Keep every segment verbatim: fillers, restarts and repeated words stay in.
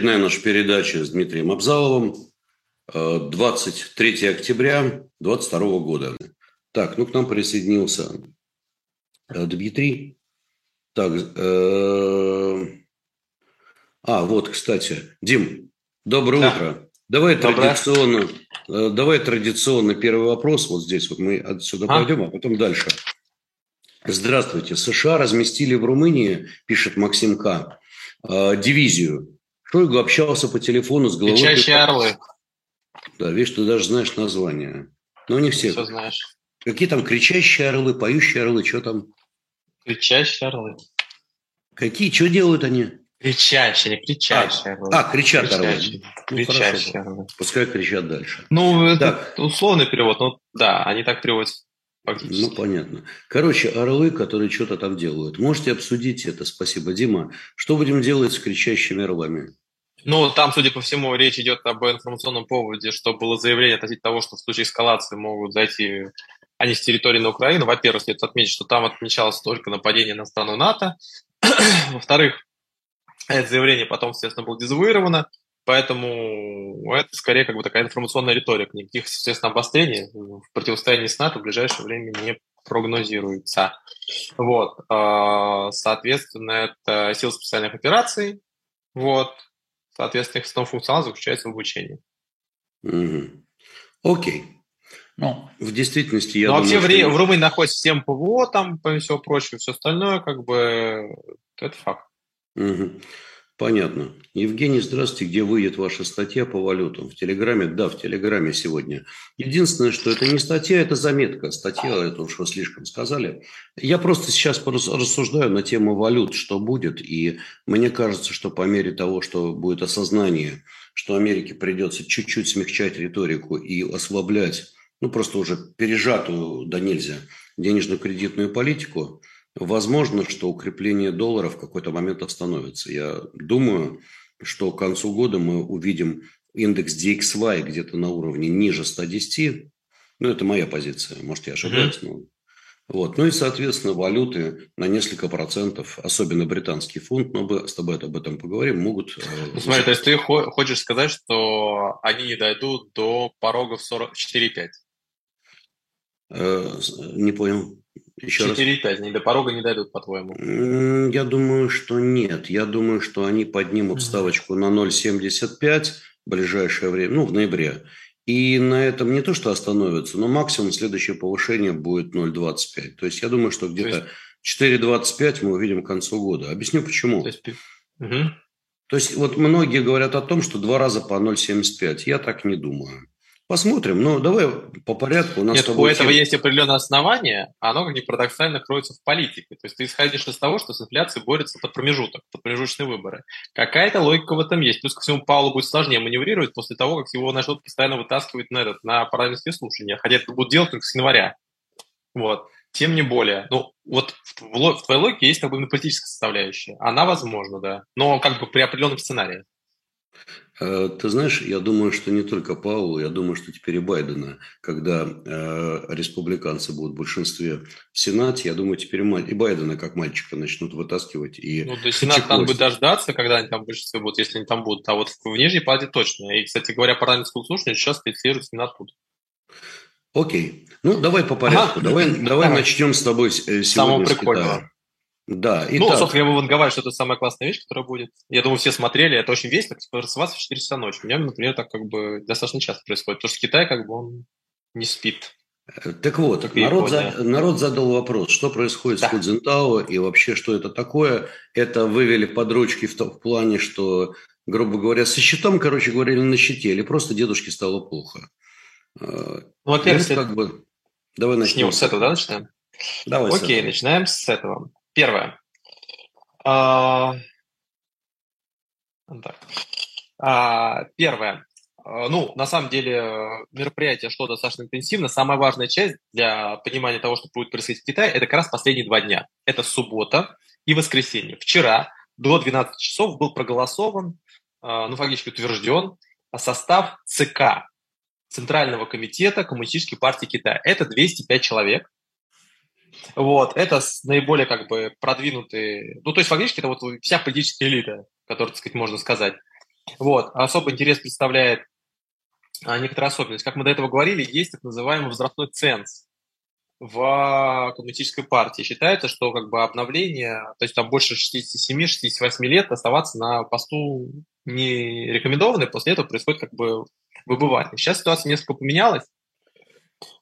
Начинаем нашу передачу с Дмитрием Абзаловым. двадцать третьего октября две тысячи двадцать второго года. Так, ну к нам присоединился Дмитрий. Так, э... а вот, кстати, Дим, доброе да. утро. Давай доброе. традиционно, давай традиционно первый вопрос. Вот здесь вот мы отсюда а? пойдем, а потом дальше. Здравствуйте. США разместили в Румынии, пишет Максим К, дивизию. Шойгу общался по телефону с главой... Печащие орлы. Да, видишь, ты даже знаешь название. Но не все. Все знаешь. Какие там кричащие орлы, поющие орлы, что там? Кричащие орлы. Какие, что делают они? Кричащие, кричащие а, орлы. А, кричат кричащие, орлы. Ну, кричащие хорошо, орлы. Пускай кричат дальше. Ну, так. Это условный перевод, но да, они так переводятся. Ну, понятно. Короче, орлы, которые что-то там делают. Можете обсудить это. Спасибо, Дима. Что будем делать с кричащими орлами? Ну, там, судя по всему, речь идет об информационном поводе, что было заявление относительно того, что в случае эскалации могут зайти они с территории на Украину. Во-первых, следует отметить, что там отмечалось только нападение на страну НАТО. Во-вторых, это заявление потом, естественно, было дезавуировано. Поэтому это скорее как бы такая информационная риторика. Никаких, естественно, обострений в противостоянии с НАТО в ближайшее время не прогнозируется. Вот. Соответственно, это силы специальных операций. Вот. Соответственно, их основной функционал заключается в обучении. Угу. Окей. Ну, в действительности, я ну, думаю, вообще что... в Румынии находится семь ПВО, там, помимо всего прочего, все остальное, как бы, это факт. Угу. Понятно. Евгений, здравствуйте. Где выйдет ваша статья по валютам? В Телеграме? Да, в Телеграме сегодня. Единственное, что это не статья, это заметка. Статья, это уж вы слишком сказали. Я просто сейчас рассуждаю на тему валют, что будет. И мне кажется, что по мере того, что будет осознание, что Америке придется чуть-чуть смягчать риторику и ослаблять, ну просто уже пережатую до нельзя, денежно-кредитную политику, возможно, что укрепление доллара в какой-то момент остановится. Я думаю, что к концу года мы увидим индекс ди икс уай где-то на уровне ниже сто десять. Ну, это моя позиция, может, я ошибаюсь. Mm-hmm. Но... Вот. Ну и, соответственно, валюты на несколько процентов, особенно британский фунт, но мы с тобой об этом поговорим, могут... Ну, смотри, то есть ты хочешь сказать, что они не дойдут до порогов сорок четыре и пять? Э, не понял. четыре и пять, не до порога не дойдут, по-твоему? Я думаю, что нет. Я думаю, что они поднимут ставочку на ноль семьдесят пять в ближайшее время, ну, в ноябре. И на этом не то, что остановятся, но максимум следующее повышение будет ноль двадцать пять. То есть я думаю, что где-то четыре двадцать пять мы увидим к концу года. Объясню, почему. То есть, угу. то есть вот многие говорят о том, что два раза по ноль семьдесят пять. Я так не думаю. Посмотрим, но давай по порядку. У нас Нет, у этого тем... есть определенное основание, оно, как ни парадоксально, кроется в политике. То есть ты исходишь из того, что с инфляцией борется под промежуток, под промежуточные выборы. Какая-то логика в этом есть. Плюс ко всему Паулу будет сложнее маневрировать после того, как его на шутки постоянно вытаскивают на, этот, на парламентские слушания, хотя это будут делать только с января. Вот. Тем не более. Ну, вот в, в твоей логике есть как бы политическая составляющая. Она возможна, да, но как бы при определенном сценарии. Ты знаешь, я думаю, что не только Пауэлла, я думаю, что теперь и Байдена, когда э, республиканцы будут в большинстве в Сенате, я думаю, теперь и Байдена как мальчика начнут вытаскивать. И ну, до Сената надо будет дождаться, когда они там в большинстве будут, если они там будут, а вот в нижней палате точно. И, кстати говоря, парламентское слушание сейчас тестируется именно оттуда. Окей. Ну, давай по порядку. Ага. Давай, давай начнем с тобой сегодня. Самого прикольного. Да, и ну, так. собственно, я выванговаю, что это самая классная вещь, которая будет. Я думаю, все смотрели, это очень весело, расставаться в четыре часа ночи. У меня, например, так как бы достаточно часто происходит, потому что Китай как бы он не спит. Так вот, так народ, за... народ задал вопрос, что происходит да. с Ху Цзиньтао и вообще, что это такое. Это вывели под ручки в том плане, что, грубо говоря, со счетом, короче говоря, или на счете, или просто дедушке стало плохо. Ну, во-первых, это... как бы... Давай начнем. С него, с этого, да, начинаем? Давай Окей, с этого. начинаем с этого. Первое. А, так. А, первое. А, ну, на самом деле, мероприятие шло достаточно интенсивно. Самая важная часть для понимания того, что будет происходить в Китае, это как раз последние два дня. Это суббота и воскресенье. Вчера до двенадцати часов был проголосован, а, ну, фактически утвержден состав ЦК, Центрального комитета Коммунистической партии Китая. Это двести пять человек. Вот, это наиболее как бы продвинутые, ну, то есть фактически это вот вся политическая элита, которую, так сказать, можно сказать. Вот. Особый интерес представляет некоторая особенность. Как мы до этого говорили, есть так называемый возрастной ценз в коммунистической партии. Считается, что как бы обновление, то есть там больше шестидесяти семи шестидесяти восьми лет оставаться на посту не рекомендовано, и после этого происходит как бы выбывание. Сейчас ситуация несколько поменялась.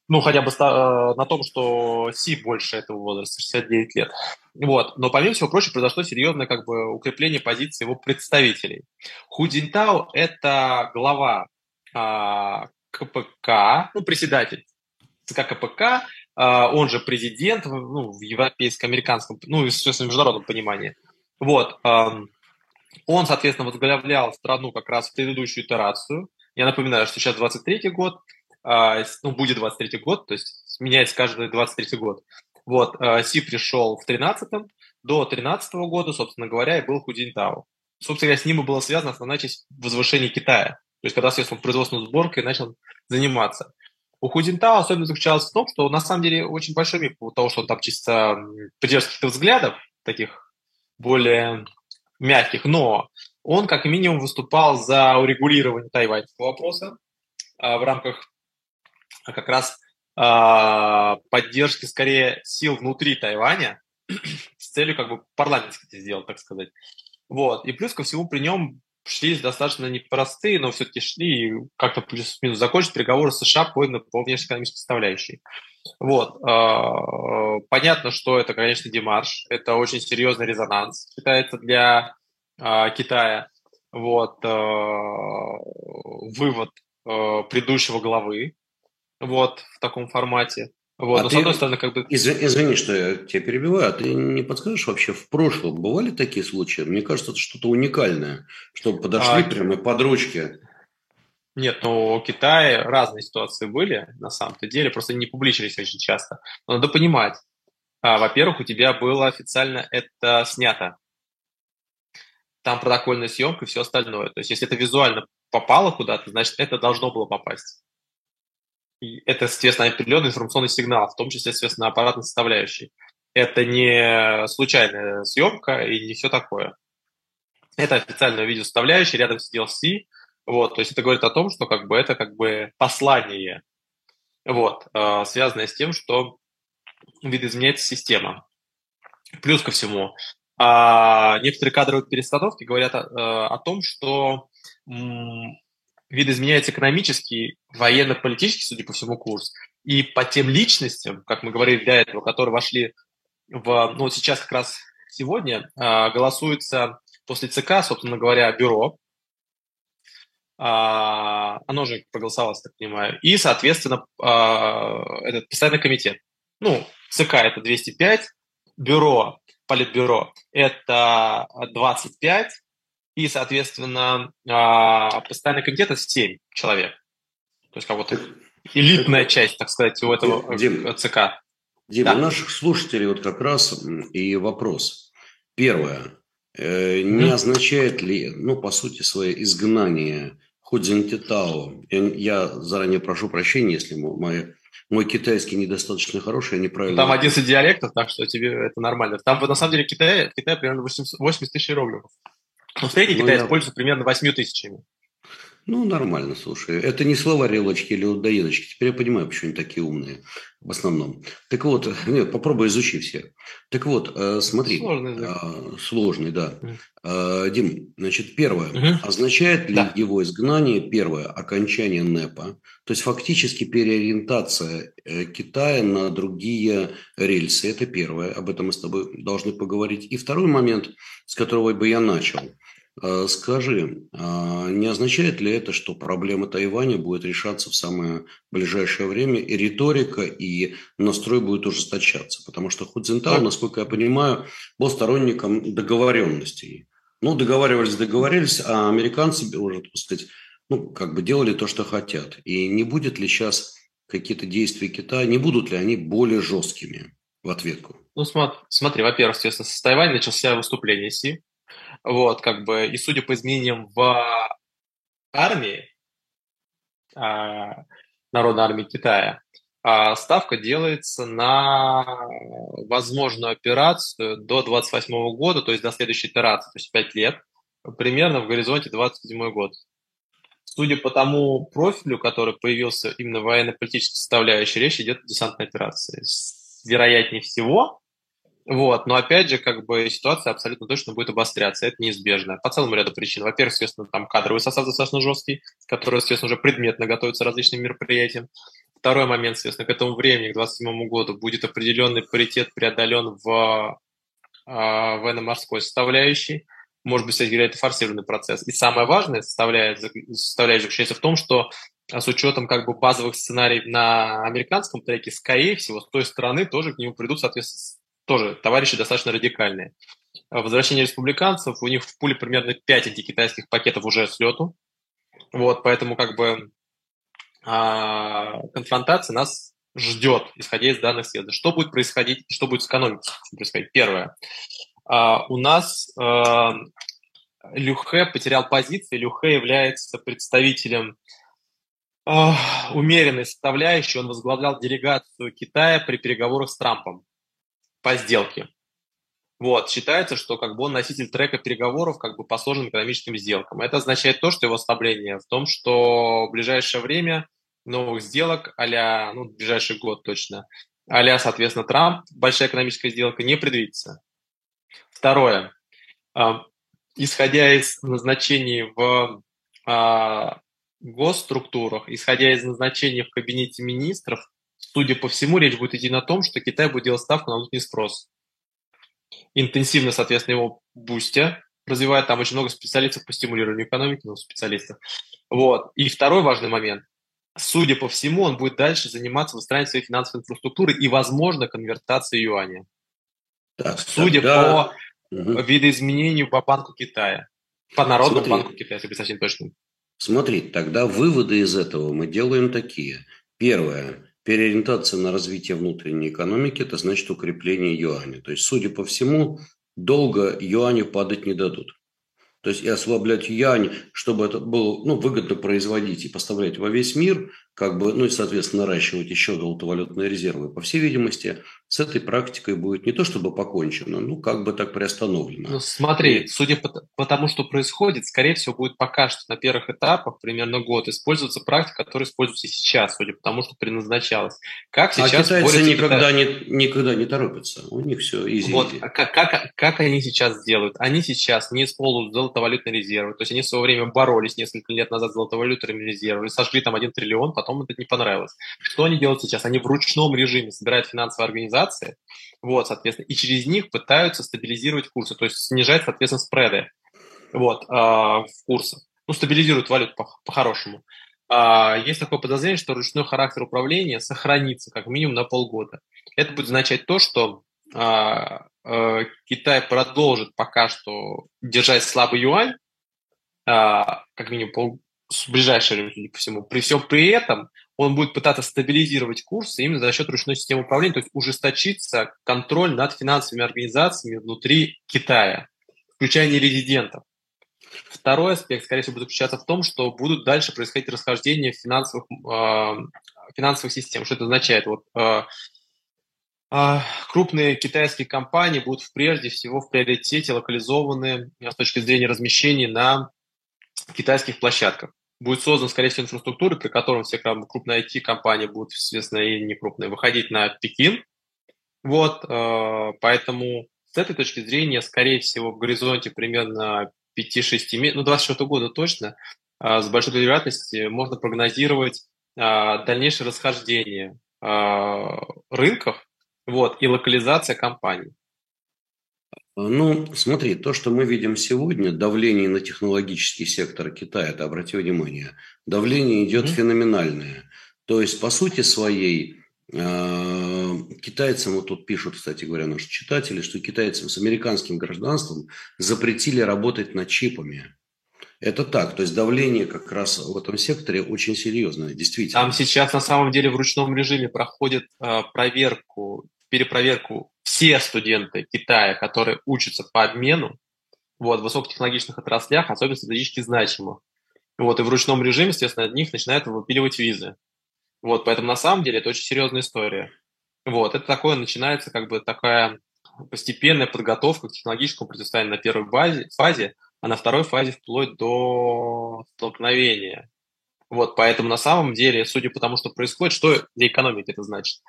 Ну, хотя бы на том, что Си больше этого возраста, шестьдесят девять лет. Вот. Но, помимо всего прочего, произошло серьезное как бы укрепление позиции его представителей. Ху Цзиньтао – это глава а, КПК, ну, председатель ЦК КПК, а, он же президент, ну, в европейско-американском, ну, и, соответственно, в международном понимании. Вот. А, он, соответственно, возглавлял страну как раз в предыдущую итерацию. Я напоминаю, что сейчас двадцать третий год. Ну, будет двадцать третий год, то есть меняется каждый двадцать третий год. Вот, Си пришел в тринадцатом, до тринадцатого года, собственно говоря, и был Ху Цзиньтао. Собственно говоря, с ним и была связана основная часть возвышения Китая. То есть, когда соответственно производственную сборку и начал заниматься. У Ху Цзиньтао особенно заключалось в том, что на самом деле очень большой миф у того, что он там чисто придерживается каких-то взглядов, таких более мягких, но он как минимум выступал за урегулирование тайваньского вопроса в рамках а как раз э, поддержки, скорее, сил внутри Тайваня с целью как бы парламентских сделок, так сказать. Вот. И плюс ко всему при нем шли достаточно непростые, но все-таки шли и как-то плюс-минус закончить переговоры с США по, по внешнеэкономической составляющей. Вот. Э, понятно, что это, конечно, демарш. Это очень серьезный резонанс, считается, для э, Китая. Вот. Э, вывод э, предыдущего главы. Вот, в таком формате. Вот. А но, ты, с одной стороны, как бы... Извини, извини, что я тебя перебиваю. А ты не подскажешь вообще, в прошлом бывали такие случаи? Мне кажется, это что-то уникальное, чтобы подошли а... прямо под ручки. Нет, ну, в Китае разные ситуации были, на самом-то деле, просто не публичились очень часто. Но надо понимать, а, во-первых, у тебя было официально это снято. Там протокольная съемка и все остальное. То есть, если это визуально попало куда-то, значит, это должно было попасть. И это, соответственно, определенный информационный сигнал, в том числе, соответственно, аппаратной составляющей. Это не случайная съемка и не все такое. Это официальное видео составляющее, рядом сидел Си. Вот, то есть это говорит о том, что как бы это как бы послание, вот, связанное с тем, что видоизменяется система. Плюс ко всему, некоторые кадровые перестановки говорят о, о том, что... видоизменяется экономический, военно-политический, судя по всему, курс. И по тем личностям, как мы говорили до этого, которые вошли в... Ну, сейчас как раз сегодня э, голосуется после ЦК, собственно говоря, бюро. Э, оно же проголосовалось, так понимаю. И, соответственно, э, этот постоянный комитет. Ну, ЦК – это двести пять, бюро, политбюро – это двадцать пять, и, соответственно, постоянный комитет – это семь человек. То есть как будто элитная часть, так сказать, у этого Дим, ЦК. Дим, да. У наших слушателей вот как раз и вопрос. Первое. Не означает ли, ну, по сути, свое изгнание Ху Цзиньтао? Я заранее прошу прощения, если мои... Мой китайский недостаточно хороший, я неправильно... Там одиннадцать диалектов, так что тебе это нормально. Там, на самом деле, в Китае, в Китае примерно восемьдесят тысяч иероглифов. Но в среднем Китай я... используется примерно восемью тысячами. Ну, нормально, слушай. Это не слова релочки или удоедочки. Теперь я понимаю, почему они такие умные в основном. Так вот, нет, попробуй изучи все. Так вот, смотри. Сложный, да. Сложный, да. Дим, значит, первое. Угу. Означает ли да. его изгнание, первое, окончание НЭПа, то есть фактически переориентация Китая на другие рельсы. Это первое. Об этом мы с тобой должны поговорить. И второй момент, с которого бы я начал. Скажи, не означает ли это, что проблема Тайваня будет решаться в самое ближайшее время, и риторика, и настрой будет ужесточаться? Потому что Ху Цзиньтао, насколько я понимаю, был сторонником договоренностей. Ну, договаривались, договорились, а американцы уже, так сказать, ну, как бы делали то, что хотят. И не будет ли сейчас какие-то действия Китая, не будут ли они более жесткими в ответку? Ну, смотри, во-первых, соответственно, с Тайваня начался выступление Си. Вот, как бы, и судя по изменениям в армии, а, Народной армии Китая, а, ставка делается на возможную операцию до двадцать восьмого года, то есть до следующей итерации, то есть пять лет, примерно в горизонте двадцать седьмой год. Судя по тому профилю, который появился именно в военно-политической составляющей, речь идет о десантной операции. Вероятнее всего. Вот. Но опять же, как бы ситуация абсолютно точно будет обостряться. Это неизбежно. По целому ряду причин. Во-первых, естественно, там кадровый состав достаточно жесткий, который, естественно, уже предметно готовится к различным мероприятиям. Второй момент, естественно, к этому времени, к двадцать седьмому году, будет определенный паритет преодолен в э, военно-морской составляющей. Может быть, кстати говоря, это форсированный процесс. И самое важное составляющая заключается в том, что с учетом как бы базовых сценариев на американском треке, скорее всего, с той стороны тоже к нему придут, соответственно, тоже товарищи достаточно радикальные. Возвращение республиканцев, у них в пуле примерно пять антикитайских пакетов уже с лету. Вот, поэтому как бы а, конфронтация нас ждет, исходя из данных съезда. Что будет происходить, что будет с экономикой происходить? Первое. А, у нас а, Лю Хэ потерял позиции. Лю Хэ является представителем а, умеренной составляющей. Он возглавлял делегацию Китая при переговорах с Трампом по сделке. Вот, считается, что как бы он носитель трека переговоров как бы по сложным экономическим сделкам. Это означает то, что его ослабление в том, что в ближайшее время новых сделок а-ля, ну, в ближайший год точно, а-ля, соответственно, Трамп, большая экономическая сделка не предвидится. Второе. Э, исходя из назначений в э, госструктурах, исходя из назначений в кабинете министров, судя по всему, речь будет идти на том, что Китай будет делать ставку на внутренний спрос. Интенсивно, соответственно, его бустя, развивая там очень много специалистов по стимулированию экономики, но специалистов. Вот. И второй важный момент. Судя по всему, он будет дальше заниматься выстраиванием своей финансовой инфраструктуры и, возможно, конвертацией юаня. Так, судя тогда... по угу. видоизменению по банку Китая, по Народному Смотри. банку Китая, если быть совсем точным. Смотри, тогда выводы из этого мы делаем такие. Первое. Переориентация на развитие внутренней экономики – это значит укрепление юаня. То есть, судя по всему, долго юаню падать не дадут. То есть, и ослаблять юань, чтобы это было ну, выгодно производить и поставлять во весь мир, как бы, ну и, соответственно, наращивать еще золотовалютные резервы. По всей видимости, с этой практикой будет не то чтобы покончено, ну как бы так приостановлено. Ну, смотри, и... судя по, по тому, что происходит, скорее всего, будет пока что на первых этапах, примерно год, использоваться практика, которая используется сейчас, судя по тому, что предназначалось. Как сейчас а китайцы никогда, Китай... не, никогда не торопятся, у них все изи. Вот, а как, как, как они сейчас делают? Они сейчас не используют золотовалютные резервы, то есть они в свое время боролись несколько лет назад с золотовалютными резервами, сожгли там один триллион, потом это не понравилось. Что они делают сейчас? Они в ручном режиме собирают финансовые организации, вот, соответственно, и через них пытаются стабилизировать курсы, то есть снижать, соответственно, спреды, вот, э, в курсах. Ну, стабилизируют валюту по- по-хорошему. Э, есть такое подозрение, что ручной характер управления сохранится как минимум на полгода. Это будет означать то, что э, э, Китай продолжит пока что держать слабый юань, э, как минимум полгода, в ближайшее время по всему. При всем при этом он будет пытаться стабилизировать курсы именно за счет ручной системы управления, то есть ужесточится контроль над финансовыми организациями внутри Китая, включая нерезидентов. Второй аспект, скорее всего, будет заключаться в том, что будут дальше происходить расхождения финансовых, э, финансовых систем. Что это означает? Вот, э, э, крупные китайские компании будут прежде всего в приоритете локализованы с точки зрения размещения на китайских площадках. Будет создан, скорее всего, инфраструктура, при которой все крупные ай ти-компании будут, естественно, и некрупные, выходить на Пекин. Вот, поэтому с этой точки зрения, скорее всего, в горизонте примерно пять-шесть, ну, двадцать шестого года точно, с большой вероятностью можно прогнозировать дальнейшее расхождение рынков, вот, и локализация компаний. Ну, смотри, то, что мы видим сегодня, давление на технологический сектор Китая, это, обрати внимание, давление идет mm-hmm. феноменальное. То есть, по сути своей, китайцам, вот тут пишут, кстати говоря, наши читатели, что китайцам с американским гражданством запретили работать над чипами. Это так, то есть давление как раз в этом секторе очень серьезное, действительно. Там сейчас на самом деле в ручном режиме проходит проверку, перепроверку все студенты Китая, которые учатся по обмену, вот, в высокотехнологичных отраслях, особенно стратегически значимых. Вот, и в ручном режиме, естественно, от них начинают выпиливать визы. Вот, поэтому на самом деле это очень серьезная история. Вот, это такое начинается, как бы такая постепенная подготовка к технологическому противостоянию на первой базе, фазе, а на второй фазе вплоть до столкновения. Вот, поэтому на самом деле, судя по тому, что происходит, что для экономики это значит?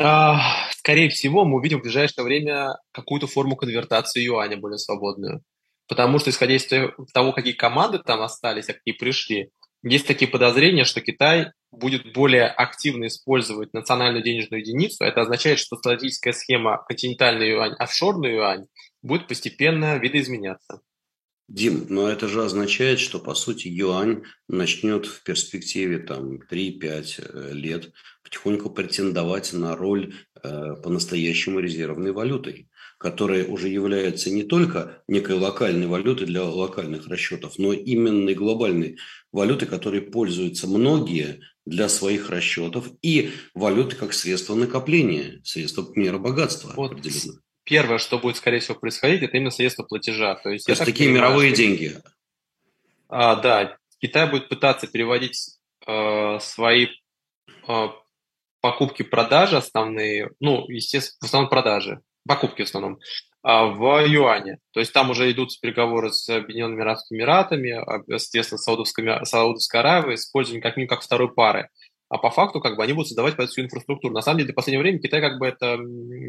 А, скорее всего, мы увидим в ближайшее время какую-то форму конвертации юаня более свободную. Потому что, исходя из того, какие команды там остались, а какие пришли, есть такие подозрения, что Китай будет более активно использовать национальную денежную единицу. Это означает, что стратегическая схема континентальный юань, офшорный юань будет постепенно видоизменяться. Дим, но это же означает, что, по сути, юань начнет в перспективе там, три-пять лет потихоньку претендовать на роль э, по-настоящему резервной валюты, которая уже является не только некой локальной валютой для локальных расчетов, но именно и глобальной валютой, которой пользуются многие для своих расчетов, и валюты как средство накопления, средство мера богатства. Вот. Первое, что будет, скорее всего, происходить, это именно средства платежа. То есть, то есть такие понимаю, мировые что... деньги. А, да, Китай будет пытаться переводить э, свои э, покупки-продажи основные, ну, естественно, в основном продажи, покупки в основном, э, в юане. То есть там уже идут переговоры с Объединенными Арабскими Эмиратами, естественно, с Саудовской, Саудовской Аравией, использование как минимум как второй пары. А по факту как бы они будут создавать под всю инфраструктуру. На самом деле, до последнего времени Китай как бы это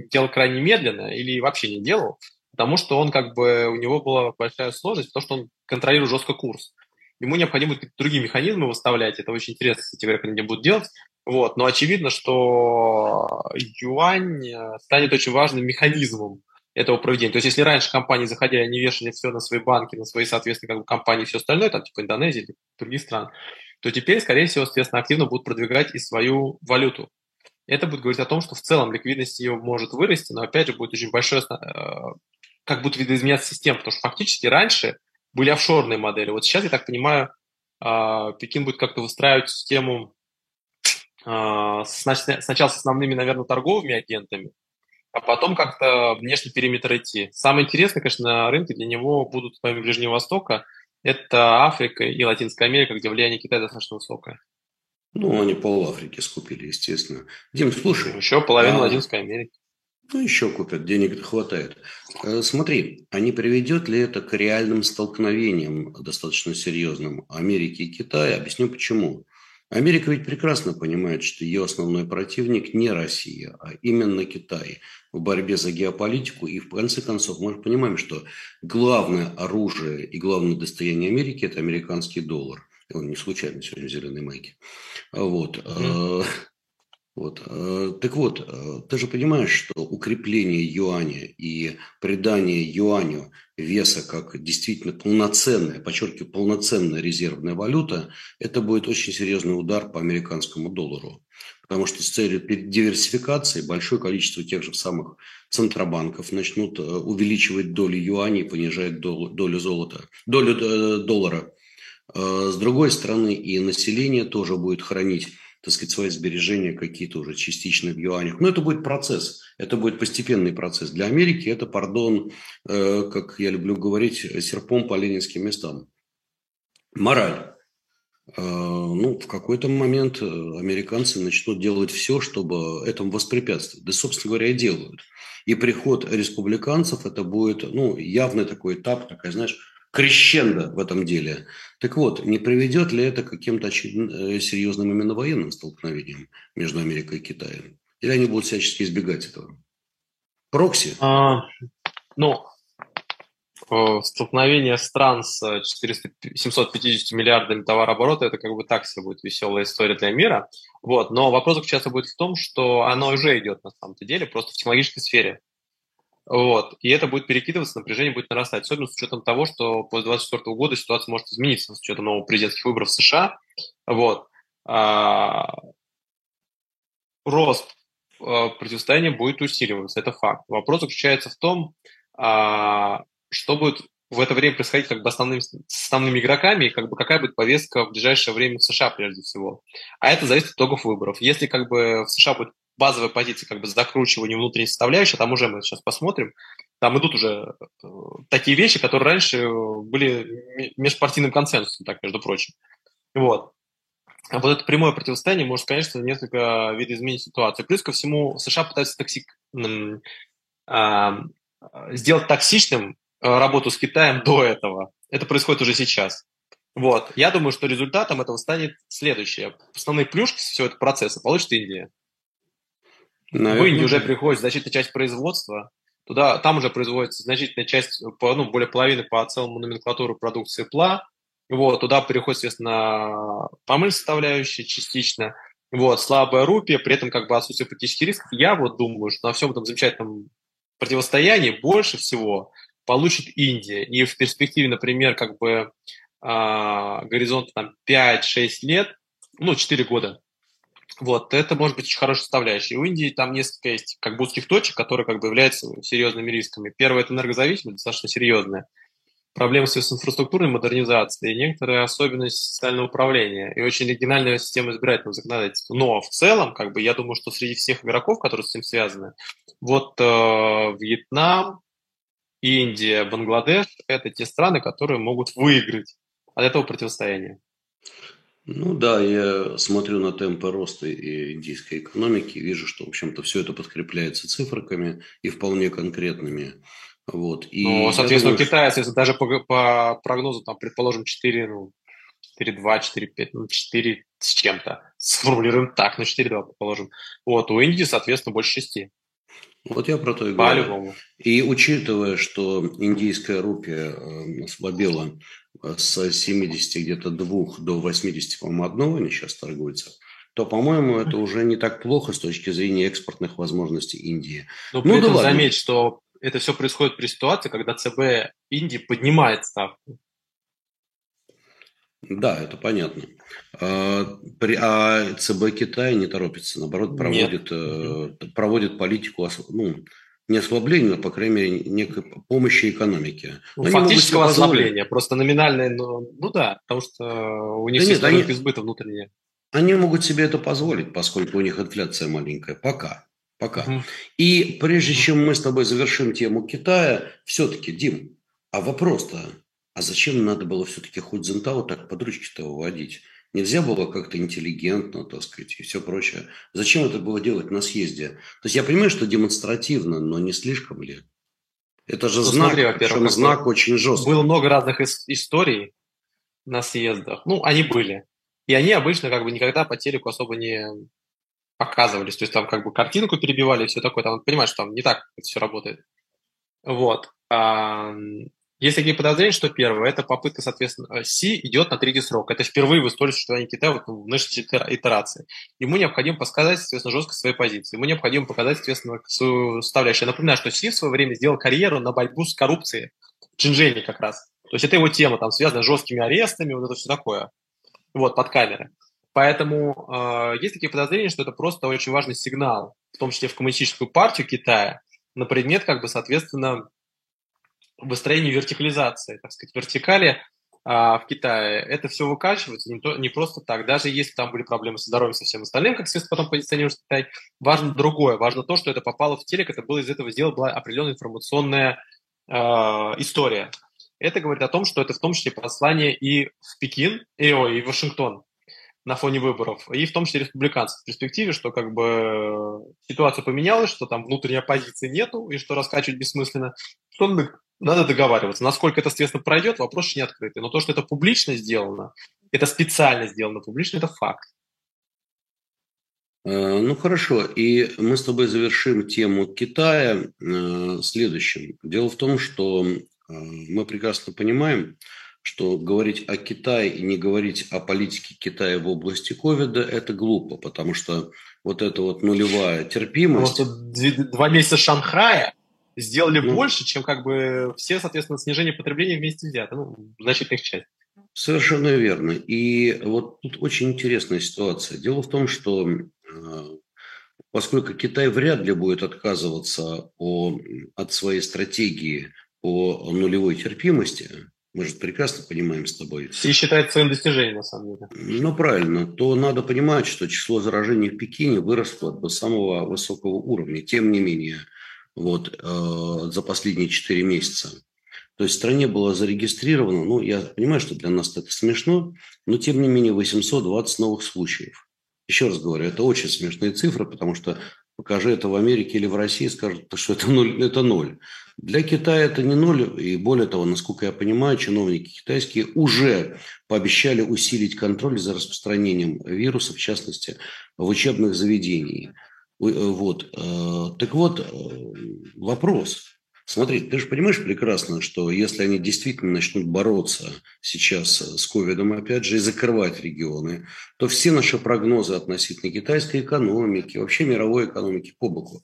делал крайне медленно или вообще не делал, потому что он как бы у него была большая сложность, потому что он контролирует жестко курс. Ему необходимо другие механизмы выставлять, это очень интересно, кстати, как они будут делать. Вот. Но очевидно, что юань станет очень важным механизмом этого проведения. То есть, если раньше компании заходили, они вешали все на свои банки, на свои, соответственно, как бы компании и все остальное, там типа Индонезии или других стран, то теперь, скорее всего, соответственно, активно будут продвигать и свою валюту. Это будет говорить о том, что в целом ликвидность ее может вырасти, но, опять же, будет очень большое, как будто видоизменяться система, потому что фактически раньше были офшорные модели. Вот сейчас, я так понимаю, Пекин будет как-то выстраивать систему сначала с основными, наверное, торговыми агентами, а потом как-то внешний периметр идти. Самое интересное, конечно, на рынке для него будут, помимо Ближнего Востока, это Африка и Латинская Америка, где влияние Китая достаточно высокое. Ну, они пол-Африки скупили, естественно. Дим, слушай. Еще половину а... Латинской Америки. Ну, еще купят, денег хватает. Смотри, а не приведет ли это к реальным столкновениям, достаточно серьезным, Америки и Китая? Объясню, почему. Америка ведь прекрасно понимает, что ее основной противник не Россия, а именно Китай в борьбе за геополитику. И в конце концов мы понимаем, что главное оружие и главное достояние Америки – это американский доллар. Он не случайно сегодня в зеленой майке. Вот. Mm-hmm. Вот. Так вот, ты же понимаешь, что укрепление юаня и придание юаню веса как действительно полноценная, подчеркиваю, полноценная резервная валюта, это будет очень серьезный удар по американскому доллару. Потому что с целью диверсификации большое количество тех же самых центробанков начнут увеличивать долю юаней, понижать долю золота, долю доллара. С другой стороны, и население тоже будет хранить, так сказать, свои сбережения какие-то уже частично в юанях. Но это будет процесс, это будет постепенный процесс. Для Америки это, пардон, э, как я люблю говорить, серпом по ленинским местам. Мораль. Э, ну, в какой-то момент американцы начнут делать все, чтобы этому воспрепятствовать. Да, собственно говоря, и делают. И приход республиканцев, это будет, ну, явный такой этап, такая, знаешь, крещендо в этом деле. Так вот, не приведет ли это к каким-то серьезным именно военным столкновениям между Америкой и Китаем? Или они будут всячески избегать этого? Прокси? А, ну, столкновение стран с четыреста семьюстами пятьюдесятью миллиардами товарооборота, это как бы так себе будет веселая история для мира. Вот. Но вопрос сейчас будет в том, что оно уже идет на самом-то деле, просто в технологической сфере. Вот. И это будет перекидываться, напряжение будет нарастать, особенно с учетом того, что после две тысячи двадцать четвёртого года ситуация может измениться с учетом новых президентских выборов в США. Вот. А... Рост а, противостояния будет усиливаться, это факт. Вопрос заключается в том, а, что будет в это время происходить как бы основными, с основными игроками, и как бы какая будет повестка в ближайшее время в США прежде всего. А это зависит от итогов выборов. Если как бы в США будет базовая позиция как бы закручивания внутренней составляющей, там уже мы сейчас посмотрим, там идут уже э, такие вещи, которые раньше были межпартийным консенсусом, так, между прочим. Вот. А вот это прямое противостояние может, конечно, несколько видоизменить ситуацию. Плюс ко всему, США пытаются токсик... э, сделать токсичным работу с Китаем до этого. Это происходит уже сейчас. Вот. Я думаю, что результатом этого станет следующее. Основные плюшки всего этого процесса получит Индия. Наверное. В Индию уже приходит значительная часть производства. Туда, там уже производится значительная часть, ну, более половины по целому номенклатуру продукции Пла. Вот, туда переходит, соответственно, помыль составляющая частично. Вот, слабая рупия, при этом как бы отсутствие политических рисков. Я вот думаю, что на всем этом замечательном противостоянии больше всего получит Индия. И в перспективе, например, как бы а, горизонт там, пять-шесть лет, ну, четыре года, вот, это может быть очень хорошая составляющая. И у Индии там несколько есть как бы узких точек, которые как бы являются серьезными рисками. Первое – это энергозависимость, достаточно серьезная. Проблемы с инфраструктурной модернизацией, некоторые особенности социального управления и очень оригинальная система избирательного законодательства. Но в целом, как бы, я думаю, что среди всех игроков, которые с этим связаны, вот э, Вьетнам, Индия, Бангладеш – это те страны, которые могут выиграть от этого противостояния. Ну да, я смотрю на темпы роста индийской экономики, вижу, что, в общем-то, все это подкрепляется цифрками и вполне конкретными. Вот. И ну, соответственно, думаю, Китай, если даже по, по прогнозу, там, предположим, четыре, ну, четыре целых два, четыре целых пять, ну, четыре с чем-то, сформулируем так, ну, четыре целых два, предположим. Вот, у Индии, соответственно, больше шести. Вот я про то и говорю. По-любому. И учитывая, что индийская рупия ослабела с семидесяти где-то двух до восьмидесяти, по-моему, одного, они сейчас торгуются, то, по-моему, это уже не так плохо с точки зрения экспортных возможностей Индии. Но ну, при этом да заметь, что это все происходит при ситуации, когда ЦБ Индии поднимает ставку. Да, это понятно. А ЦБ Китая не торопится, наоборот, проводит, проводит политику, ну, не ослабления, но, по крайней мере, некой помощи экономике. Ну, фактического ослабления, просто номинальное, ну, ну да, потому что у них да все нет, избыта внутренняя. Они могут себе это позволить, поскольку у них инфляция маленькая, пока. Пока. Uh-huh. И прежде чем мы с тобой завершим тему Китая, все-таки, Дим, а вопрос-то, а зачем надо было все-таки Ху Цзиньтао так под ручки-то выводить? Нельзя было как-то интеллигентно, так сказать, и все прочее. Зачем это было делать на съезде? То есть я понимаю, что демонстративно, но не слишком ли? Это же ну, знак, смотри, во-первых, знак очень жесткий. Было много разных ис- историй на съездах. Ну, они были. И они обычно как бы никогда по телеку особо не показывались, то есть там как бы картинку перебивали и все такое, там понимаешь, что там не так это все работает. Вот. Есть такие подозрения, что первое, это попытка, соответственно, Си идет на третий срок. Это впервые в истории существования Китая вот, в нашей итерации. Ему необходимо подсказать, соответственно, жесткость своей позиции. Ему необходимо показать, соответственно, свою составляющую. Я напоминаю, что Си в свое время сделал карьеру на борьбу с коррупцией в Чжэньчжэне как раз. То есть это его тема, там связана с жесткими арестами, вот это все такое. Вот, под камеры. Поэтому э, есть такие подозрения, что это просто очень важный сигнал, в том числе в коммунистическую партию Китая, на предмет, как бы, соответственно, выстроения вертикализации, так сказать, вертикали э, в Китае. Это все выкачивается не, то, не просто так. Даже если там были проблемы со здоровьем, со всем остальным, как следствие потом позиционируется Китай, важно другое. Важно то, что это попало в телек, это было из этого сделано, была определенная информационная э, история. Это говорит о том, что это в том числе послание и в Пекин, и, о, и в Вашингтон на фоне выборов, и в том числе республиканцев в перспективе, что как бы ситуация поменялась, что там внутренней оппозиции нету, и что раскачивать бессмысленно, что надо договариваться. Насколько это, соответственно, пройдет, вопрос еще не открытый. Но то, что это публично сделано, это специально сделано публично, это факт. Ну, хорошо. И мы с тобой завершим тему Китая следующим. Дело в том, что мы прекрасно понимаем, что говорить о Китае и не говорить о политике Китая в области ковида – это глупо, потому что вот эта вот нулевая терпимость… Просто два месяца Шанхая сделали ну, больше, чем как бы все, соответственно, снижение потребления вместе взято, ну, значительных часть. Совершенно верно. И вот тут очень интересная ситуация. Дело в том, что поскольку Китай вряд ли будет отказываться о, от своей стратегии по нулевой терпимости, мы же прекрасно понимаем с тобой. И считает своим достижением, на самом деле. Ну, правильно. То надо понимать, что число заражений в Пекине выросло до самого высокого уровня. Тем не менее, вот, э, за последние четыре месяца. То есть в стране было зарегистрировано, ну, я понимаю, что для нас это смешно, но тем не менее восемьсот двадцать новых случаев. Еще раз говорю, это очень смешные цифры, потому что Покажи это в Америке или в России, скажут, что это ноль, это ноль. Для Китая это не ноль, и более того, насколько я понимаю, чиновники китайские уже пообещали усилить контроль за распространением вируса, в частности, в учебных заведениях. Вот. Так вот, вопрос. Смотри, ты же понимаешь прекрасно, что если они действительно начнут бороться сейчас с ковидом, опять же, и закрывать регионы, то все наши прогнозы относительно китайской экономики, вообще мировой экономики по боку.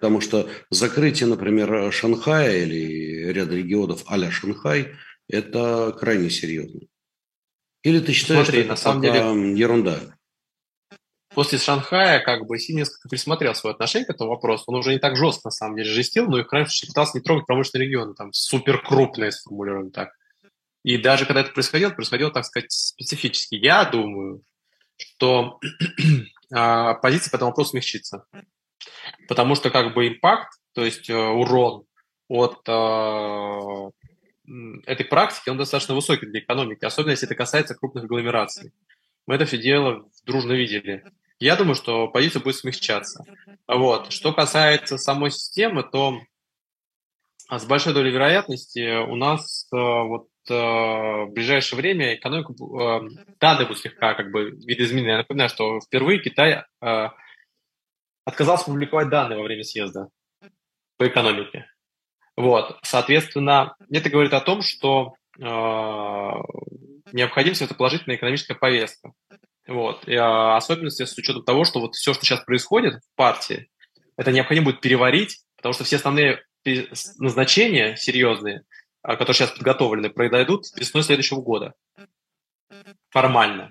Потому что закрытие, например, Шанхая или ряда регионов а-ля Шанхай – это крайне серьезно. Или ты считаешь, Смотри, что это на самом деле... ерунда? После Шанхая, как бы, Си несколько присмотрел свое отношение к этому вопросу. Он уже не так жестко, на самом деле, жестил, но их раньше пытался не трогать промышленные регионы, там, суперкрупные, сформулируем так. И даже когда это происходило, происходило, так сказать, специфически. Я думаю, что позиция по этому вопросу смягчится. Потому что, как бы, импакт, то есть урон от этой практики, он достаточно высокий для экономики, особенно если это касается крупных агломераций. Мы это все дело дружно видели. Я думаю, что позиция будет смягчаться. Вот. Что касается самой системы, то с большой долей вероятности у нас вот, в ближайшее время экономика данные будут слегка как бы видоизменены. Я напоминаю, что впервые Китай отказался публиковать данные во время съезда по экономике. Вот. Соответственно, это говорит о том, что необходима светоположительная экономическая повестка. Вот. И, а, особенности с учетом того, что вот все, что сейчас происходит в партии, это необходимо будет переварить, потому что все основные назначения серьезные, которые сейчас подготовлены, произойдут весной следующего года. Формально.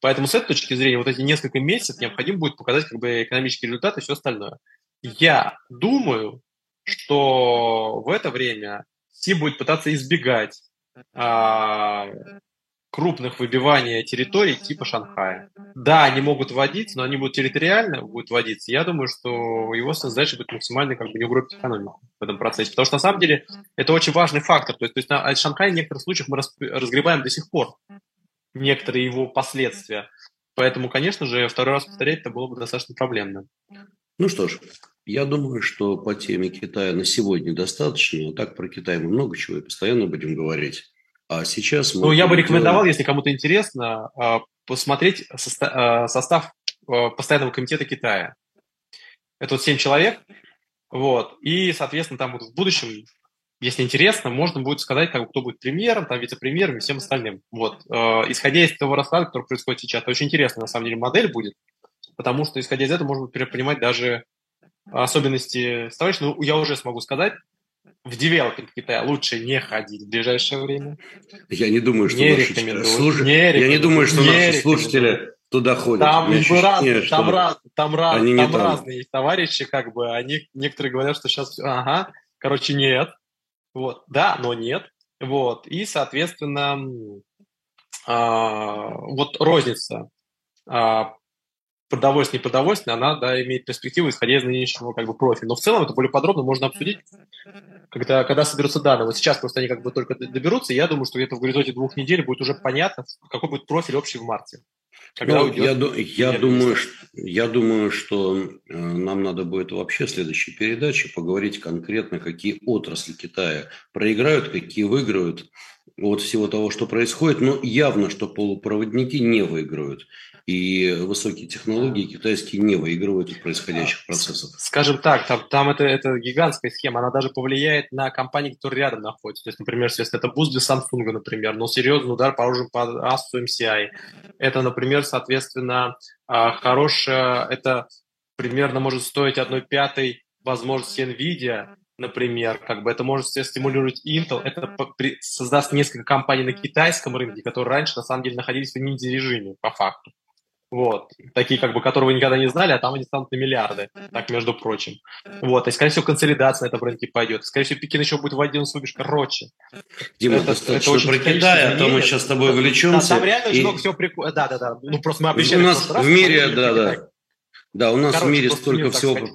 Поэтому с этой точки зрения вот эти несколько месяцев необходимо будет показать как бы экономические результаты и все остальное. Я думаю, что в это время Си будет пытаться избегать а, крупных выбиваний территорий типа Шанхая. Да, они могут вводиться, но они будут территориально будут вводиться. Я думаю, что его задача будет максимально как бы не угробить экономику в этом процессе. Потому что, на самом деле, это очень важный фактор. То есть, то есть на Шанхае в некоторых случаях мы разгребаем до сих пор некоторые его последствия. Поэтому, конечно же, второй раз повторять это было бы достаточно проблемно. Ну что ж, я думаю, что по теме Китая на сегодня достаточно. А так про Китай мы много чего и постоянно будем говорить. А сейчас мы ну, я бы рекомендовал, делать... если кому-то интересно, посмотреть состав постоянного комитета Китая. Это вот семь человек. Вот. И, соответственно, там вот в будущем, если интересно, можно будет сказать, как, кто будет премьером, там, вице-премьером и всем остальным. Вот. Исходя из того расклада, который происходит сейчас, это очень интересная, на самом деле, модель будет, потому что, исходя из этого, можно перепонимать даже особенности товарища. Ну, я уже смогу сказать, в девелопинг Китая лучше не ходить в ближайшее время. Я не думаю, что не наши, служ... не я не думаю, что не наши слушатели туда ходят. Там, ощущение, раз, там, раз, там, раз, там разные товарищи, как бы, они некоторые говорят, что сейчас, ага, короче, нет. Вот, да, но нет. Вот, и, соответственно, а, вот розница а, продовольственная и непродовольственная, она, да, имеет перспективу, исходя из нынешнего, как бы, профиля. Но в целом это более подробно можно обсудить, когда, когда соберутся данные. Вот сейчас просто они как бы только доберутся, и я думаю, что где-то в горизонте двух недель будет уже понятно, какой будет профиль общий в марте. Когда ну, я, я, думаю, что, я думаю, что нам надо будет вообще в следующей передаче поговорить конкретно, какие отрасли Китая проиграют, какие выиграют от всего того, что происходит. Но явно, что полупроводники не выиграют. И высокие технологии китайские не выигрывают от происходящих процессов. Скажем так, там, там это, это гигантская схема. Она даже повлияет на компании, которые рядом находятся. То есть, например, если это буст для Samsung, например, но серьезный удар положен по АСУ эм си ай. Это, например, соответственно, хорошая... Это примерно может стоить одна пятая возможности NVIDIA, например. Как бы это может стимулировать Intel. Это создаст несколько компаний на китайском рынке, которые раньше, на самом деле, находились в ниндзя-режиме, по факту. Вот, такие, как бы, которые вы никогда не знали, а там они станут на миллиарды, так, между прочим. Вот, и, скорее всего, консолидация на этом рынке пойдет. Скорее всего, Пекин еще будет вводить, он субишь, короче. Дима, это, достаточно это про Китай, а то мы сейчас с тобой увлечемся. Там, там реально и... много всего прикольного. Да, да, да, ну просто мы обещали. У нас в раз, мире, да, да. Так. Да, у нас короче, в мире столько всего... Сказать,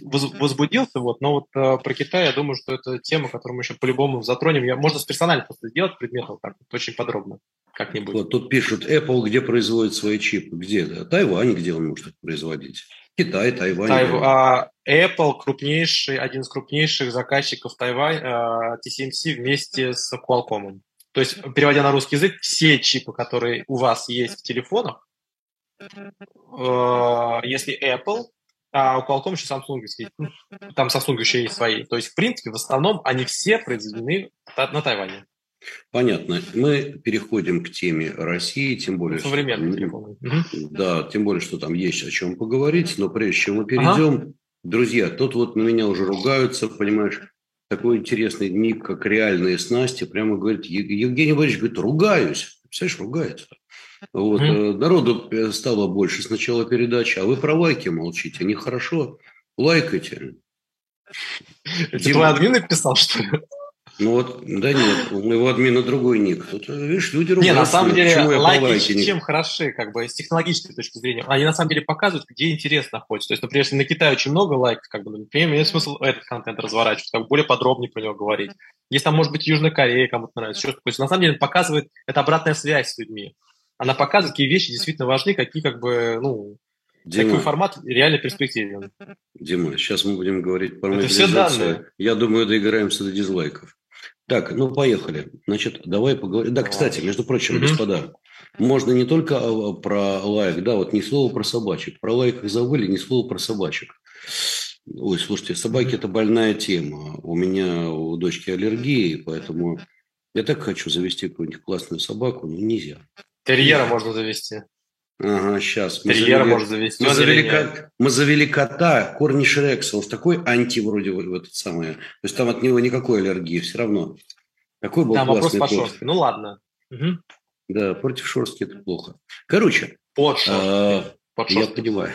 возбудился, вот, но вот э, про Китай, я думаю, что это тема, которую мы еще по-любому затронем. Я, можно с персонально просто сделать предметов так, вот, очень подробно. Как-нибудь. Вот тут пишут Apple, где производит свои чипы. Где? Да? Тайвань, где он может их производить. Китай, Тайвань. Тайв... А Apple крупнейший, один из крупнейших заказчиков Тайвань, ти си эм си вместе с Qualcomm. То есть, переводя на русский язык, все чипы, которые у вас есть в телефонах, если Apple, а у Qualcomm еще Samsung, там Samsung еще есть свои. То есть, в принципе, в основном они все произведены на Тайване. Понятно. Мы переходим к теме России, тем более, что, да, тем более, что там есть о чем поговорить. Но прежде чем мы перейдем, ага. друзья, тут вот на меня уже ругаются, понимаешь, такой интересный ник, как «Реальные снасти», прямо говорит, Евгений Борисович говорит, ругаюсь. Представляешь, ругается. Вот, ага. Народу стало больше с начала передачи, а вы про лайки молчите, нехорошо, лайкайте. Это твой админ написал, что ли? Ну вот, да нет, у моего админа другой ник. Тут, видишь, люди ругаются. Нет, на самом деле, лайки, лайки чем хороши, как бы, с технологической точки зрения. Они, на самом деле, показывают, где интерес находится. То есть, например, если на Китае очень много лайков, как бы, например, имеет смысл этот контент разворачивать, как бы более подробнее про него говорить. Если там, может быть, Южная Корея кому-то нравится. То есть, на самом деле, показывает, это обратная связь с людьми. Она показывает, какие вещи действительно важны, какие, как бы, ну... Дима, такой формат реально перспективен. Дима, сейчас мы будем говорить про мобилизацию. Я думаю, доиграемся до дизлайков. Так, ну поехали. Значит, давай поговорим. Да, кстати, между прочим, mm-hmm. господа, можно не только про лайк, да, вот ни слова про собачек. Про лайк забыли, ни слова про собачек. Ой, слушайте, собаки – это больная тема. У меня у дочки аллергия, поэтому я так хочу завести какую-нибудь классную собаку, но нельзя. Терьера да. можно завести. Ага, сейчас. Мы терьера завели... можно завести. Мы завели, ко... мы завели кота, корни Шрекса. Он такой анти вроде в этот самый. То есть там от него никакой аллергии все равно. Такой был там классный вопрос по шерстке. Ну ладно. Угу. Да, против шерстки это плохо. Короче. Под шерстки. Под шерстки. Я понимаю.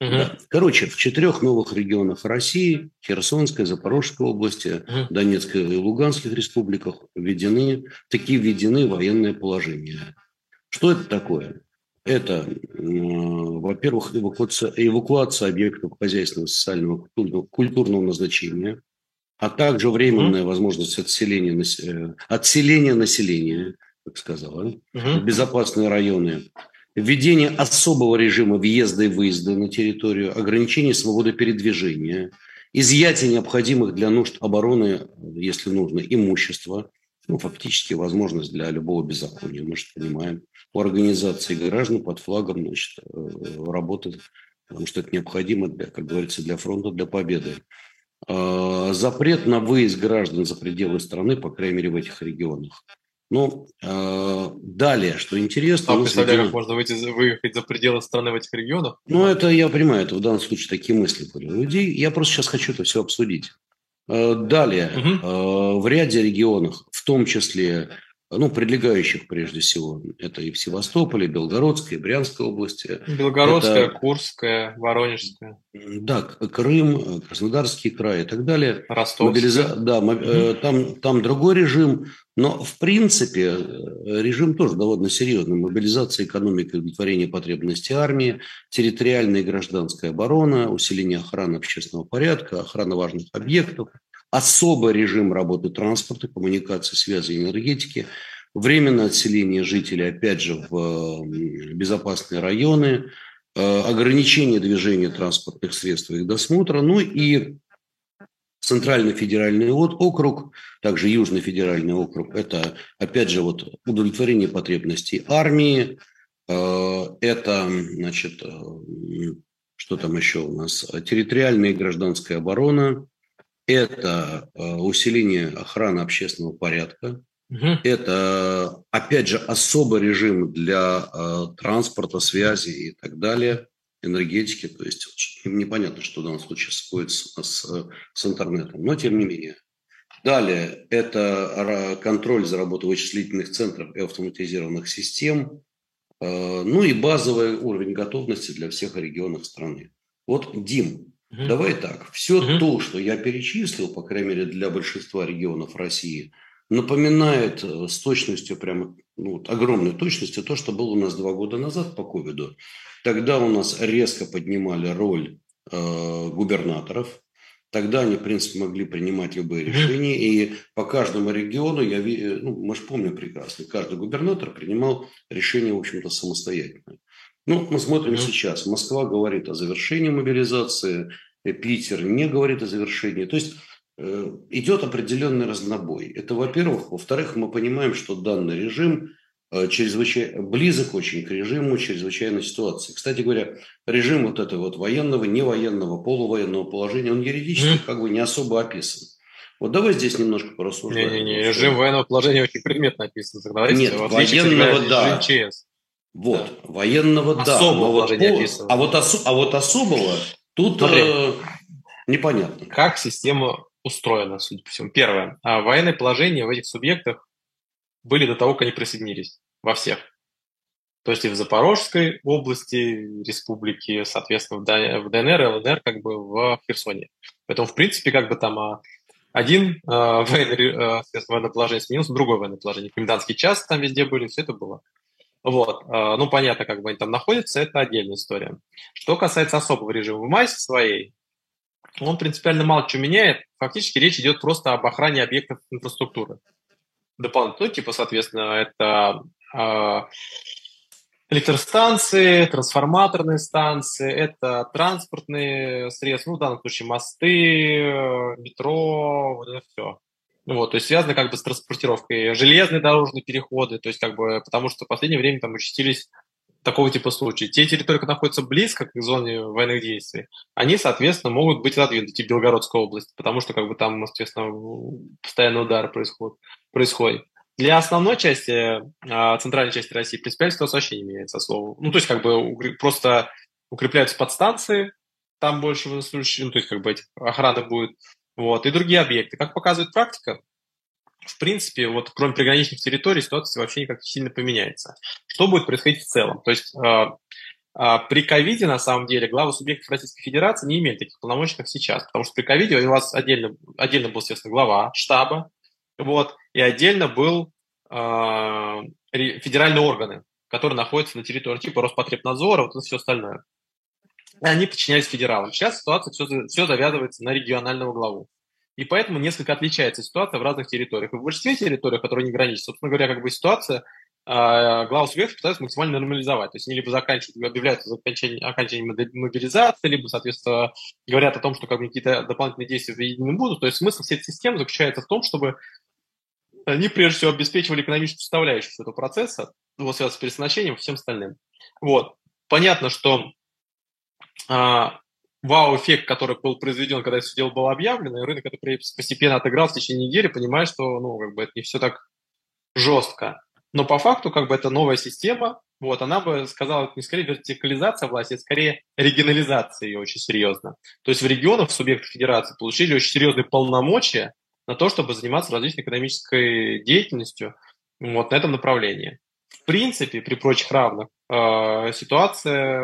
Угу. Да. Короче, в четырех новых регионах России, Херсонской, Запорожской области, угу. Донецкой и Луганских республиках введены, такие введены военные положения. Что это такое? Это, во-первых, эвакуация, эвакуация объектов хозяйственного, социального, культурного, культурного назначения, а также временная mm-hmm. возможность отселения, отселения населения, как сказала, mm-hmm. в безопасные районы, введение особого режима въезда и выезда на территорию, ограничение свободы передвижения, изъятие необходимых для нужд обороны, если нужно, имущества, ну, фактически возможность для любого беззакония, мы же понимаем. У организации граждан под флагом, значит, работы, потому что это необходимо, для, как говорится, для фронта, для победы. Запрет на выезд граждан за пределы страны, по крайней мере, в этих регионах. Ну, далее, что интересно... А представляю, как можно выйти, выехать за пределы страны в этих регионах? Ну, это я понимаю, это в данном случае такие мысли были у людей. Я просто сейчас хочу это все обсудить. Далее, угу. в ряде регионов, в том числе... ну, прилегающих прежде всего. Это и в Севастополе, и Белгородской, и Брянской области. Белгородская, это... Курская, Воронежская. Да, Крым, Краснодарский край и так далее. Ростовский. Мобилиза... Да, mm-hmm. там, там другой режим. Но, в принципе, режим тоже довольно серьезный. Мобилизация экономики, удовлетворение потребностей армии, территориальная и гражданская оборона, усиление охраны общественного порядка, охрана важных объектов. Особый режим работы транспорта, коммуникации, связи и энергетики, временное отселение жителей, опять же, в безопасные районы, ограничение движения транспортных средств и их досмотра, ну и Центральный федеральный округ, также Южный федеральный округ, это, опять же, вот, удовлетворение потребностей армии, это, значит, что там еще у нас, территориальная и гражданская оборона, это усиление охраны общественного порядка, угу. это, опять же, особый режим для э, транспорта, связи и так далее, энергетики, то есть непонятно, что в данном случае сходит с, с, с интернетом, но тем не менее. Далее, это контроль за работой вычислительных центров и автоматизированных систем, э, ну и базовый уровень готовности для всех регионов страны. Вот, Дим, Uh-huh. давай так, все uh-huh. то, что я перечислил, по крайней мере, для большинства регионов России, напоминает с точностью, прямо, ну, огромной точностью, то, что было у нас два года назад по ковиду. Тогда у нас резко поднимали роль э, губернаторов, тогда они, в принципе, могли принимать любые решения, uh-huh. и по каждому региону, я, ну, мы же помним прекрасно, каждый губернатор принимал решение, в общем-то, самостоятельно. Ну, мы смотрим mm-hmm. сейчас. Москва говорит о завершении мобилизации, Питер не говорит о завершении. То есть э, идет определенный разнобой. Это, во-первых. Во-вторых, мы понимаем, что данный режим э, чрезвычай... близок очень к режиму чрезвычайной ситуации. Кстати говоря, режим вот этого вот военного, невоенного, полувоенного положения, он юридически mm-hmm. как бы не особо описан. Вот давай здесь немножко порассуждаем. Не-не-не, режим военного положения очень предметно описан. Давайте, Нет, военного, да. Вот, да. военного, особого да. Особого а, вот, а вот особого тут э, непонятно. Как система устроена, судя по всему. Первое. А военные положения в этих субъектах были до того, как они присоединились. Во всех. То есть и в Запорожской области, республике, соответственно, в ДНР, ЛНР, как бы в Херсоне. Поэтому, в принципе, как бы там... Один э, военный, э, военное положение сменился, другое военное положение. Комендантский час там везде были, все это было. Вот. Э, ну, понятно, как бы они там находятся, это отдельная история. Что касается особого режима в массе своей, он принципиально мало чего меняет. Фактически речь идет просто об охране объектов инфраструктуры. Дополнительно, ну, типа, соответственно, это э, электростанции, трансформаторные станции, это транспортные средства, ну, в данном случае мосты, метро, вот это все. Вот, то есть связано как бы с транспортировкой, железные дорожные переходы, то есть как бы, потому что в последнее время там участились такого типа случаи. Те территории, которые находятся близко к зоне военных действий, они, соответственно, могут быть отодвинуты в Белгородскую область, потому что как бы там, соответственно, постоянный удар происходит. происходит. Для основной части, центральной части России, принципиально ситуация вообще не меняется, слово. Ну, то есть, как бы, просто укрепляются подстанции, там больше, ну, то есть, как бы, охрана будет, вот, и другие объекты. Как показывает практика, в принципе, вот, кроме приграничных территорий, ситуация вообще никак сильно поменяется. Что будет происходить в целом? То есть, при ковиде, на самом деле, главы субъектов Российской Федерации не имеют таких полномочий, как сейчас, потому что при ковиде у вас отдельно, отдельно был, естественно, глава штаба, вот, и отдельно был э, федеральные органы, которые находятся на территории типа Роспотребнадзора, вот и все остальное. И они подчинялись федералам. Сейчас ситуация все, все завязывается на регионального главу. И поэтому несколько отличается ситуация в разных территориях. И в большинстве территорий, которые не граничат, собственно говоря, как бы ситуация, э, главы субъектов пытаются максимально нормализовать. То есть они либо заканчивают, либо объявляются за окончание, окончание мобилизации, либо, соответственно, говорят о том, что как бы какие-то дополнительные действия заведены будут. То есть смысл всей этой системы заключается в том, чтобы они, прежде всего, обеспечивали экономическую составляющую этого процесса, его связь с переснащением и всем остальным. Вот. Понятно, что э, вау-эффект, который был произведен, когда это все дело было объявлено, и рынок это постепенно отыграл в течение недели, понимая, что ну, как бы это не все так жестко. Но по факту как бы это новая система, вот, она бы сказала, не скорее вертикализация власти, а скорее регионализация ее очень серьезно. То есть в регионах, в субъектах федерации получили очень серьезные полномочия на то, чтобы заниматься различной экономической деятельностью вот, на этом направлении. В принципе, при прочих равных, э, ситуация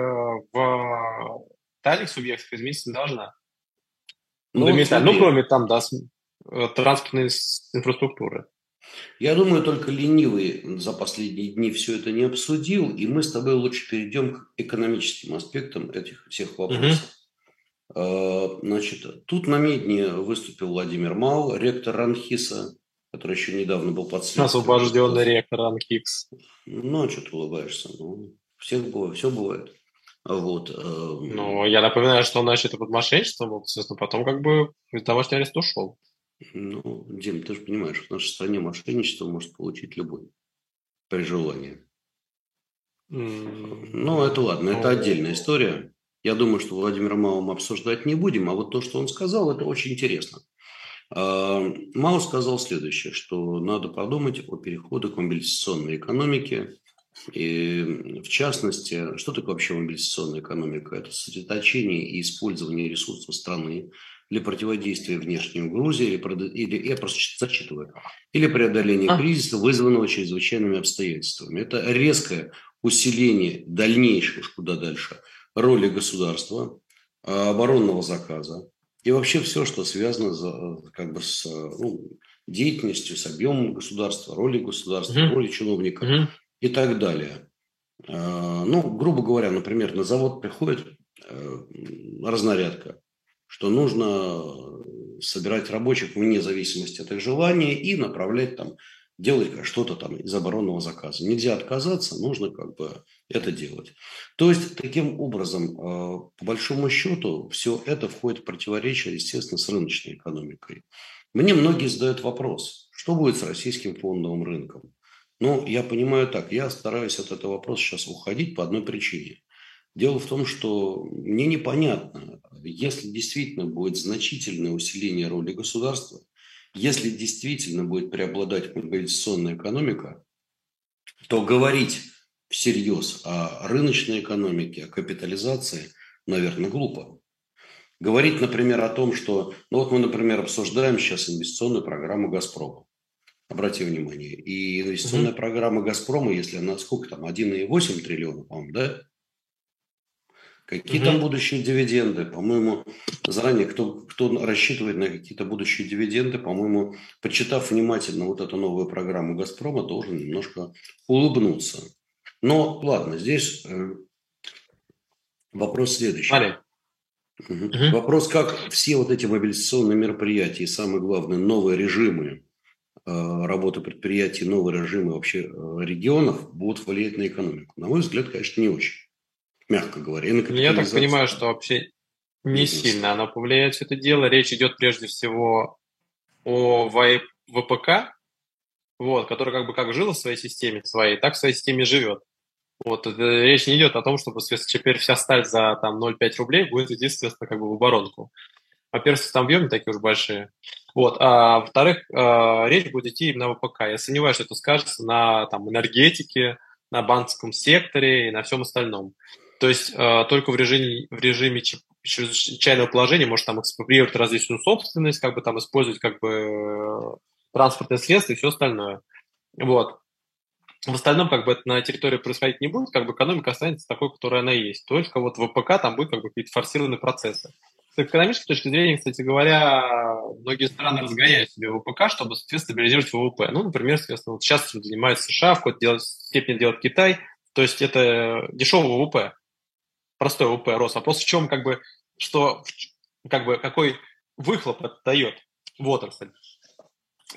в дальних субъектах измениться не должна. Ну, ну кроме там, да, транспортной инфраструктуры. Я думаю, только ленивый за последние дни все это не обсудил, и мы с тобой лучше перейдем к экономическим аспектам этих всех вопросов. Угу. Значит, тут на Медне выступил Владимир Мау, ректор РАНХИСа, который еще недавно был под следствием. Освобожденный ректор РАНХИС. Ну, а что ты улыбаешься? Ну, всех бывает, все бывает. Вот. Ну, я напоминаю, что он начал под мошенничеством, естественно, потом как бы из домашнего ареста ушел. Ну, Дим, ты же понимаешь, в нашей стране мошенничество может получить любой при желании. Mm-hmm. Ну, это ладно, это mm-hmm. отдельная история. Я думаю, что Владимира Мао мы обсуждать не будем, а вот то, что он сказал, это очень интересно. Мао сказал следующее, что надо подумать о переходе к мобилизационной экономике. И в частности, что такое вообще мобилизационная экономика? Это сосредоточение и использование ресурсов страны для противодействия внешней угрозе или, или, я просто зачитываю, или преодоления а. кризиса, вызванного чрезвычайными обстоятельствами. Это резкое усиление дальнейшего, куда дальше, роли государства, оборонного заказа и вообще все, что связано за, как бы с ну, деятельностью, с объемом государства, роли государства, uh-huh. роли чиновника uh-huh. и так далее. Ну, грубо говоря, например, на завод приходит разнарядка, что нужно собирать рабочих вне зависимости от их желания и направлять там, делать что-то там из оборонного заказа. Нельзя отказаться, нужно как бы это делать. То есть, таким образом, по большому счету, все это входит в противоречие, естественно, с рыночной экономикой. Мне многие задают вопрос, что будет с российским фондовым рынком? Ну, я понимаю так, я стараюсь от этого вопроса сейчас уходить по одной причине. Дело в том, что мне непонятно, если действительно будет значительное усиление роли государства, если действительно будет преобладать мобилизационная экономика, то говорить всерьез о рыночной экономике, о капитализации, наверное, глупо. Говорить, например, о том, что... Ну вот мы, например, обсуждаем сейчас инвестиционную программу «Газпрома». Обратите внимание. И инвестиционная [S2] Uh-huh. [S1] Программа «Газпрома», если она сколько там, один и восемь триллиона, по-моему, да? Какие [S2] Uh-huh. [S1] Там будущие дивиденды? По-моему, заранее, кто, кто рассчитывает на какие-то будущие дивиденды, по-моему, почитав внимательно вот эту новую программу «Газпрома», должен немножко улыбнуться. Но, ладно, здесь э, вопрос следующий. Валя. Угу. Угу. Вопрос, как все вот эти мобилизационные мероприятия и, самое главное, новые режимы э, работы предприятий, новые режимы вообще э, регионов будут влиять на экономику. На мой взгляд, конечно, не очень, мягко говоря. Я так понимаю, что вообще не сильно оно повлияет все это дело. Речь идет прежде всего о вэ пэ ка, вот, который как бы как жил в своей системе своей, так в своей системе живет. Вот, речь не идет о том, чтобы теперь вся сталь за там, ноль целых пять рублей будет идти, соответственно, как бы в оборонку. Во-первых, там объемы такие уж большие. Вот. А во-вторых, речь будет идти именно о вэ пэ ка. Я сомневаюсь, что это скажется на там, энергетике, на банковском секторе и на всем остальном. То есть только в режиме, в режиме чрезвычайного положения может там экспроприировать различную собственность, как бы там использовать как бы транспортные средства и все остальное. Вот. В остальном, как бы, это на территории происходить не будет, как бы экономика останется такой, которая она есть. Только вот в вэ пэ ка там будут как бы какие-то форсированные процессы. С экономической точки зрения, кстати говоря, многие страны разгоняют себе вэ пэ ка, чтобы, соответственно, стабилизировать вэ вэ пэ. Ну, например, соответственно, вот сейчас занимается США, в какой-то степени делает Китай. То есть это дешевый вэ вэ пэ, простой вэ вэ пэ рост. Вопрос в чем, как бы, что, как бы, какой выхлоп это дает в отрасль.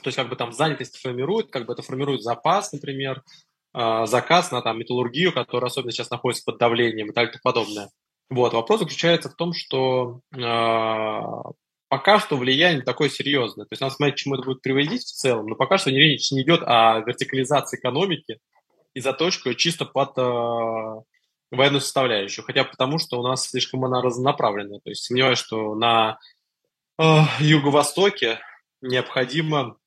То есть, как бы там занятость формирует, как бы это формирует запас, например, э, заказ на там металлургию, которая особенно сейчас находится под давлением и так и подобное. Вот, вопрос заключается в том, что э, пока что влияние такое серьезное. То есть, надо смотреть, к чему это будет приводить в целом, но пока что речь не идет о вертикализации экономики и заточку чисто под э, военную составляющую. Хотя потому, что у нас слишком она разнонаправленная. То есть, сомневаюсь, что на э, юго-востоке необходимо,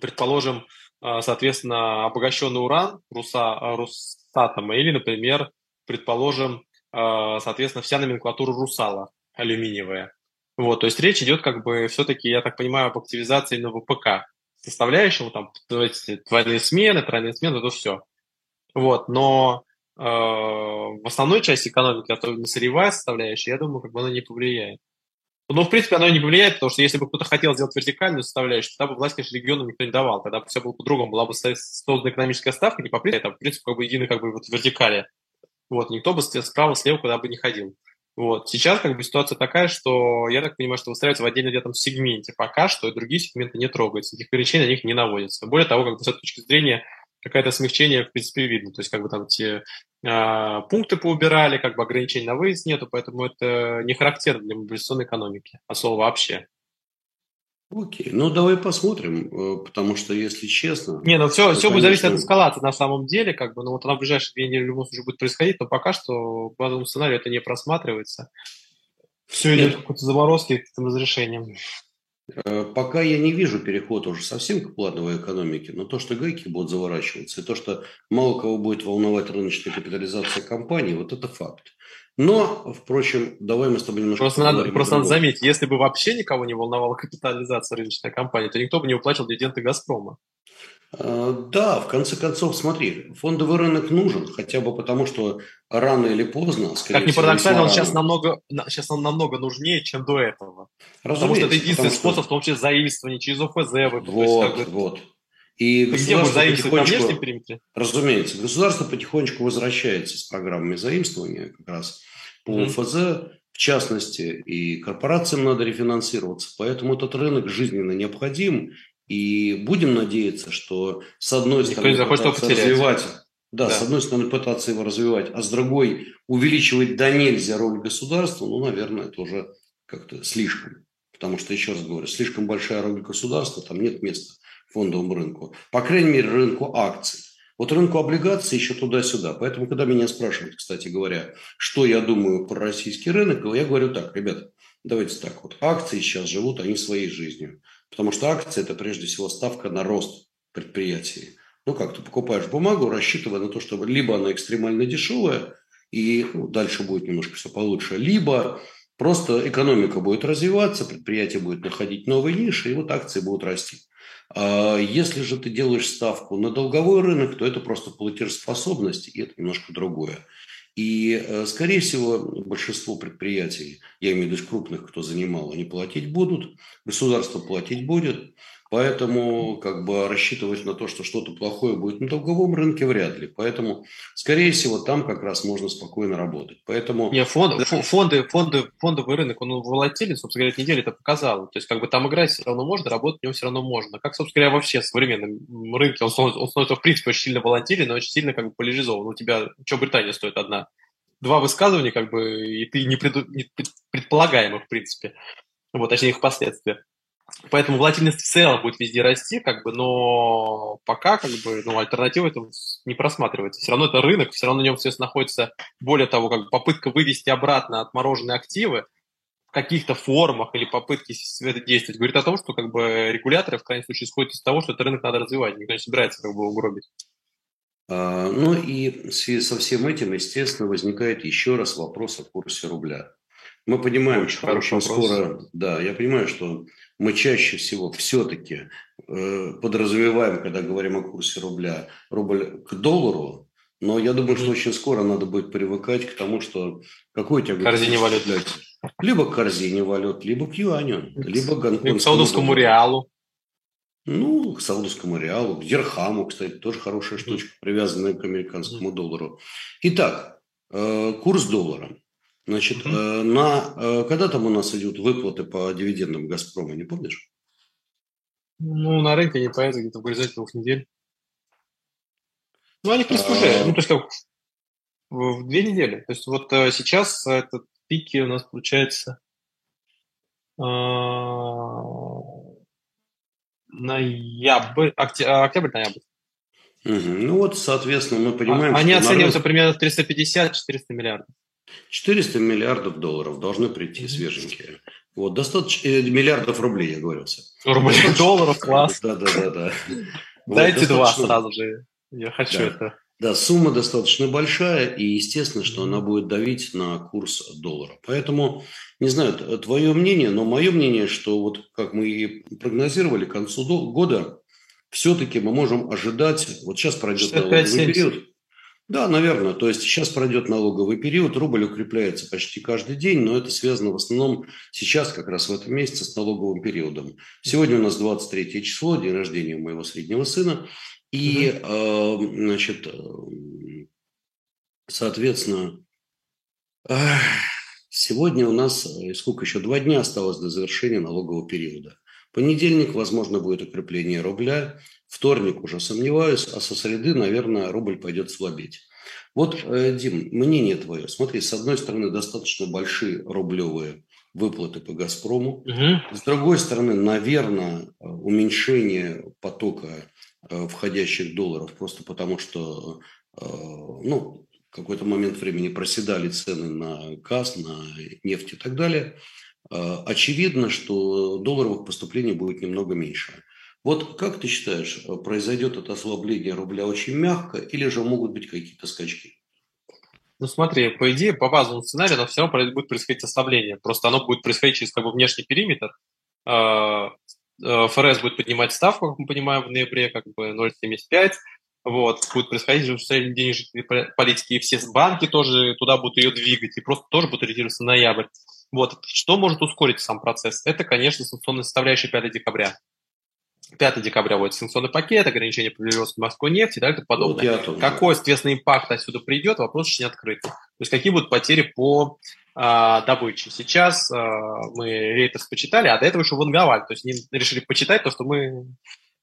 предположим, соответственно, обогащенный уран Руса, Русатома или, например, предположим, соответственно, вся номенклатура Русала алюминиевая. Вот, то есть речь идет как бы все-таки, я так понимаю, об активизации на вэ пэ ка, составляющего там двойные смены, тройные смены, это все. Вот, но э, в основной части экономики, особенно сырьевая составляющая, я думаю, как бы она не повлияет. Но, в принципе, оно не повлияет, потому что если бы кто-то хотел сделать вертикальную составляющую, тогда бы власть, конечно, регионам никто не давал. Тогда бы все было по-другому. Была бы создана экономическая ставка, не по принципу, а по принципу как бы единой как бы, вот, вертикали. Вот, никто бы справа-слева куда бы не ходил. Вот. Сейчас как бы ситуация такая, что, я так понимаю, что выстраивается в отдельном где-то сегменте пока что, и другие сегменты не трогаются. Никаких ограничений на них не наводится. Более того, как бы с этой точки зрения какое-то смягчение, в принципе, видно. То есть, как бы там те э, пункты поубирали, как бы ограничений на выезд нету, поэтому это не характерно для мобилизационной экономики, от слова вообще. Окей, ну давай посмотрим, потому что, если честно... Не, ну все, все будет зависеть от эскалации на самом деле, как бы, ну вот она в ближайшие две недели в любом случае будет происходить, но пока что по этому сценарию это не просматривается. Все идет в какой-то заморозке, каким-то разрешением. Пока я не вижу переход уже совсем к плановой экономике, но то, что гайки будут заворачиваться, и то, что мало кого будет волновать рыночная капитализация компании, вот это факт. Но, впрочем, давай мы с тобой немножко... Просто, надо, просто надо заметить, если бы вообще никого не волновала капитализация рыночной компании, то никто бы не уплачивал дивиденды «Газпрома». Да, в конце концов, смотри, фондовый рынок нужен, хотя бы потому, что рано или поздно... Как ни парадоксально, он сейчас намного, сейчас он намного нужнее, чем до этого. Разумеется, потому что это единственный потому, способ, что... в том числе, заимствования через о эф зэ. Вот, вот. Как бы... вот. И где мы заимствуем на внешнем периметре? Разумеется, государство потихонечку возвращается с программами заимствования как раз по mm-hmm. о эф зэ, в частности, и корпорациям надо рефинансироваться, поэтому этот рынок жизненно необходим. И будем надеяться, что с одной стороны, развивать, Да, да, с одной стороны пытаться его развивать, а с другой увеличивать до нельзя роль государства, ну, наверное, это уже как-то слишком. Потому что, еще раз говорю, слишком большая роль государства, там нет места фондовому рынку. По крайней мере, рынку акций. Вот рынку облигаций еще туда-сюда. Поэтому, когда меня спрашивают, кстати говоря, что я думаю про российский рынок, я говорю так, ребята, давайте так, вот акции сейчас живут, они своей жизнью. Потому что акции – это прежде всего ставка на рост предприятий. Ну как, ты покупаешь бумагу, рассчитывая на то, чтобы либо она экстремально дешевая, и ну, дальше будет немножко все получше, либо просто экономика будет развиваться, предприятие будет находить новые ниши, и вот акции будут расти. А если же ты делаешь ставку на долговой рынок, то это просто платежеспособность, и это немножко другое. И, скорее всего, большинство предприятий, я имею в виду крупных, кто занимал, они платить будут, государство платить будет. Поэтому как бы рассчитывать на то, что что-то плохое будет на долговом рынке, вряд ли. Поэтому, скорее всего, там как раз можно спокойно работать. Поэтому... Не, фонд, да. фонды, фонды, фондовый рынок, он волатилен, собственно говоря, неделя это показало. То есть, как бы там играть все равно можно, работать в нем все равно можно. Как, собственно говоря, во всем современном рынке, он, он становится, в принципе, очень сильно волатилен, но очень сильно как бы поляризован. У тебя, что Британия стоит одна? Два высказывания, как бы, и ты не, преду, не предполагаемых, в принципе. Вот, точнее, их последствия. Поэтому волатильность в целом будет везде расти, как бы, но пока как бы, ну, альтернатива этому не просматривается. Все равно это рынок, все равно на нем все находится, более того, как бы попытка вывести обратно отмороженные активы в каких-то формах или попытки это действовать говорит о том, что как бы, регуляторы в крайнем случае исходят из того, что этот рынок надо развивать, никто не собирается как бы, угробить. А, ну и в связи со всем этим, естественно, возникает еще раз вопрос о курсе рубля. Мы понимаем, очень что очень скоро, да, я понимаю, что мы чаще всего все-таки э, подразумеваем, когда говорим о курсе рубля, рубль к доллару, но я думаю, что очень скоро надо будет привыкать к тому, что какой у тебя корзине валют, либо к корзине валют, либо к юаню, либо к гонконгскому, к саудовскому реалу. Ну, к саудовскому реалу, к дирхаму, кстати, тоже хорошая штучка, привязанная к американскому доллару. Итак, э, курс доллара. Значит, mm-hmm. на, когда там у нас идут выплаты по дивидендам Газпрома, не помнишь? Ну, на рынке не появится где-то в горизонте двух недель. Ну, они, в принципе, а... уже, ну, то есть, как, в две недели. То есть, вот сейчас этот пики у нас получается ноябрь, октябрь-ноябрь. Угу. Ну, вот, соответственно, мы понимаем, а, что... Они оцениваются рынке... примерно триста пятьдесят - четыреста миллиардов. четыреста миллиардов долларов должны прийти свеженькие. Вот, достаточно... Миллиардов рублей, я говорился. Рублей, достаточно... долларов, класс. Да, да, да, да. Дайте вот, два достаточно... сразу же. Я хочу да. это. Да, сумма достаточно большая, и естественно, что она будет давить на курс доллара. Поэтому, не знаю, твое мнение, но мое мнение, что вот как мы и прогнозировали, к концу года все-таки мы можем ожидать... Вот сейчас пройдет налоговый период. Да, наверное. То есть сейчас пройдет налоговый период, рубль укрепляется почти каждый день, но это связано в основном сейчас, как раз в этом месяце, с налоговым периодом. Сегодня у нас двадцать третье число, день рождения моего среднего сына. И, mm-hmm. э, значит, э, соответственно, э, сегодня у нас, сколько еще, два дня осталось до завершения налогового периода. Понедельник, возможно, будет укрепление рубля. Вторник уже сомневаюсь, а со среды, наверное, рубль пойдет слабеть. Вот, Дим, мнение твое. Смотри, с одной стороны, достаточно большие рублевые выплаты по «Газпрому». Угу. С другой стороны, наверное, уменьшение потока входящих долларов просто потому, что ну, в какой-то момент времени проседали цены на газ, на нефть и так далее. Очевидно, что долларовых поступлений будет немного меньше. Вот как ты считаешь, произойдет это ослабление рубля очень мягко или же могут быть какие-то скачки? Ну смотри, по идее, по базовому сценарию, но все равно будет происходить ослабление. Просто оно будет происходить через как бы, внешний периметр. ФРС будет поднимать ставку, как мы понимаем, в ноябре как бы ноль семьдесят пять. Вот. Будет происходить ужесточение денежной политики, и все банки тоже туда будут ее двигать, и просто тоже будут ориентироваться на ноябрь. Вот. Что может ускорить сам процесс? Это, конечно, санкционная составляющая пятого декабря. пятого декабря будет санкционный пакет, ограничение по перевозке морской нефти и так далее и подобное. Вот какой, соответственно, импакт отсюда придет, вопрос еще не открыт. То есть какие будут потери по а, добыче. Сейчас а, мы Рейтерс почитали, а до этого еще ванговали. То есть они решили почитать то, что мы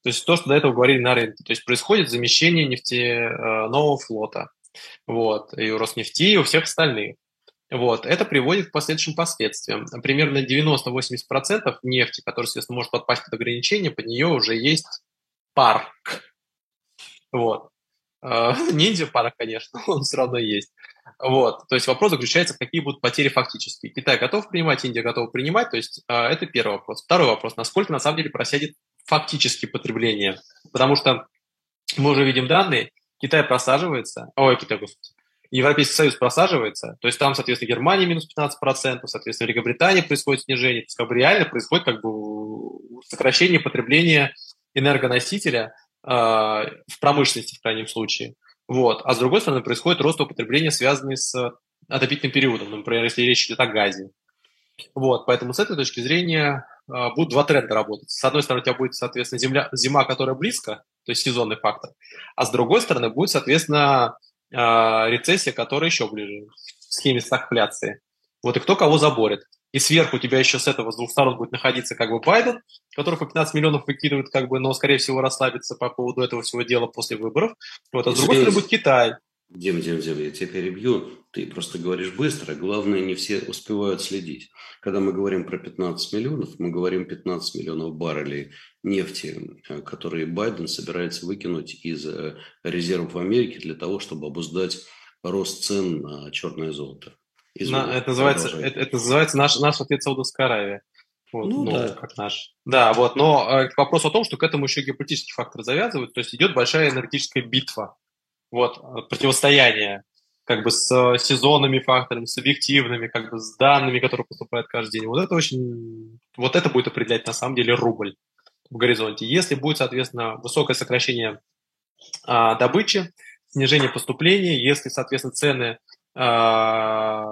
То есть то, что до этого говорили на рынке. То есть происходит замещение нефтяного флота. Вот. И у Роснефти, и у всех остальных. Вот. Это приводит к последующим последствиям. Примерно девяносто-восемьдесят процентов нефти, которая, соответственно, может подпасть под ограничение, под нее уже есть парк. Вот. Ниндзя-парк, конечно, он все равно есть. Вот. То есть вопрос заключается, какие будут потери фактические. Китай готов принимать, Индия готова принимать. То есть это первый вопрос. Второй вопрос. Насколько на самом деле просядет фактически потребление? Потому что мы уже видим данные. Китай просаживается. Ой, Китай, господи. Европейский Союз просаживается, то есть там, соответственно, Германия минус пятнадцать процентов, соответственно, Великобритания происходит снижение, то есть как бы реально происходит как бы сокращение потребления энергоносителя э, в промышленности в крайнем случае. Вот. А с другой стороны происходит рост употребления, связанный с отопительным периодом, например, если речь идет о газе. Вот. Поэтому с этой точки зрения э, будут два тренда работать. С одной стороны у тебя будет, соответственно, земля, зима, которая близко, то есть сезонный фактор, а с другой стороны будет, соответственно, рецессия, которая еще ближе в схеме стагфляции. Вот и кто кого заборет. И сверху у тебя еще с этого, с двух сторон будет находиться как бы Байден, который по пятнадцать миллионов выкидывает, как бы, но, скорее всего, расслабится по поводу этого всего дела после выборов. Вот, а с другой стороны будет Китай. Дим, Дим, Дим, я тебя перебью. Ты просто говоришь быстро. Главное, не все успевают следить. Когда мы говорим про пятнадцать миллионов, мы говорим пятнадцать миллионов баррелей нефти, которые Байден собирается выкинуть из резервов Америки для того, чтобы обуздать рост цен на черное золото. На, это, называется, это, это называется наш, наш ответ Саудовской Аравии. Вот, ну, ну, да. Как наш. Да, вот. Но э, вопрос о том, что к этому еще геополитический фактор завязывают. То есть идет большая энергетическая битва. Вот, противостояние как бы с сезонными факторами, с объективными, как бы с данными, которые поступают каждый день. Вот это очень, вот это будет определять на самом деле рубль в горизонте. Если будет, соответственно, высокое сокращение а, добычи, снижение поступления, если, соответственно, цены а,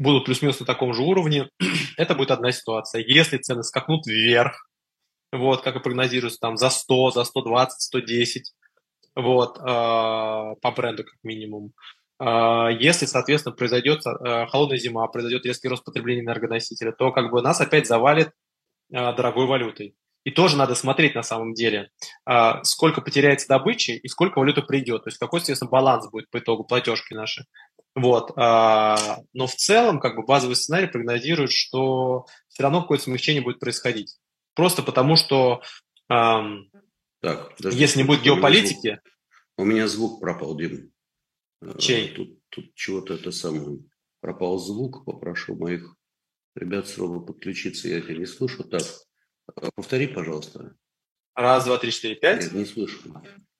будут плюс-минус на таком же уровне, это будет одна ситуация. Если цены скакнут вверх, вот, как и прогнозируется, там за сто, за сто двадцать, сто десять, вот, по бренду как минимум. Если, соответственно, произойдет холодная зима, произойдет резкий рост потребления энергоносителя, то как бы нас опять завалит дорогой валютой. И тоже надо смотреть на самом деле, сколько потеряется добычи и сколько валюты придет. То есть какой, соответственно, баланс будет по итогу платежки наши. Вот. Но в целом как бы базовый сценарий прогнозирует, что все равно какое-то смягчение будет происходить. Просто потому, что... Так, подожди, если не будет геополитики... У меня звук пропал, Дим. Чей? Тут, тут чего-то это самое. Пропал звук, попрошу моих ребят срочно подключиться, я тебя не слышу. Так, повтори, пожалуйста. Раз, два, три, четыре, пять. Нет, не слышу.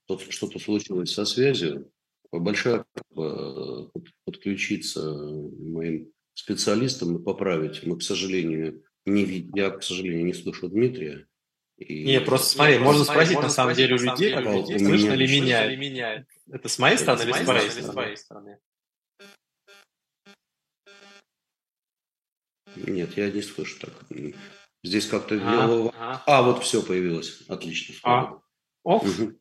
Тут что-то случилось со связью. Большая подключиться моим специалистам и поправить. Мы, к сожалению, не видим. Я, к сожалению, не слышу Дмитрия. И... Не, просто смотри, просто можно смотреть, можно на самом деле у людей, как людей, слышно ли меня. Ли меня. Это с моей стороны или с твоей стороны? стороны? Нет, я не слышу так. Здесь как-то... А, дело... а. а вот все появилось. Отлично. А. Ох. Угу.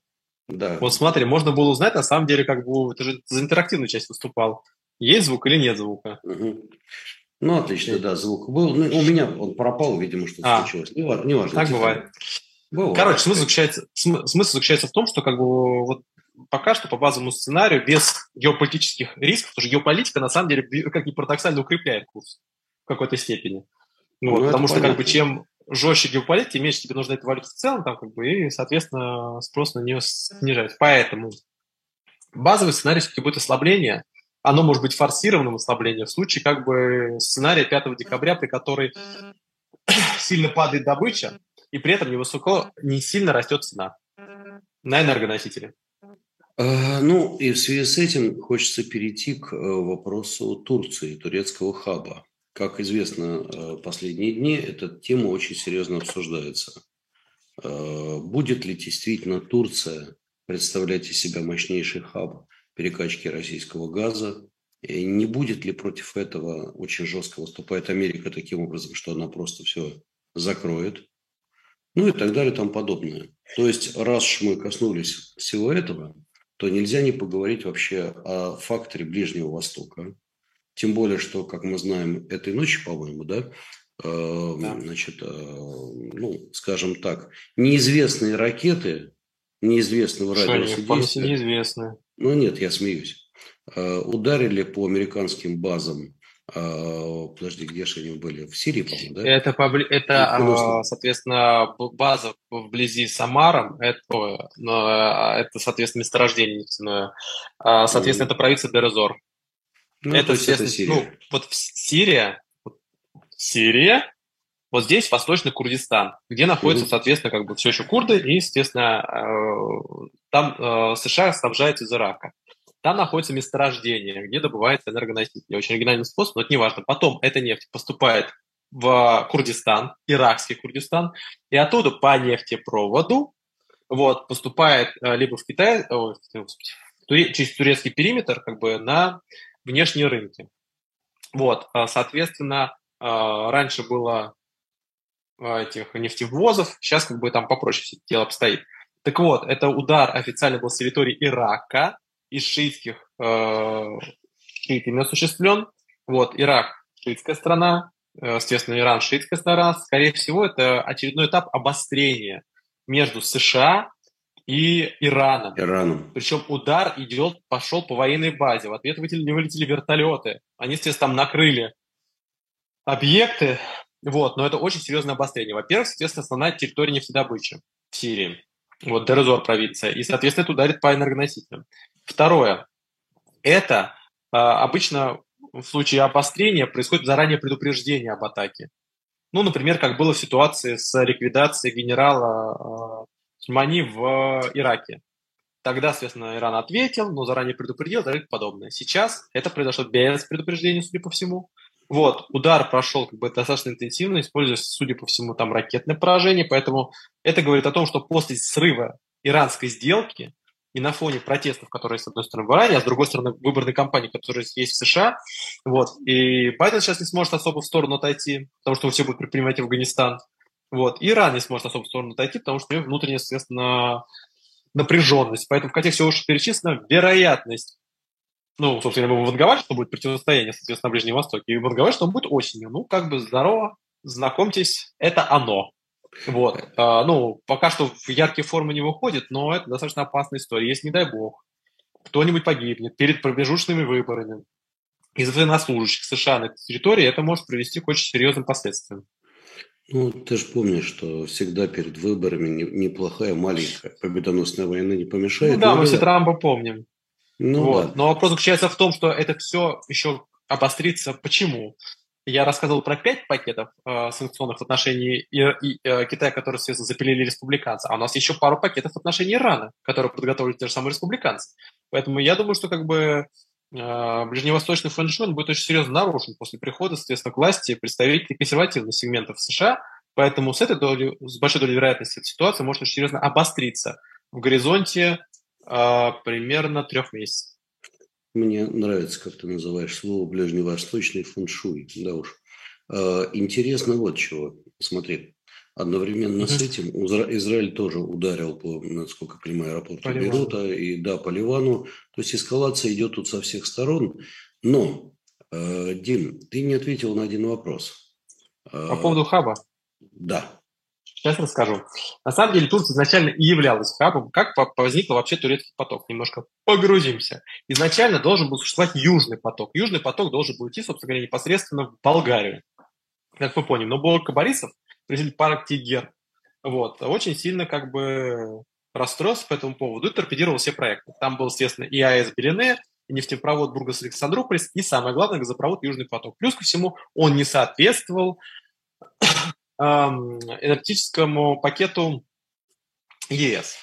Да. Вот смотри, можно было узнать, на самом деле, как бы ты же за интерактивную часть выступал. Есть звук или нет звука? Угу. Ну, отлично, да, звук был. Ну, у меня он пропал, видимо, что-то а, случилось. Не важно. Не важно так бывает. бывает. Короче, смысл заключается, см, смысл заключается в том, что как бы вот пока что по базовому сценарию без геополитических рисков, потому что геополитика на самом деле, как ни парадоксально, укрепляет курс в какой-то степени. Вот, ну, потому что понятно. Как бы чем жестче геополитика, тем меньше тебе нужна эта валюта в целом, там, как бы, и, соответственно, спрос на нее снижается. Поэтому базовый сценарий все-таки будет ослабление. Оно может быть форсированным ослаблением в случае как бы сценария пятого декабря, при которой сильно падает добыча, и при этом невысоко, не сильно растет цена на энергоносители. Ну, и в связи с этим хочется перейти к вопросу Турции, турецкого хаба. Как известно, последние дни эта тема очень серьезно обсуждается. Будет ли действительно Турция представлять из себя мощнейший хаб перекачки российского газа? И не будет ли против этого очень жестко выступает Америка таким образом, что она просто все закроет? Ну и так далее, там подобное. То есть, раз уж мы коснулись всего этого, то нельзя не поговорить вообще о факторе Ближнего Востока. Тем более, что, как мы знаем, этой ночью, по-моему, да, да. значит, ну, скажем так, неизвестные ракеты, неизвестного радиуса действия. Неизвестные. Ну нет, я смеюсь. Ударили по американским базам. Подожди, где же они были? В Сирии, по-моему, да? Это, побли... это соответственно, база вблизи Самары. Это, это соответственно, месторождение нефтяное. Соответственно, это провинция Дейр-эз-Зор. Ну, это, это Сирия. Ну, вот Сирия, Сирия, вот здесь Восточный Курдистан, где находятся, соответственно, как бы все еще курды, и, естественно, там США снабжают из Ирака. Там находится месторождение, где добывается энергоносители. Очень оригинальный способ, но это не важно. Потом эта нефть поступает в Курдистан, иракский Курдистан, и оттуда по нефтепроводу вот, поступает либо в Китай, о, через турецкий периметр, как бы на внешние рынки. Вот, соответственно, раньше было этих нефтевозов, сейчас как бы там попроще дело обстоит. Так вот, это удар официально был с территории Ирака, из шиитских э, шиитами осуществлен. Вот, Ирак – шиитская страна, естественно, Иран – шиитская страна. Скорее всего, это очередной этап обострения между США и Ираном. Ираном. Причем удар идет, пошел по военной базе. В ответ вылетели, вылетели вертолеты. Они, естественно, там накрыли объекты. Вот, но это очень серьезное обострение. Во-первых, естественно, основная территория нефтедобычи в Сирии. Вот, Дейр-эз-Зор провинция. И, соответственно, это ударит по энергоносителям. Второе. Это э, обычно в случае обострения происходит заранее предупреждение об атаке. Ну, например, как было в ситуации с ликвидацией генерала э, Сульмани в э, Ираке. Тогда, соответственно, Иран ответил, но заранее предупредил и так подобное. Сейчас это произошло без предупреждения, судя по всему. Вот, удар прошел как бы достаточно интенсивно, используясь, судя по всему, там ракетное поражение, поэтому это говорит о том, что после срыва иранской сделки и на фоне протестов, которые, с одной стороны, в Иране, а с другой стороны, выборной кампании, которые есть в США, вот, и Байден сейчас не сможет особо в сторону отойти, потому что все будут предпринимать Афганистан, вот, и Иран не сможет особо в сторону отойти, потому что у него внутренняя, соответственно, напряженность, поэтому в контексте всего, что перечислено, вероятность. Ну, собственно, мы ванговать, что будет противостояние, соответственно, на Ближнем Востоке, и ванговать, что он будет осенью. Ну, как бы, здорово, знакомьтесь, это оно. Вот. А, ну, пока что в яркие формы не выходит, но это достаточно опасная история. Если, не дай бог, кто-нибудь погибнет перед промежуточными выборами из военнослужащих США на этой территории, это может привести к очень серьезным последствиям. Ну, ты же помнишь, что всегда перед выборами неплохая маленькая победоносная война не помешает. Ну да, мы все Трампа помним. Ну, вот. Да. Но вопрос заключается в том, что это все еще обострится. Почему? Я рассказывал про пять пакетов э, санкционных в отношении и, и, э, Китая, которые, соответственно, запилили республиканцы. А у нас еще пару пакетов в отношении Ирана, которые подготовили те же самые республиканцы. Поэтому я думаю, что как бы э, ближневосточный фэн-шуй будет очень серьезно нарушен после прихода, соответственно, к власти представителей консервативных сегментов США. Поэтому с этой долей, с большой долей вероятности эта ситуация может очень серьезно обостриться в горизонте примерно трех месяцев. Мне нравится, как ты называешь слово «ближневосточный фэн-шуй». Да уж. Интересно вот чего. Смотри, одновременно mm-hmm. с этим Израиль тоже ударил по, насколько я понимаю, аэропорту по Бейрута и да, по Ливану. То есть эскалация идет тут со всех сторон. Но, Дим, ты не ответил на один вопрос. По поводу хаба? Да. Сейчас расскажу. На самом деле Турция изначально и являлась хабом. Как возникла вообще турецкий поток? Немножко погрузимся. Изначально должен был существовать южный поток. Южный поток должен был идти, собственно говоря, непосредственно в Болгарию. Как мы поняли. Но Борка Борисов, президент парк Тигер, вот, очень сильно как бы расстроился по этому поводу и торпедировал все проекты. Там был, естественно, и АЭС Белене, и нефтепровод Бургас-Александрополис, и самое главное, газопровод Южный поток. Плюс ко всему, он не соответствовал энергетическому пакету ЕС.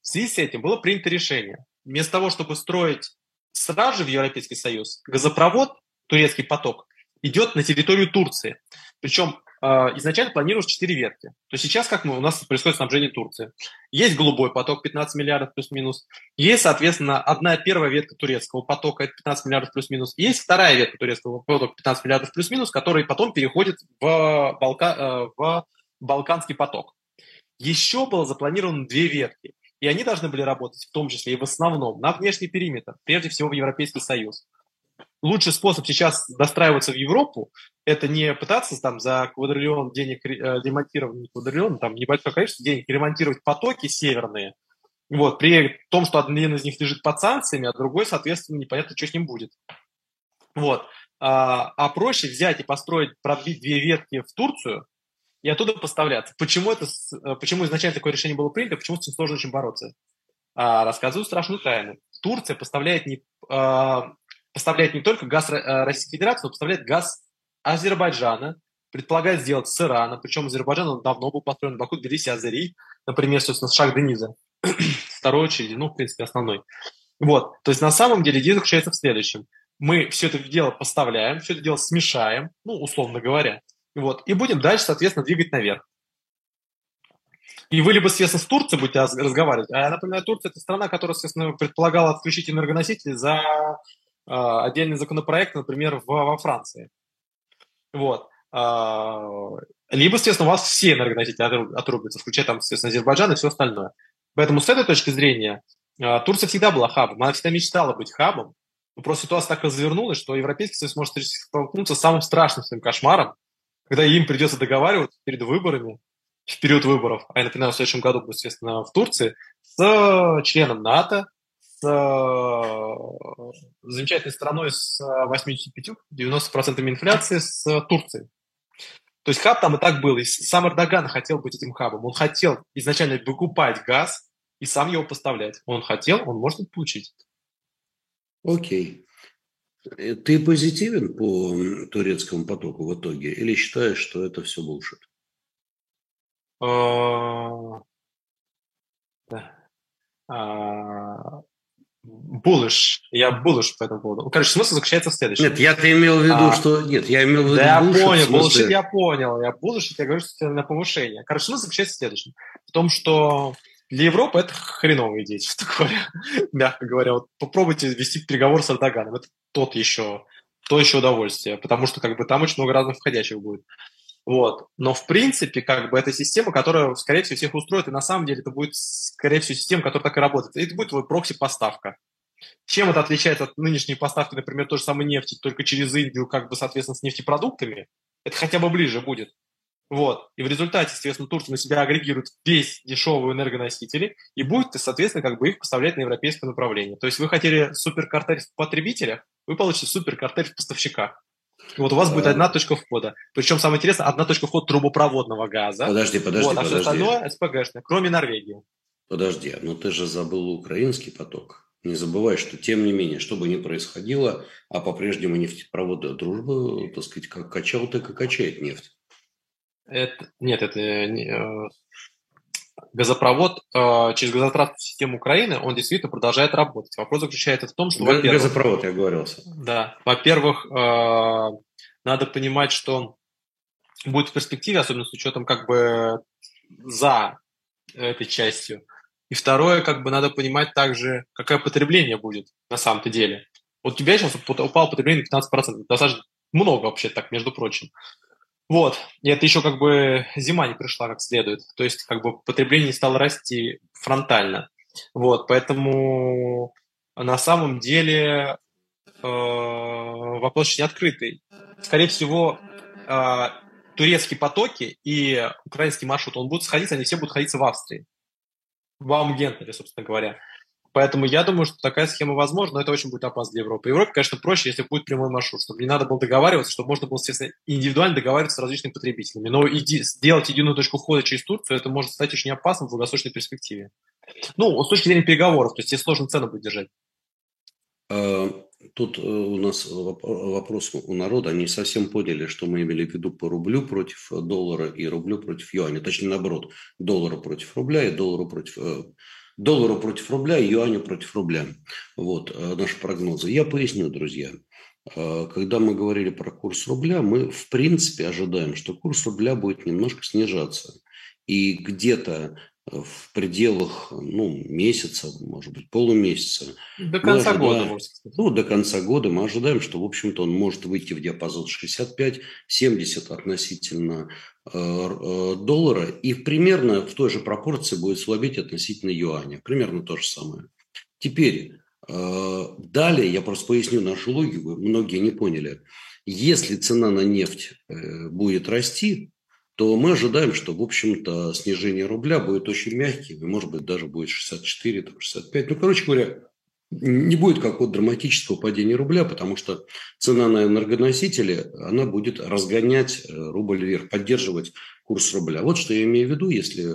В связи с этим было принято решение. Вместо того, чтобы строить сразу же в Европейский Союз, газопровод, турецкий поток, идет на территорию Турции. Причем э, изначально планировалось четыре ветки. То сейчас как мы, у нас происходит снабжение Турции. Есть голубой поток, пятнадцать миллиардов плюс-минус. Есть, соответственно, одна первая ветка турецкого потока, это пятнадцать миллиардов плюс-минус. Есть вторая ветка турецкого потока, пятнадцать миллиардов плюс-минус, который потом переходит в, Балка, в Балканский поток. Еще было запланировано две ветки. И они должны были работать, в том числе и в основном, на внешний периметр, прежде всего в Европейский Союз. лучший способ сейчас достраиваться в Европу – это не пытаться там за квадриллион денег ремонтировать, не квадриллион, там небольшое количество денег ремонтировать потоки северные, вот, при том, что один из них лежит под санкциями, а другой, соответственно, непонятно, что с ним будет. Вот. А, а проще взять и построить, пробить две ветки в Турцию и оттуда поставляться. Почему, это, почему изначально такое решение было принято, почему с этим сложно очень бороться? А, рассказываю страшную тайну. Турция поставляет не, а, поставляет не только газ Российской Федерации, но поставляет газ Азербайджана, предполагает сделать с Ирана, причем Азербайджан он давно был построен, Баку, Тбилиси, Азери, например, собственно, Шах-Дениза, второй очереди, ну, в принципе, основной. Вот, то есть на самом деле идея заключается в следующем. Мы все это дело поставляем, все это дело смешаем, ну, условно говоря, вот, и будем дальше, соответственно, двигать наверх. И вы либо, соответственно, с Турцией будете разговаривать, а я напоминаю, Турция – это страна, которая, соответственно, предполагала отключить энергоносители за э, отдельный законопроект, например, в, во Франции. Вот. Либо, соответственно, у вас все энергоносители отрубятся, включая там, соответственно, Азербайджан и все остальное. Поэтому с этой точки зрения Турция всегда была хабом, она всегда мечтала быть хабом, но просто ситуация так развернулась, что Европейский Союз может столкнуться с самым страшным своим кошмаром, когда им придется договариваться перед выборами, в период выборов, а я напоминаю, в следующем году, естественно, в Турции, с членом НАТО, с замечательной страной с восемьдесят пять - девяносто процентов инфляции, с Турцией. То есть хаб там и так был. И сам Эрдоган хотел быть этим хабом. Он хотел изначально выкупать газ и сам его поставлять. Он хотел, он может это получить. Окей. Ты позитивен по турецкому потоку в итоге? Или считаешь, что это все булшит? Булыш. Я булыш по этому поводу. Короче, смысл заключается в следующем. Нет, я-то имел в виду, а, что... Нет, я имел в виду... Да, булыш, я понял, булыш, я понял. Я булыш, я говорю, что это на повышение. Короче, смысл заключается в следующем. В том, что для Европы это хреновая идея, честно говоря. Мягко говоря. Вот попробуйте вести переговор с Эрдоганом. Это тот еще, то еще удовольствие. Потому что как бы там очень много разных входящих будет. Вот. Но, в принципе, как бы это система, которая, скорее всего, всех устроит, и на самом деле это будет, скорее всего, система, которая так и работает. И это будет твой прокси-поставка. Чем это отличается от нынешней поставки, например, той же самой нефти, только через Индию, как бы, соответственно, с нефтепродуктами? Это хотя бы ближе будет. Вот. И в результате, соответственно, Турция на себя агрегирует весь дешевые энергоносители и будет, соответственно, как бы их поставлять на европейское направление. То есть вы хотели суперкартель в потребителях, вы получите суперкартель в поставщиках. Вот у вас будет одна точка входа. Причем, самое интересное, одна точка входа трубопроводного газа. Подожди, подожди, вот, а подожди. А все остальное СПГшное, кроме Норвегии. Подожди, но ты же забыл украинский поток. Не забывай, что, тем не менее, что бы ни происходило, а по-прежнему нефтепроводы дружбы, так сказать, как качал, так и качает нефть. Это, нет, это э, газопровод э, через газотранспортную систему Украины, он действительно продолжает работать. Вопрос заключается в том, что, во-первых... Газопровод, я оговорился. Да. Во-первых, э, надо понимать, что будет в перспективе, особенно с учетом как бы за этой частью. И второе, как бы надо понимать также, какое потребление будет на самом-то деле. Вот у тебя сейчас упало потребление на пятнадцать процентов. Достаточно много вообще так, между прочим. Вот. И это еще как бы зима не пришла как следует. То есть как бы потребление стало расти фронтально. Вот. Поэтому на самом деле э, вопрос очень открытый. Скорее всего, э, турецкие потоки и украинский маршрут, он будет сходиться, они все будут сходиться в Австрии. В Аумгентнере, собственно говоря. Поэтому я думаю, что такая схема возможна, но это очень будет опасно для Европы. Европе, конечно, проще, если будет прямой маршрут, чтобы не надо было договариваться, чтобы можно было, естественно, индивидуально договариваться с различными потребителями. Но иди, сделать единую точку входа через Турцию, это может стать очень опасным в долгосрочной перспективе. Ну, с точки зрения переговоров, то есть тебе сложно цену будет держать. Тут у нас вопрос у народа. Они совсем поняли, что мы имели в виду по рублю против доллара и рублю против юаня. Точнее, наоборот, доллара против рубля и доллара против... Доллару против рубля, юаню против рубля. Вот наши прогнозы. Я поясню, друзья. Когда мы говорили про курс рубля, мы в принципе ожидаем, что курс рубля будет немножко снижаться. И где-то в пределах ну, месяца, может быть, полумесяца. До конца ожидаем, года, может быть. Ну, до конца года мы ожидаем, что, в общем-то, он может выйти в диапазон шестьдесят пять - семьдесят относительно доллара, и примерно в той же пропорции будет слабеть относительно юаня. Примерно то же самое. Теперь, Далее, я просто поясню нашу логику, многие не поняли. Если цена на нефть будет расти, то мы ожидаем, что, в общем-то, снижение рубля будет очень мягким, и, может быть, даже будет шестьдесят четыре, шестьдесят пять. Ну, короче говоря, не будет какого-то драматического падения рубля, потому что цена на энергоносители, она будет разгонять рубль вверх, поддерживать курс рубля. Вот что я имею в виду, если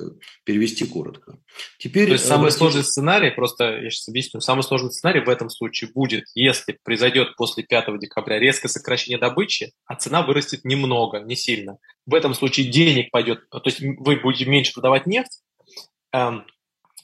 перевести коротко. Теперь, то есть самый а, сложный сценарий, просто я сейчас объясню, самый сложный сценарий в этом случае будет, если произойдет после пятого декабря резкое сокращение добычи, а цена вырастет немного, не сильно. В этом случае денег пойдет, то есть вы будете меньше продавать нефть, эм,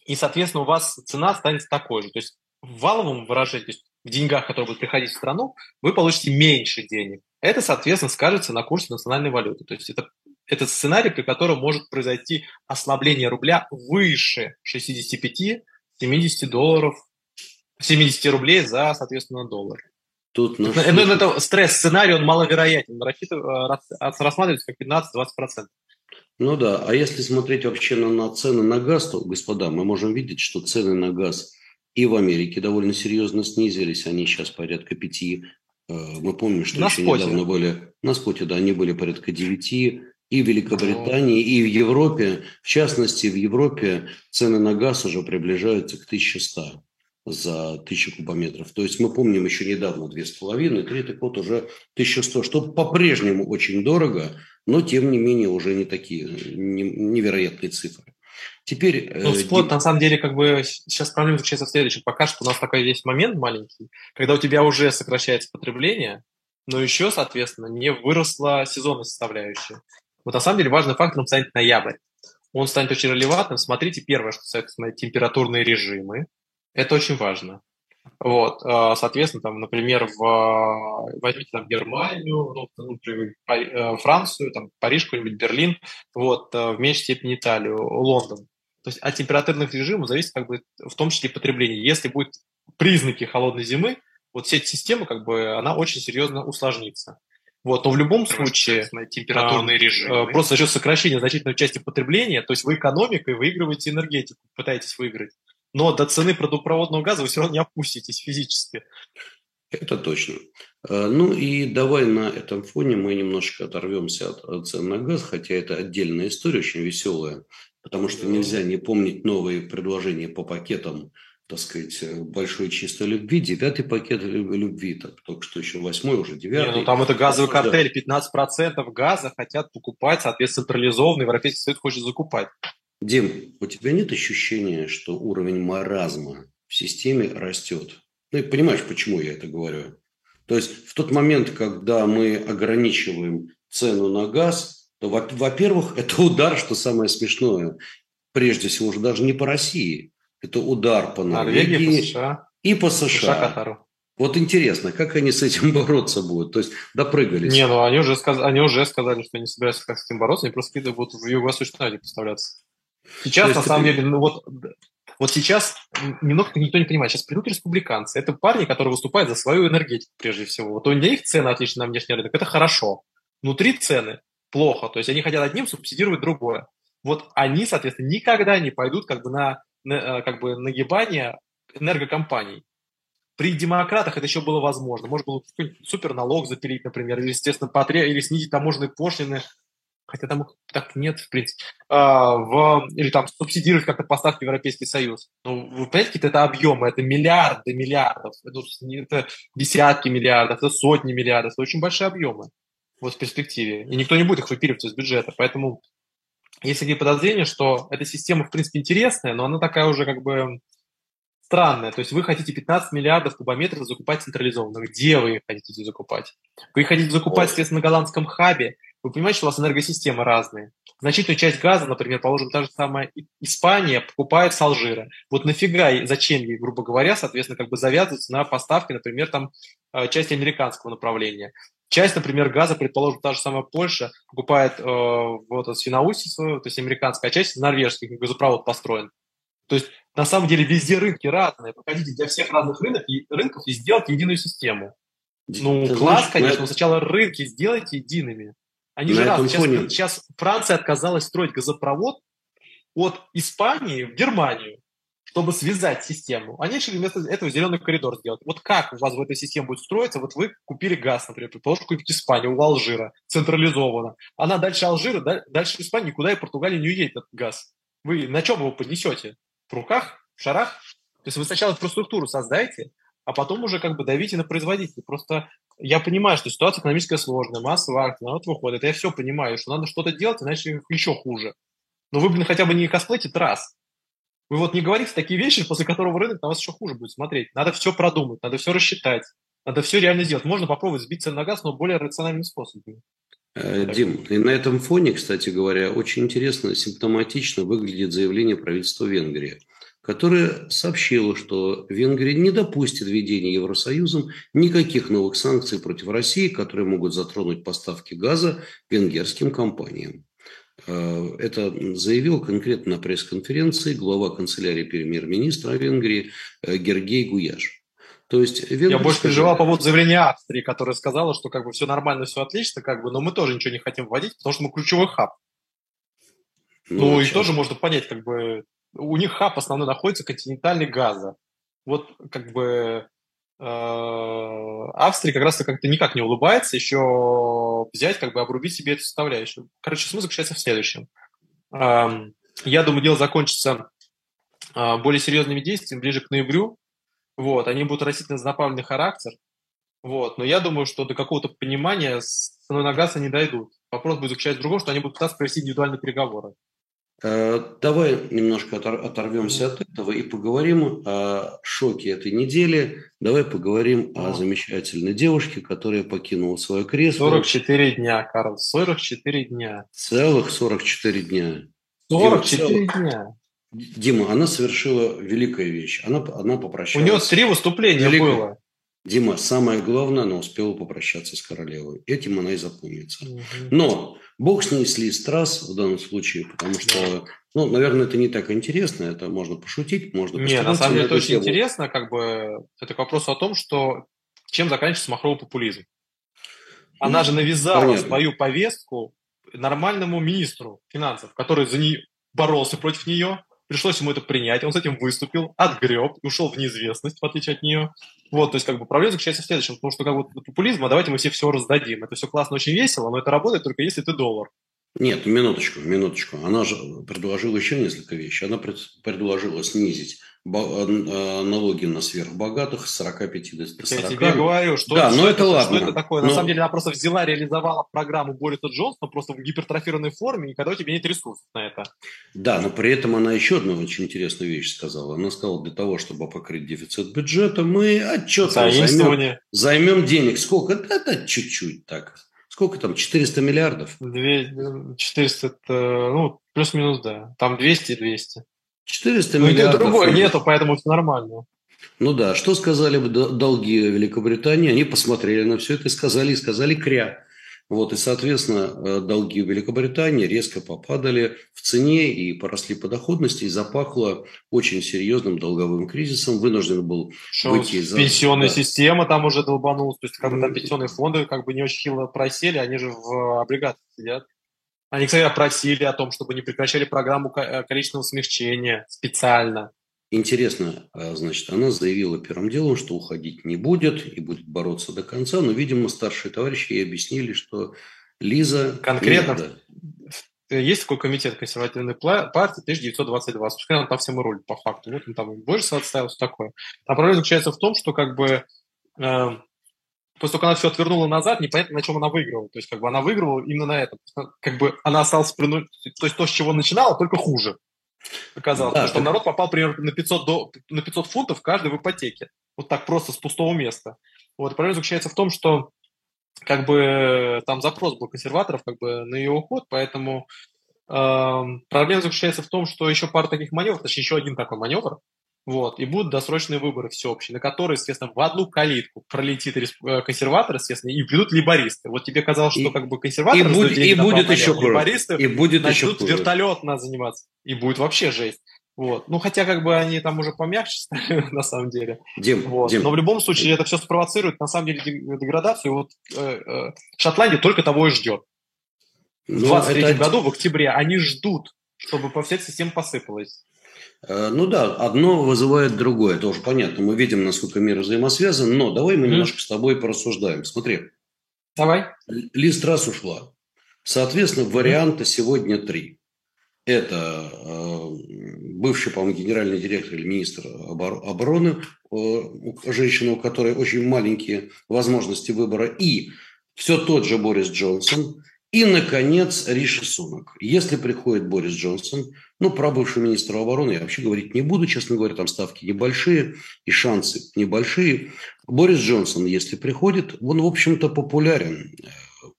и, соответственно, у вас цена останется такой же. То есть в валовом выражении, то есть в деньгах, которые будут приходить в страну, вы получите меньше денег. Это, соответственно, скажется на курсе национальной валюты. То есть это, это сценарий, при котором может произойти ослабление рубля выше шестьдесят пять - семьдесят долларов, семьдесят рублей за, соответственно, доллар. Тут ну, это стресс-сценарий, он маловероятен, рассматривается как пятнадцать - двадцать процентов. Ну да, а если смотреть вообще на, на цены на газ, то, господа, мы можем видеть, что цены на газ и в Америке довольно серьезно снизились, они сейчас порядка пяти. Мы помним, что на еще споте. недавно были на споте, да, они были порядка девяти и в Великобритании, и в Европе. В частности, в Европе цены на газ уже приближаются к тысяче ста за тысячу кубометров. То есть мы помним еще недавно две с половиной, третий год уже тысяча сто, что по-прежнему очень дорого, но тем не менее уже не такие невероятные цифры. Теперь, ну, спот, э, на самом деле, как бы сейчас проблема заключается в следующем. Пока что у нас такой есть момент маленький, когда у тебя уже сокращается потребление, но еще, соответственно, не выросла сезонная составляющая. Вот на самом деле важным фактором станет ноябрь. Он станет очень релевантным. Смотрите, первое, что стоит смотреть, температурные режимы. Это очень важно. Вот, соответственно, там, например, в, возьмите там, Германию, ну, Францию, там, Париж, какой-нибудь Берлин, вот, в меньшей степени Италию, Лондон. То есть от температурных режимов зависит как бы, в том числе потребление. Если будут признаки холодной зимы, вот вся эта система, как бы, она очень серьезно усложнится. Вот, но в любом потому случае температурные а, режимы. Просто за счет сокращения значительной части потребления, то есть вы экономикой выигрываете энергетику, пытаетесь выиграть. Но до цены продупроводного газа вы все равно не опуститесь физически. Это точно. Ну и давай на этом фоне мы немножко оторвемся от цен на газ, хотя это отдельная история, очень веселая, потому что нельзя не помнить новые предложения по пакетам, так сказать, большой чистой любви, девятый пакет любви, так, только что еще восьмой, уже девятый. Не, ну там это газовый картель, пятнадцать процентов газа хотят покупать, соответственно, централизованный Европейский Союз хочет закупать. Дим, у тебя нет ощущения, что уровень маразма в системе растет? Ну и понимаешь, почему я это говорю? То есть в тот момент, когда мы ограничиваем цену на газ, то, во-первых, это удар, что самое смешное, прежде всего уже даже не по России, это удар по Норвегии и по США. Вот интересно, как они с этим бороться будут? То есть допрыгались. Не, ну они уже, сказ... они уже сказали, что не собираются как с этим бороться, они просто будут в Юго-Восточную Азию поставляться. Сейчас, есть, на самом деле, ну, вот, вот сейчас немного никто не понимает. Сейчас придут республиканцы. Это парни, которые выступают за свою энергетику, прежде всего. Вот у них цены отличные на внешний рынок. Это хорошо. Внутри цены плохо. То есть они хотят одним субсидировать другое. Вот они, соответственно, никогда не пойдут как бы на, на как бы нагибание энергокомпаний. При демократах это еще было возможно. Можно было какой-нибудь суперналог запилить, например, или, естественно, потреб... или снизить таможенные пошлины. Хотя там их так нет, в принципе, а, в, или там субсидировать как-то поставки в Европейский Союз. Ну, вы понимаете, это объемы, это миллиарды миллиардов, это десятки миллиардов, это сотни миллиардов, это очень большие объемы вот в перспективе. И никто не будет их выпиливать из бюджета. Поэтому есть такие подозрения, что эта система, в принципе, интересная, но она такая уже как бы странная. То есть вы хотите пятнадцать миллиардов кубометров закупать централизованно. Где вы их хотите закупать? Вы их хотите закупать, соответственно, на голландском хабе. Вы понимаете, что у вас энергосистемы разные. Значительную часть газа, например, положим, та же самая Испания покупает с Алжира. Вот нафига, зачем ей, грубо говоря, соответственно, как бы завязываться на поставки, например, там, части американского направления. Часть, например, газа, предположим, та же самая Польша покупает э, вот, свиноусицу свою, то есть американская, а часть норвежский газопровод построен. То есть, на самом деле, везде рынки разные. Походите для всех разных рынок и, рынков и сделать единую систему. Ну, ты класс, знаешь, конечно, но сначала рынки сделайте едиными. Они на же раз, сейчас, сейчас Франция отказалась строить газопровод от Испании в Германию, чтобы связать систему. Они решили вместо этого зеленый коридор сделать. Вот как у вас в этой системе будет строиться? Вот вы купили газ, например, предположим, купите Испанию у Алжира, централизованно. Она дальше Алжира, дальше Испании, куда и Португалии не уедет этот газ. Вы на чем его поднесете? В руках? В шарах? То есть вы сначала инфраструктуру создаете, а потом уже как бы давите на производителей. Просто я понимаю, что ситуация экономическая сложная, массовая акция, народ выходит. Я все понимаю, что надо что-то делать, иначе еще хуже. Но вы, блин, хотя бы не косплейте раз. Вы вот не говорите такие вещи, после которого рынок на вас еще хуже будет смотреть. Надо все продумать, надо все рассчитать, надо все реально сделать. Можно попробовать сбить цену на газ, но более рациональными способами. Дим, и на этом фоне, кстати говоря, очень интересно, симптоматично выглядит заявление правительства Венгрии, которое сообщило, что Венгрия не допустит введения Евросоюзом никаких новых санкций против России, которые могут затронуть поставки газа венгерским компаниям. Это заявил конкретно на пресс-конференции глава канцелярии премьер-министра Венгрии Гергей Гуяш. То есть, Венгрия... Я больше переживал по поводу заявления Австрии, которая сказала, что как бы все нормально, все отлично, как бы, но мы тоже ничего не хотим вводить, потому что мы ключевой хаб. Ну, ну и тоже можно понять, как бы у них хаб основной находится континентальный газа. Вот как бы Австрия как раз как-то никак не улыбается еще взять, как бы обрубить себе эту составляющую. Короче, смысл заключается в следующем. Я думаю, дело закончится более серьезными действиями ближе к ноябрю. Вот, они будут относительно направленный характер. Вот, но я думаю, что до какого-то понимания с ценой на газ они дойдут. Вопрос будет заключаться в другом, что они будут пытаться провести индивидуальные переговоры. Давай немножко оторвемся от этого и поговорим о шоке этой недели. Давай поговорим о замечательной девушке, которая покинула свое кресло. сорок четыре дня, Карл, сорок четыре дня. Целых сорок четыре дня. сорок четыре Дима, целых... дня. Дима, она совершила великую вещь. Она, она попрощалась. У нее три выступления великую... было. Дима, самое главное, она успела попрощаться с королевой. Этим она и запомнится. Угу. Но бог с ней слез трасс в данном случае, потому что, ну, наверное, это не так интересно. Это можно пошутить, можно постараться. Нет, на самом деле это очень интересно. Как бы, это к вопросу о том, что чем заканчивается махровый популизм. Она ну, же навязала понятно. свою повестку нормальному министру финансов, который за ней боролся против нее. Пришлось ему это принять, он с этим выступил, отгреб и ушел в неизвестность, в отличие от нее. Вот, то есть, как бы, проблема заключается в следующем, потому что, как бы, популизм, а давайте мы все все раздадим. Это все классно, очень весело, но это работает только если ты доллар. Нет, минуточку, минуточку. Она же предложила еще несколько вещей. Она предложила снизить налоги на сверхбогатых с сорок пять до сорока. Я тебе говорю, что, да, это, но это, это, ладно. Что это такое. Но... На самом деле она просто взяла, реализовала программу Бориса Джонсона просто в гипертрофированной форме, и когда у тебя нет ресурсов на это. Да, но при этом она еще одну очень интересную вещь сказала. Она сказала, для того, чтобы покрыть дефицит бюджета, мы отчетно займем, займем денег. Сколько? Да-да, чуть-чуть так. Сколько там? четыреста миллиардов? четыреста, ну, плюс-минус, да. Там двести-двести. четыреста ну, миллиардов. Ну, другой нету, поэтому все нормально. Ну да, что сказали бы долги Великобритании? Они посмотрели на все это и сказали, и сказали кря. Вот, и, соответственно, долги Великобритании резко попадали в цене и поросли по доходности, и запахло очень серьезным долговым кризисом. Вынужден был выйти из-за... Пенсионная да. система там уже долбанулась. То есть, когда там пенсионные фонды как бы не очень хило просели, они же в облигациях сидят. Они, кстати, просили о том, чтобы не прекращали программу количественного смягчения специально. Интересно, значит, она заявила первым делом, что уходить не будет и будет бороться до конца, но, видимо, старшие товарищи ей объяснили, что Лиза... Конкретно есть такой комитет консервативной партии тысяча девятьсот двадцать два, собственно, она там всем и рулит по факту. Вот он там больше отставил, все такое. А проблема заключается в том, что как бы... Э, после того, как она все отвернула назад, непонятно, на чем она выиграла. То есть, как бы она выиграла именно на этом. Как бы она осталась принудить... То есть, то, с чего начинала, только хуже. Оказалось, да, потому что народ попал примерно на пятьсот фунтов каждый в ипотеке. Вот так просто с пустого места. Вот, проблема заключается в том, что как бы там запрос был консерваторов как бы на ее уход, поэтому э, проблема заключается в том, что еще пара таких маневров, точнее еще один такой маневр, вот, и будут досрочные выборы всеобщие, на которые, естественно, в одну калитку пролетит консерваторы, естественно, и придут лейбористы. Вот тебе казалось, что как бы консерваторы... И, будет, и будет еще хуже. Лейбористы и будет начнут еще вертолет надо заниматься. И будет вообще жесть. Вот. Ну, хотя как бы они там уже помягче стали, на самом деле. Дим, вот. Дим. Но в любом случае это все спровоцирует, на самом деле, деградацию. И вот э, э, Шотландия только того и ждет. В двадцать третьем году, в октябре, они ждут, чтобы вся система посыпалась. Ну да, одно вызывает другое, это уже понятно. Мы видим, насколько мир взаимосвязан, но давай мы mm-hmm. немножко с тобой порассуждаем. Смотри. Давай. Лист раз ушла. Соответственно, варианта mm-hmm. сегодня три. Это э, бывший, по-моему, генеральный директор или министр обороны, э, женщина, у которой очень маленькие возможности выбора, и все тот же Борис Джонсон, и, наконец, Риши Сунак. Если приходит Борис Джонсон, ну, про бывшего министра обороны я вообще говорить не буду, честно говоря, там ставки небольшие и шансы небольшие. Борис Джонсон, если приходит, он, в общем-то, популярен,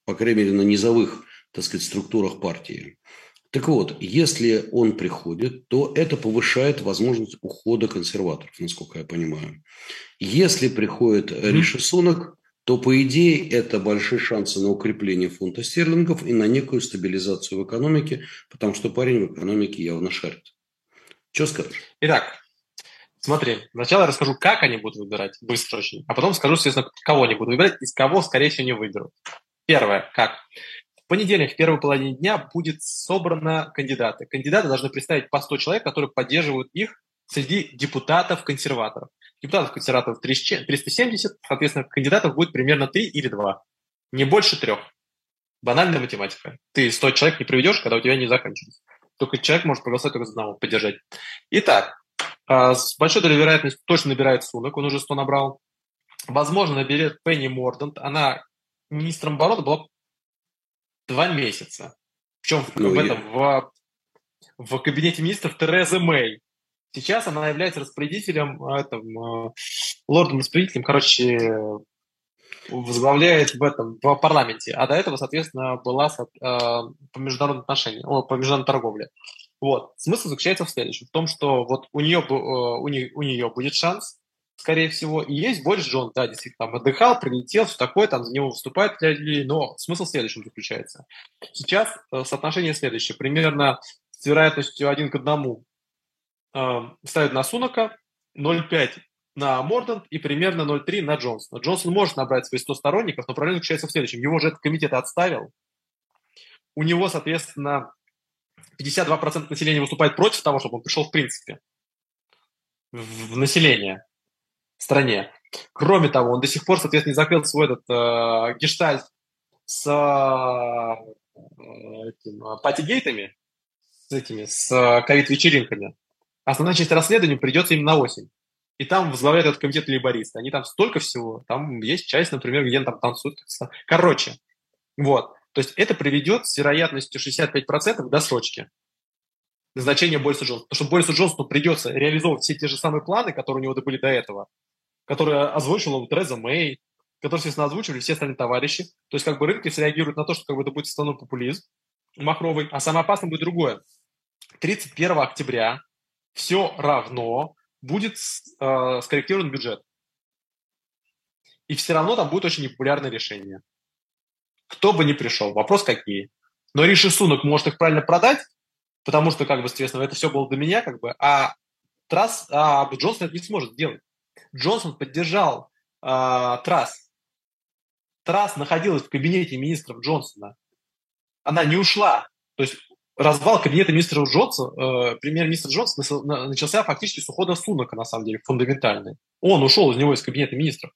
по крайней мере, на низовых, так сказать, структурах партии. Так вот, если он приходит, то это повышает возможность ухода консерваторов, насколько я понимаю. Если приходит mm-hmm. Риши Сунак, то, по идее, это большие шансы на укрепление фунта стерлингов и на некую стабилизацию в экономике, потому что парень в экономике явно шарит. Что скажешь? Итак, смотри, сначала я расскажу, как они будут выбирать, быстро очень, а потом скажу, соответственно, кого они будут выбирать, из кого, скорее всего, не выберут. Первое, как? В понедельник, в первой половине дня, будет собрано кандидаты. Кандидаты должны представить по сто человек, которые поддерживают их среди депутатов-консерваторов. Депутатов-консерваторов триста семьдесят, соответственно, кандидатов будет примерно три или два. Не больше трех. Банальная математика. Ты сто человек не приведешь, когда у тебя не закончились. Только человек может проголосовать только за одного, поддержать. Итак, с большой долей вероятности точно набирает Сунак, он уже сто набрал. Возможно, наберет Пенни Мордант. Она министром обороны была два месяца. Причем ну, в, этом, в, в кабинете министров Терезы Мэй. Сейчас она является распорядителем, этом, лордом-распорядителем, короче, возглавляет в этом, в парламенте. А до этого, соответственно, была по международным отношениям, по международной торговле. Вот. Смысл заключается в следующем, в том, что вот у нее, у нее, у нее будет шанс, скорее всего, и есть Борис Джонсон, да, действительно, там отдыхал, прилетел, все такое, там за него выступает, но смысл в следующем заключается. Сейчас соотношение следующее, примерно с вероятностью один к одному. Ставят на Сунака, ноль целых пять десятых на Мордант и примерно ноль целых три десятых на Джонсона. Джонсон может набрать свои сто сторонников, но проблема заключается в следующем. Его же этот комитет отставил. У него, соответственно, пятьдесят два процента населения выступает против того, чтобы он пришел в принципе в население, в стране. Кроме того, он до сих пор, соответственно, не закрыл свой этот э, гештальт с э, патигейтами, с этими, с э, ковид-вечеринками. Основная часть расследования придется им на осень. И там возглавляет этот комитет лейбористы. Они там столько всего. Там есть часть, например, где там танцуют. Короче, вот. То есть это приведет с вероятностью шестьдесят пять процентов к досрочке. Назначение Бориса Джонсона. Потому что Борису Джонсону придется реализовывать все те же самые планы, которые у него были до этого, которые озвучила Тереза Мэй, которые, соответственно, озвучивали все остальные товарищи. То есть как бы рынки среагируют на то, что как бы это будет основной популизм махровый. А самое опасное будет другое. тридцать первого октября все равно будет э, скорректирован бюджет. И все равно там будет очень непопулярное решение. Кто бы ни пришел, вопрос какие. Но Риши Сунак может их правильно продать, потому что, как бы, соответственно, это все было до меня, как бы, а, Трас, а Джонсон это не сможет сделать. Джонсон поддержал э, Трас. Трас находилась в кабинете министров Джонсона. Она не ушла. То есть развал кабинета министра Джонса, э, премьер-министр Джонс начался фактически с ухода Сунака, на самом деле, фундаментальный. Он ушел из него, из кабинета министров.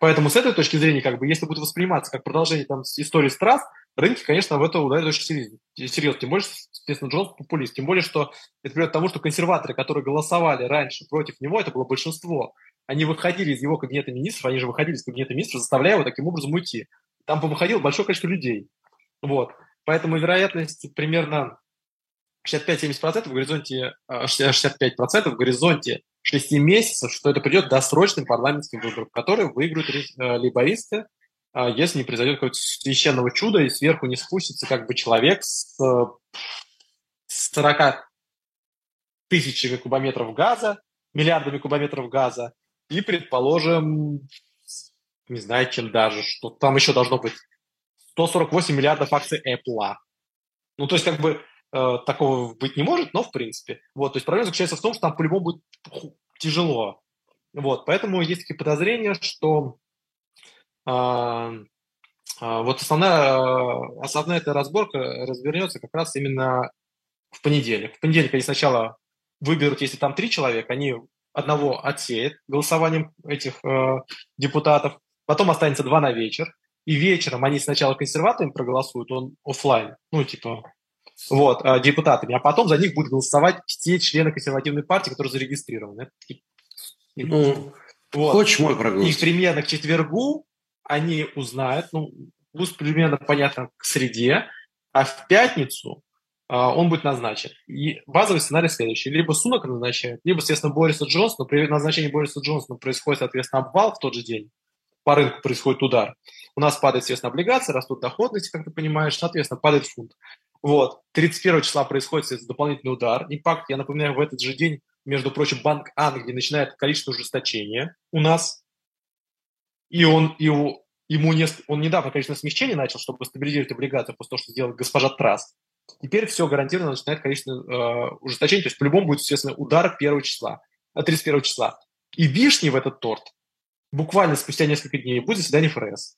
Поэтому с этой точки зрения, как бы, если будет восприниматься как продолжение там, истории страст, рынки, конечно, в это ударят очень серьезно. Тем более, естественно, Джонс популист. Тем более, что это приведет к тому, что консерваторы, которые голосовали раньше против него, это было большинство, они выходили из его кабинета министров, они же выходили из кабинета министров, заставляя его таким образом уйти. Там повыходило большое количество людей. Вот. Поэтому вероятность примерно шестьдесят пять - семьдесят процентов в горизонте, шестьдесят пять процентов в горизонте шести месяцев, что это придет досрочным парламентским выборам, которые выиграют лейбористы, если не произойдет какого-то священного чуда и сверху не спустится как бы человек с сорока тысячами кубометров газа, миллиардами кубометров газа и, предположим, не знаю, чем даже, что там еще должно быть сто сорок восемь миллиардов акций Apple. Ну, то есть, как бы, э, такого быть не может, но в принципе. Вот, то есть, проблема заключается в том, что там по-любому будет ху, тяжело. Вот, поэтому есть такие подозрения, что э, э, вот основная, э, основная эта разборка развернется как раз именно в понедельник. В понедельник они сначала выберут, если там три человека, они одного отсеют голосованием этих э, депутатов, потом останется два на вечер, и вечером они сначала консерваторами проголосуют, он офлайн, ну, типа, вот, э, депутатами, а потом за них будут голосовать все члены консервативной партии, которые зарегистрированы. Ну, вот. Хочешь мой прогноз? И примерно к четвергу они узнают, ну, будет примерно понятно к среде, а в пятницу он будет назначен. И базовый сценарий следующий. Либо Сунака назначают, либо, соответственно, Бориса Джонсона. При назначении Бориса Джонсона происходит, соответственно, обвал в тот же день. По рынку происходит удар. У нас падает, соответственно, облигации, растут доходности, как ты понимаешь, соответственно, падает фунт. Вот. тридцать первого числа происходит, соответственно, дополнительный удар. Импакт, я напоминаю, в этот же день, между прочим, Банк Англии начинает количество ужесточения у нас. И он его... Ему не, он недавно, конечно, смягчение начал, чтобы стабилизировать облигации после того, что сделала госпожа Трасс. Теперь все гарантированно начинает количественное э, ужесточение. То есть по-любому будет, естественно, удар первого числа, тридцать первого числа. И вишни в этот торт буквально спустя несколько дней будет заседание ФРС.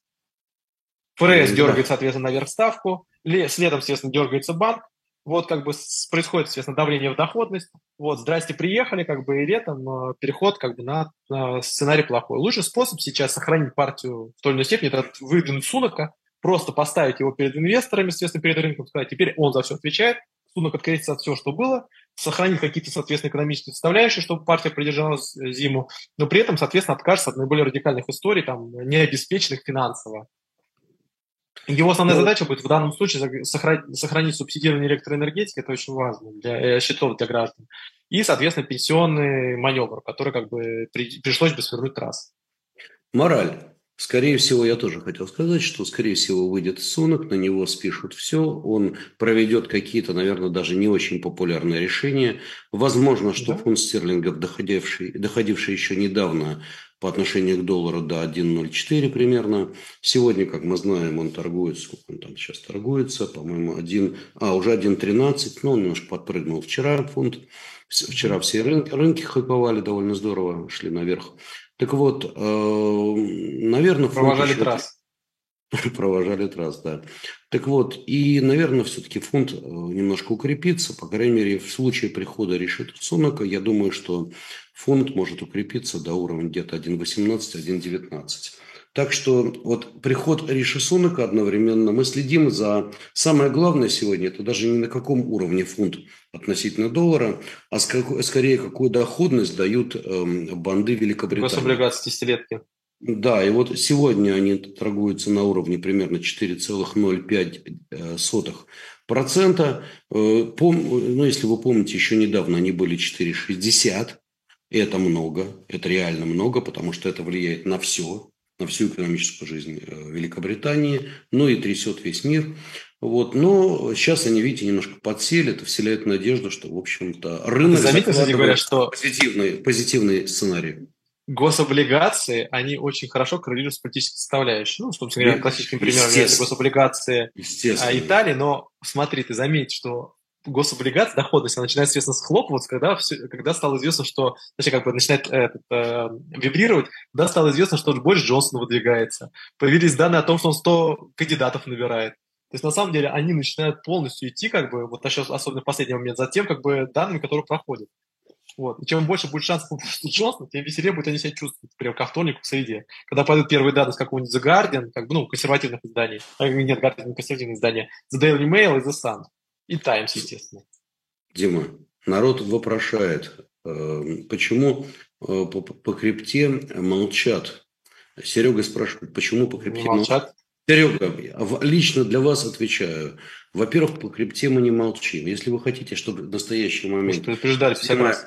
ФРС mm-hmm. дергает, соответственно, наверх ставку. Следом, естественно, дергается банк. Вот как бы происходит, естественно, давление в доходность. Вот, здрасте, приехали, как бы и летом переход как бы на, на сценарий плохой. Лучший способ сейчас сохранить партию в той или иной степени, это выдвинуть Сунака, просто поставить его перед инвесторами, естественно, перед рынком, сказать, теперь он за все отвечает, Сунак открестится от всего, что было, сохранить какие-то, соответственно, экономические составляющие, чтобы партия продержалась зиму, но при этом, соответственно, откажется от наиболее радикальных историй, там, необеспеченных финансово. Его основная задача будет в данном случае сохранить, сохранить субсидирование электроэнергетики, это очень важно для счетов для граждан, и, соответственно, пенсионный маневр, который как бы при, пришлось бы свернуть раз. Мораль. Скорее всего, я тоже хотел сказать, что, скорее всего, выйдет Сунак, на него спишут все, он проведет какие-то, наверное, даже не очень популярные решения. Возможно, что да. фунт стерлингов, доходивший, доходивший еще недавно по отношению к доллару до один ноль четыре примерно, сегодня, как мы знаем, он торгует, сколько он там сейчас торгуется, по-моему, один, а, уже один тринадцать, но он немножко подпрыгнул вчера фунт. Вчера все рынки, рынки хайповали довольно здорово, шли наверх. Так вот, э, наверное... Провожали фунт трасс. Провожали трасс, да. Так вот, и, наверное, все-таки фунт немножко укрепится. По крайней мере, в случае прихода Риши Сунака, я думаю, что фунт может укрепиться до уровня где-то один восемнадцать - один девятнадцать. Так что вот приход Риши Сунака одновременно, мы следим за... Самое главное сегодня, это даже не на каком уровне фунт относительно доллара, а сколько, скорее какую доходность дают эм, банды Великобритании. Гособлигации десятилетки. Да, и вот сегодня они торгуются на уровне примерно четыре целых ноль пять сотых процента. Э, пом, ну, если вы помните, еще недавно они были четыре шестьдесят. Это много, это реально много, потому что это влияет на все. На всю экономическую жизнь Великобритании, ну и трясет весь мир. Вот. Но сейчас они, видите, немножко подсели, это вселяет надежду, что, в общем-то, рынок закладывает что... позитивный, позитивный сценарий. Гособлигации, они очень хорошо коррелируют с политической составляющей. Ну, собственно говоря, классическим примером являются гособлигации Италии, но смотри, ты заметь, что гособлигация, доходность, она начинает, соответственно, схлопываться, когда, все, когда стало известно, что... Точнее, как бы начинает этот, э, вибрировать, когда стало известно, что Борис Джонсон выдвигается. Появились данные о том, что он сто кандидатов набирает. То есть, на самом деле, они начинают полностью идти, как бы, вот насчет, особенно в последний момент, за тем, как бы, данными, которые проходят. Вот. И чем больше будет шансов у Джонсона, тем веселее будут они себя чувствовать, например, ко вторнику, к среде. Когда пойдут первые данные с какого-нибудь The Guardian, как бы, ну, консервативных изданий, нет, Guardian, консервативных изданий, The Daily Mail и The Sun. И Таймс, естественно. Дима, народ вопрошает, почему по, по крипте молчат? Серега спрашивает, почему по крипте молчат? Серега, лично для вас отвечаю. Во-первых, по крипте мы не молчим. Если вы хотите, чтобы в настоящий момент... Предупреждали пятьдесят раз.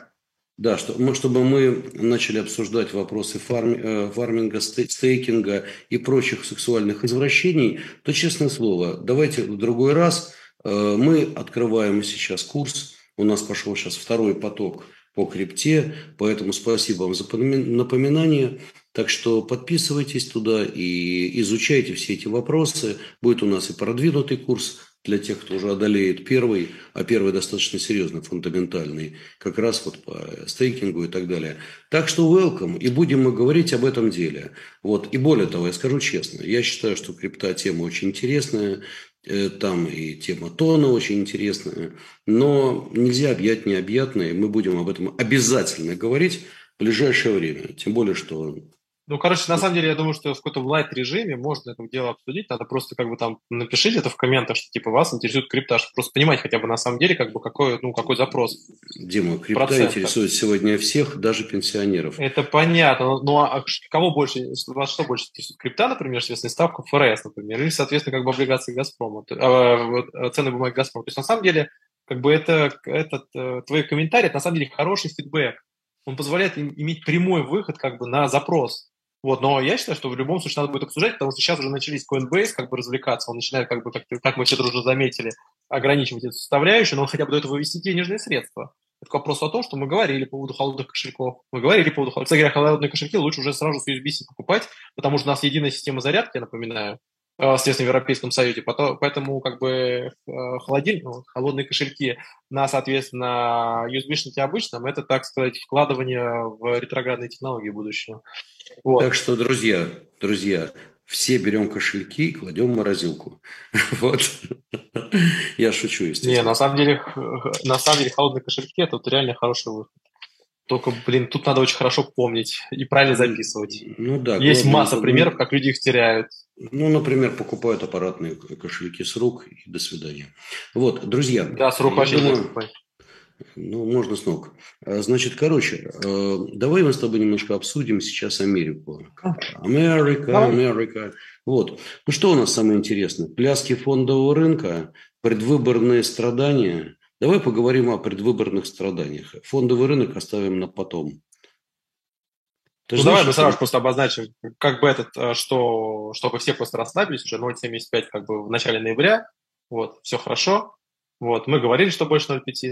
Да, чтобы мы начали обсуждать вопросы фарм, фарминга, стейкинга и прочих сексуальных извращений, то, честное слово, давайте в другой раз... Мы открываем сейчас курс, у нас пошел сейчас второй поток по крипте, поэтому спасибо вам за напоминание. Так что подписывайтесь туда и изучайте все эти вопросы. Будет у нас и продвинутый курс для тех, кто уже одолеет первый, а первый достаточно серьезный, фундаментальный, как раз вот по стейкингу и так далее. Так что welcome, и будем мы говорить об этом деле. Вот. И более того, я скажу честно, я считаю, что крипта тема очень интересная. Там и тема тона очень интересная. Но нельзя объять необъятное. Мы будем об этом обязательно говорить в ближайшее время. Тем более, что... Ну, короче, на самом деле, я думаю, что в каком-то лайт-режиме можно это дело обсудить. Надо просто как бы там напишите это в комментах, что типа вас интересует крипта, чтобы просто понимать хотя бы на самом деле, как бы какой, ну, какой запрос. Дима, крипта процентов интересует сегодня всех, даже пенсионеров. Это понятно. Ну, а кому больше, вас что больше интересует? Крипта, например, соответственно, ставка ФРС, например, или, соответственно, как бы облигации Газпрома, э, ценные бумаги Газпрома. То есть, на самом деле, как бы это, этот, э, твои комментарии, это на самом деле хороший фидбэк. Он позволяет им иметь прямой выход как бы на запрос. Вот, но я считаю, что в любом случае надо будет обсуждать, потому что сейчас уже начались Coinbase как бы развлекаться, он начинает, как бы, как, как мы все дружно заметили, ограничивать эту составляющую, но он хотя бы до этого ввести денежные средства. Это вопрос о том, что мы говорили по поводу холодных кошельков, мы говорили по поводу холодных кошельков. Кстати говоря, холодные кошельки лучше уже сразу с ю эс би-C покупать, потому что у нас единая система зарядки, я напоминаю, соответственно, в Европейском Союзе, поэтому как бы холодильник, холодные кошельки на, соответственно, ю эс би-шники обычном, это, так сказать, вкладывание в ретроградные технологии будущего. Вот. Так что, друзья, друзья, все берем кошельки и кладем в морозилку. Вот. Я шучу, естественно. Не, на самом деле, на самом деле холодные кошельки – это вот реально хороший выход. Только, блин, тут надо очень хорошо помнить и правильно записывать. Ну, да, есть главное, масса примеров, как люди их теряют. Ну, например, покупают аппаратные кошельки с рук и до свидания. Вот, друзья. Да, с рук вообще не покупать. Ну, можно с ног. Значит, короче, давай мы с тобой немножко обсудим сейчас Америку. Америка, Америка. Вот. Ну, что у нас самое интересное? Пляски фондового рынка, предвыборные страдания. Давай поговорим о предвыборных страданиях. Фондовый рынок оставим на потом. Ты ну, знаешь, давай мы сразу это... просто обозначим, как бы этот, что, чтобы все просто расслабились, уже ноль семьдесят пять как бы в начале ноября, вот, все хорошо, вот, мы говорили, что больше ноль пять,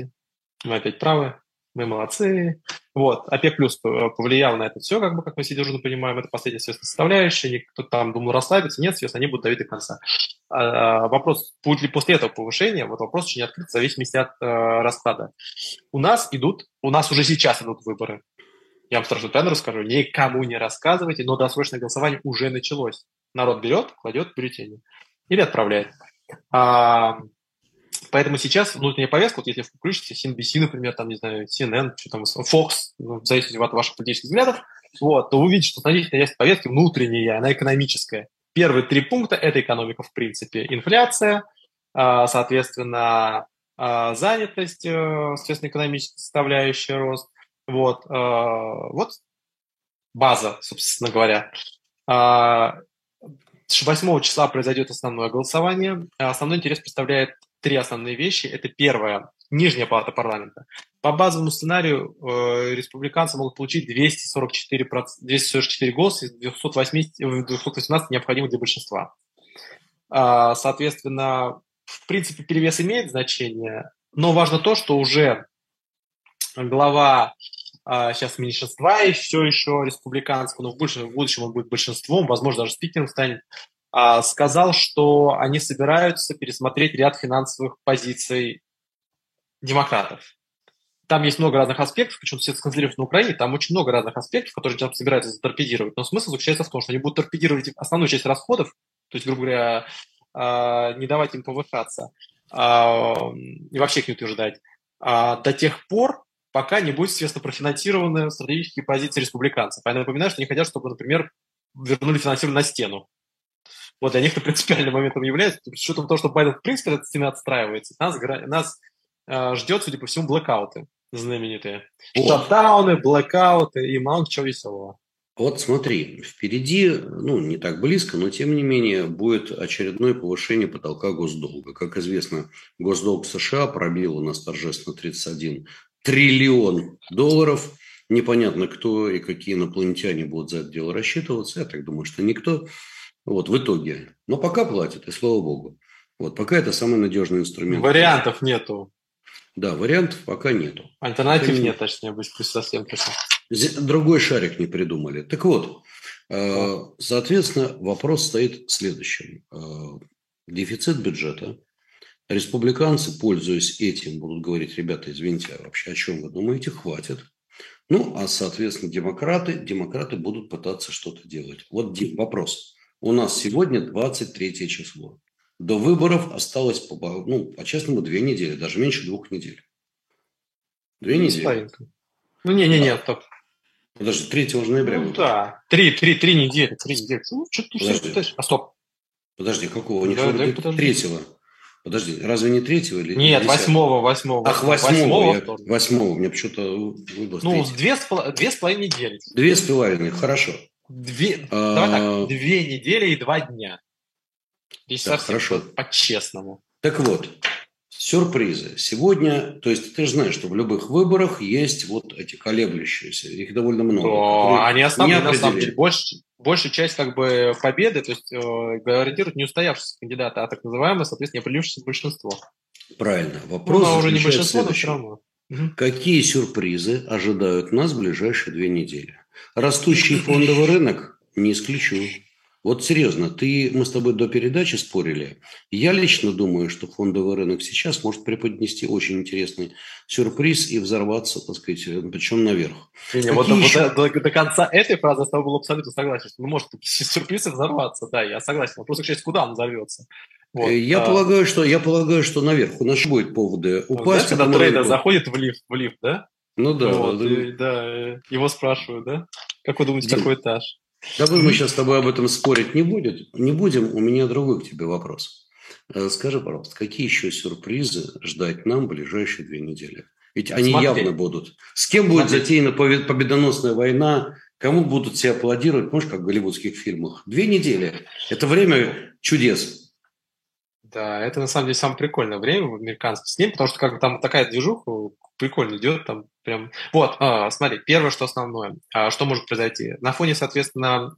мы опять правы, мы молодцы, вот, ОПЕК плюс повлиял на это все, как бы, как мы все дружно понимаем, это последняя, соответственно, составляющая, кто-то там думал расслабиться, нет, соответственно, они будут давить до конца. А, вопрос, будет ли после этого повышения, вот вопрос очень открыт, в зависимости от э, расклада. У нас идут, у нас уже сейчас идут выборы. Я вам страшную тайну расскажу, никому не рассказывайте, но досрочное голосование уже началось. Народ берет, кладет бюллетени или отправляет. А, поэтому сейчас внутренняя повестка, вот если вы включите си эн би си, например, там, не знаю, си эн эн, что там, Fox, ну, в зависимости от ваших политических взглядов, вот, то вы увидите, что значительная часть повестки внутренняя, она экономическая. Первые три пункта – это экономика, в принципе, инфляция, соответственно, занятость, соответственно, экономическая составляющая, рост. Вот, э, вот база, собственно говоря. восьмого числа произойдет основное голосование. Основной интерес представляет три основные вещи. Это первое, нижняя палата парламента. По базовому сценарию э, республиканцы могут получить двести сорок четыре, двести сорок четыре голоса из двухсот восьмидесяти, двухсот восемнадцати необходимых для большинства. Э, соответственно, в принципе, перевес имеет значение, но важно то, что уже глава а, сейчас меньшинства и все еще республиканского, но в будущем, в будущем он будет большинством, возможно, даже спикером станет, а, сказал, что они собираются пересмотреть ряд финансовых позиций демократов. Там есть много разных аспектов, причем все сконцентрируются на Украине, там очень много разных аспектов, которые там собираются заторпедировать. Но смысл заключается в том, что они будут торпедировать основную часть расходов, то есть, грубо говоря, а, не давать им повышаться а, и вообще их не утверждать а, до тех пор, пока не будет, естественно, профинансированы стратегические позиции республиканцев. Я напоминаю, что они хотят, чтобы, например, вернули финансирование на стену. Вот для них это принципиальным моментом является. Что там то, что Байден в принципе от стены отстраивается, нас, нас э, ждет, судя по всему, блэкауты знаменитые. Вот. Шатдауны, блэкауты и мало чего веселого. Вот смотри, впереди, ну, не так близко, но, тем не менее, будет очередное повышение потолка госдолга. Как известно, госдолг США пробил у нас торжественно тридцать один триллион долларов. Непонятно, кто и какие инопланетяне будут за это дело рассчитываться. Я так думаю, что никто. Вот, в итоге. Но пока платят, и слава богу. Вот, пока это самый надежный инструмент. Вариантов нету. Да, вариантов пока нету. Альтернатив нет, точнее, быть совсем точно. Другой шарик не придумали. Так вот, соответственно, вопрос стоит следующим. Дефицит бюджета. Республиканцы, пользуясь этим, будут говорить: ребята, извините, а вообще о чем вы думаете, хватит. Ну, а, соответственно, демократы, демократы будут пытаться что-то делать. Вот, Дим, вопрос. У нас сегодня двадцать третье число. До выборов осталось, ну, по-честному, две недели, даже меньше двух недель. Две не недели. Ставенько. Ну, не-не-не, а. так. Подожди, третьего ноября. Ну, да, три, три, три недели, три недели. Ну, что ты все пытаешься? А, стоп. Подожди, какого? У них третьего. Подожди, разве не третьего или нет, восьмого, восьмого. Ах, восьмого, восьмого. Мне почему-то выбор. Ну, две с, пол... две с половиной недели. Две с половиной, хорошо. Две... А... Давай так, две недели и два дня. Здесь так, совсем хорошо. По-честному. Так вот, сюрпризы. Сегодня, то есть ты же знаешь, что в любых выборах есть вот эти колеблющиеся. Их довольно много. О, они основные, на самом деле, больше... Большую часть как бы победы, то есть э, гарантирует не устоявшегося кандидата, а так называемое, соответственно, определившееся большинство. Правильно. Вопрос ну, уже не большинство, но все равно. Какие сюрпризы ожидают нас в ближайшие две недели? Растущий фондовый рынок? Не исключу. Вот серьезно, ты, мы с тобой до передачи спорили. Я лично думаю, что фондовый рынок сейчас может преподнести очень интересный сюрприз и взорваться, так сказать, причем наверх. Не, вот еще... до, до, до конца этой фразы с тобой был абсолютно согласен. Ну, может, сюрприз и взорваться, да, я согласен. Вопрос, кстати, куда он взорвется? Вот. Я, а... полагаю, что, я полагаю, что наверх. У нас будет поводы упасть. Знаешь, когда трейдер будет... заходит в лифт, в лифт, да? Ну да. Вот, да. И, да. Его спрашивают, да? Как вы думаете, Дим, какой этаж? Давай мы сейчас с тобой об этом спорить не будем. Не будем. У меня другой к тебе вопрос. Скажи, пожалуйста, какие еще сюрпризы ждать нам в ближайшие две недели? Ведь они Смотри. явно будут. С кем будет Смотри. затеяна победоносная война? Кому будут все аплодировать? Помнишь, как в голливудских фильмах? Две недели. Это время чудес. Да, это на самом деле самое прикольное время в американском сне, потому что как бы там такая движуха прикольно идет, там прям... Вот, э, смотри, первое, что основное, э, что может произойти. На фоне, соответственно,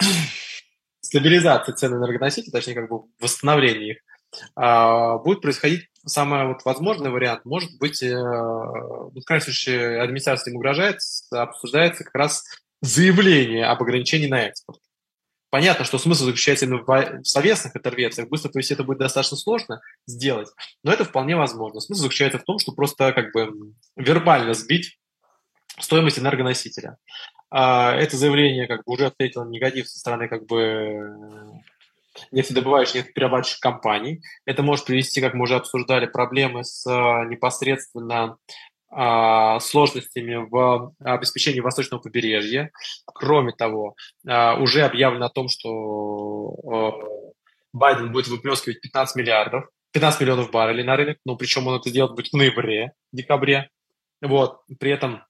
э, стабилизации цен энергоносителей, точнее, как бы восстановления их, э, будет происходить самый вот возможный вариант. Может быть, э, в крайнейшей администрации угрожает, обсуждается как раз заявление об ограничении на экспорт. Понятно, что смысл заключается именно в совместных интервенциях. Быстро, то есть, это будет достаточно сложно сделать, но это вполне возможно. Смысл заключается в том, что просто как бы вербально сбить стоимость энергоносителя. Это заявление как бы уже ответило на негатив со стороны как бы нефтедобывающих, нефтеперерабатывающих компаний. Это может привести, как мы уже обсуждали, проблемы с непосредственно сложностями в обеспечении восточного побережья. Кроме того, уже объявлено о том, что Байден будет выплескивать пятнадцать миллиардов, пятнадцать миллионов баррелей на рынок, ну, причем он это делать будет в ноябре, декабре. Вот. При этом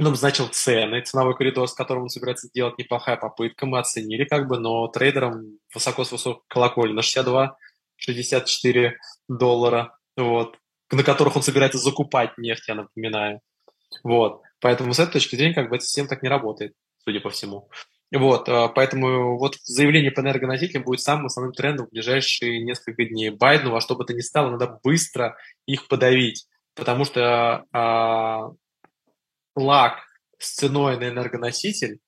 он обозначил цены, ценовой коридор, с которым он собирается делать, неплохая попытка, мы оценили как бы, но трейдерам высоко с высокой колокольни на шестьдесят два - шестьдесят четыре доллара. Вот. На которых он собирается закупать нефть, я напоминаю. Вот. Поэтому с этой точки зрения как бы эта система так не работает, судя по всему. Вот. Поэтому вот заявление по энергоносителям будет самым основным трендом в ближайшие несколько дней. Байдену во что бы то ни стало, надо быстро их подавить, потому что а, лаг с ценой на энергоноситель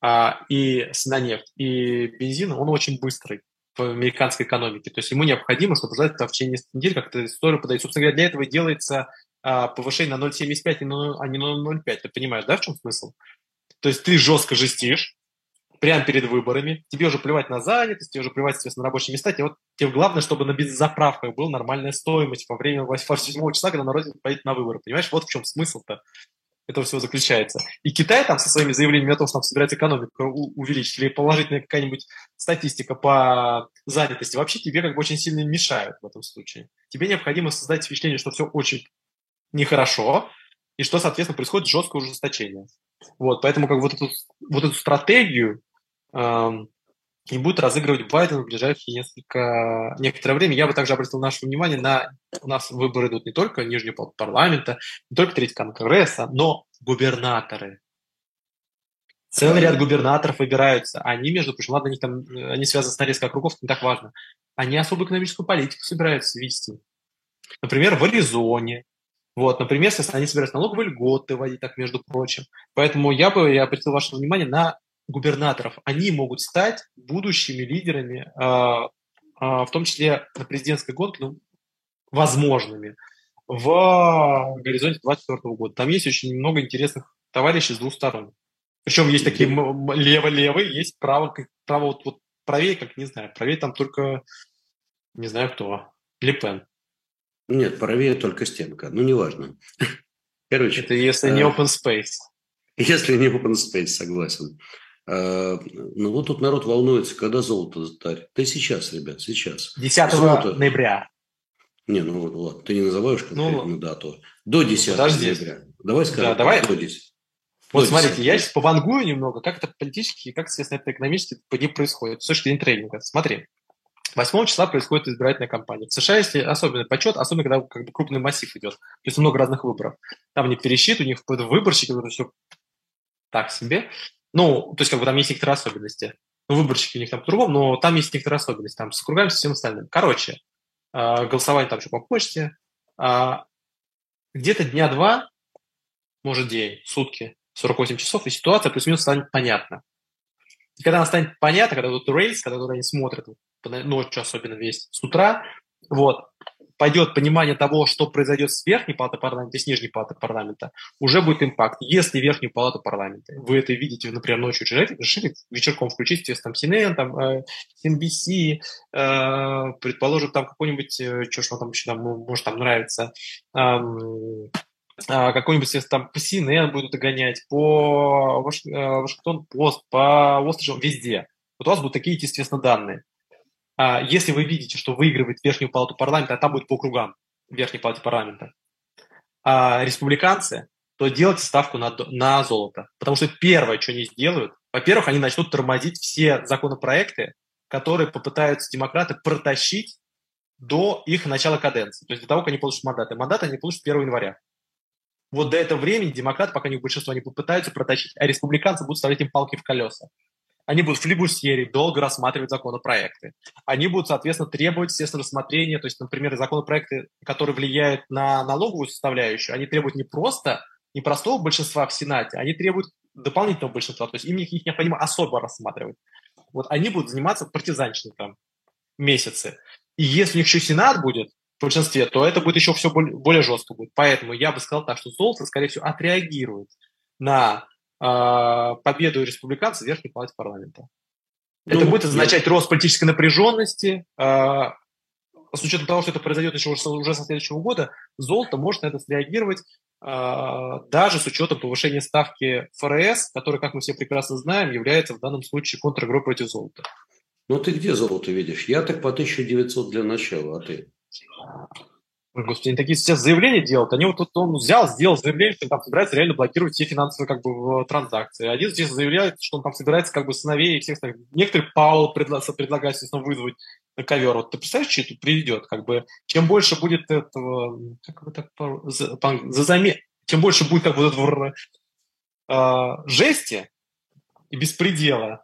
а, и на нефть и бензин, он очень быстрый в американской экономике. То есть ему необходимо, чтобы ждать в течение нескольких недель, как эта история подает. Собственно говоря, для этого делается а, повышение на ноль целых семьдесят пять сотых, а не на ноль целых пять сотых. Ты понимаешь, да, в чем смысл? То есть ты жестко жестишь, прямо перед выборами, тебе уже плевать на занятость, тебе уже плевать, соответственно, на рабочие места, тебе, вот, тебе главное, чтобы на беззаправках была нормальная стоимость во время восьмого числа, когда народ поедет на выборы. Понимаешь, вот в чем смысл-то этого всего заключается. И Китай там со своими заявлениями о том, что там собирается экономику увеличить или положительная какая-нибудь статистика по занятости, вообще тебе как бы очень сильно мешают в этом случае. Тебе необходимо создать впечатление, что все очень нехорошо и что, соответственно, происходит жесткое ужесточение. Вот, поэтому как бы вот эту, вот эту стратегию эм, и будет разыгрывать Байден в ближайшие несколько, некоторое время. Я бы также обратил наше внимание на... У нас выборы идут не только нижнего парламента, не только треть Конгресса, но губернаторы. Целый ряд губернаторов выбираются. Они, между прочим, ладно, они, там, они связаны с нарезкой округов, не так важно. Они особую экономическую политику собираются вести. Например, в Аризоне. Вот, например, они собираются налоговые льготы вводить, так между прочим. Поэтому я бы я обратил ваше внимание на губернаторов, они могут стать будущими лидерами, в том числе на президентской гонке, ну, возможными, в горизонте двадцать двадцать четвёртого года. Там есть очень много интересных товарищей с двух сторон. Причем есть такие лево-левые, есть право, право вот, вот, правее, как не знаю, правее там только не знаю кто, Ле Пен. Нет, правее только стенка, ну неважно. Короче, это если не open space. Если не open space, согласен. Ну вот тут народ волнуется, когда золото затарит. Да и сейчас, ребят, сейчас. десятого ноября. Не, ну вот, ладно, ты не называешь конкретную ну, дату. До десятого ноября. Давай скажем, да, давай. До десятого. Вот до смотрите, десятого. Я сейчас повангую немного, как это политически и как, соответственно, это экономически по ним происходит. С точки зрения тренинга. Смотри. восьмого числа происходит избирательная кампания. В США есть особенный почет, особенно когда как бы, крупный массив идет. То есть много разных выборов. Там не пересчит, у них выборщики, это все так себе. Ну, то есть как бы там есть некоторые особенности. Ну, выборщики у них там по-другому, но там есть некоторые особенности. Там с округами, со всем остальным. Короче, голосование там еще по почте. Где-то дня два, может день, сутки, сорок восемь часов, и ситуация плюс-минус станет понятна. И когда она станет понятна, когда тут рейс, когда туда они смотрят, ночью особенно весь, с утра, вот, пойдет понимание того, что произойдет с верхней палатой парламента и с нижней палатой парламента, уже будет импакт. Если верхнюю палату парламента, вы это видите, например, ночью решили, вечерком включить, там, си эн эн, там, си эн би си, э, предположим, там, какой-нибудь, э, что ж вам там еще, там, может, там нравится, э, э, какой-нибудь, естественно, там, по си эн эн будут гонять, по Ваш, э, Вашингтон-Пост, по Остриджу, везде. Вот у вас будут такие, естественно, данные. Если вы видите, что выигрывает верхнюю палату парламента, а там будет по кругам верхней палаты парламента, а республиканцы, то делайте ставку на, на золото. Потому что первое, что они сделают, во-первых, они начнут тормозить все законопроекты, которые попытаются демократы протащить до их начала каденции. То есть до того, как они получат мандаты. Мандаты они получат первого января. Вот до этого времени демократы, пока не большинство, они попытаются протащить, а республиканцы будут ставить им палки в колеса. Они будут флибустьерить, долго рассматривать законопроекты. Они будут, соответственно, требовать, естественно, рассмотрения. То есть, например, законопроекты, которые влияют на налоговую составляющую, они требуют не просто, не простого большинства в Сенате, они требуют дополнительного большинства. То есть им их необходимо особо рассматривать. Вот они будут заниматься партизанщиной там месяцы. И если у них еще Сенат будет в большинстве, то это будет еще все более, более жестко будет. Поэтому я бы сказал так, что золото, скорее всего, отреагирует на... победу республиканцев в верхней палате парламента. Ну, это будет означать рост политической напряженности. С учетом того, что это произойдет еще уже со следующего года, золото может на это среагировать даже с учетом повышения ставки эф эр эс, которая, как мы все прекрасно знаем, является в данном случае контр-игрой против золота. Ну ты где золото видишь? Я так по тысяча девятьсот для начала, а ты? Господи, они такие сейчас заявления делают. Они вот тут он взял, сделал заявление, что он там собирается реально блокировать все финансовые как бы, транзакции. Один здесь заявляет, что он там собирается как бы сыновей и всех остальных. Некоторые Паул предлагают, естественно, вызвать на ковер. Вот ты представляешь, что это приведет? Как бы, чем больше будет этого... Как бы так... За, за замер... Чем больше будет как бы этого э, жести и беспредела,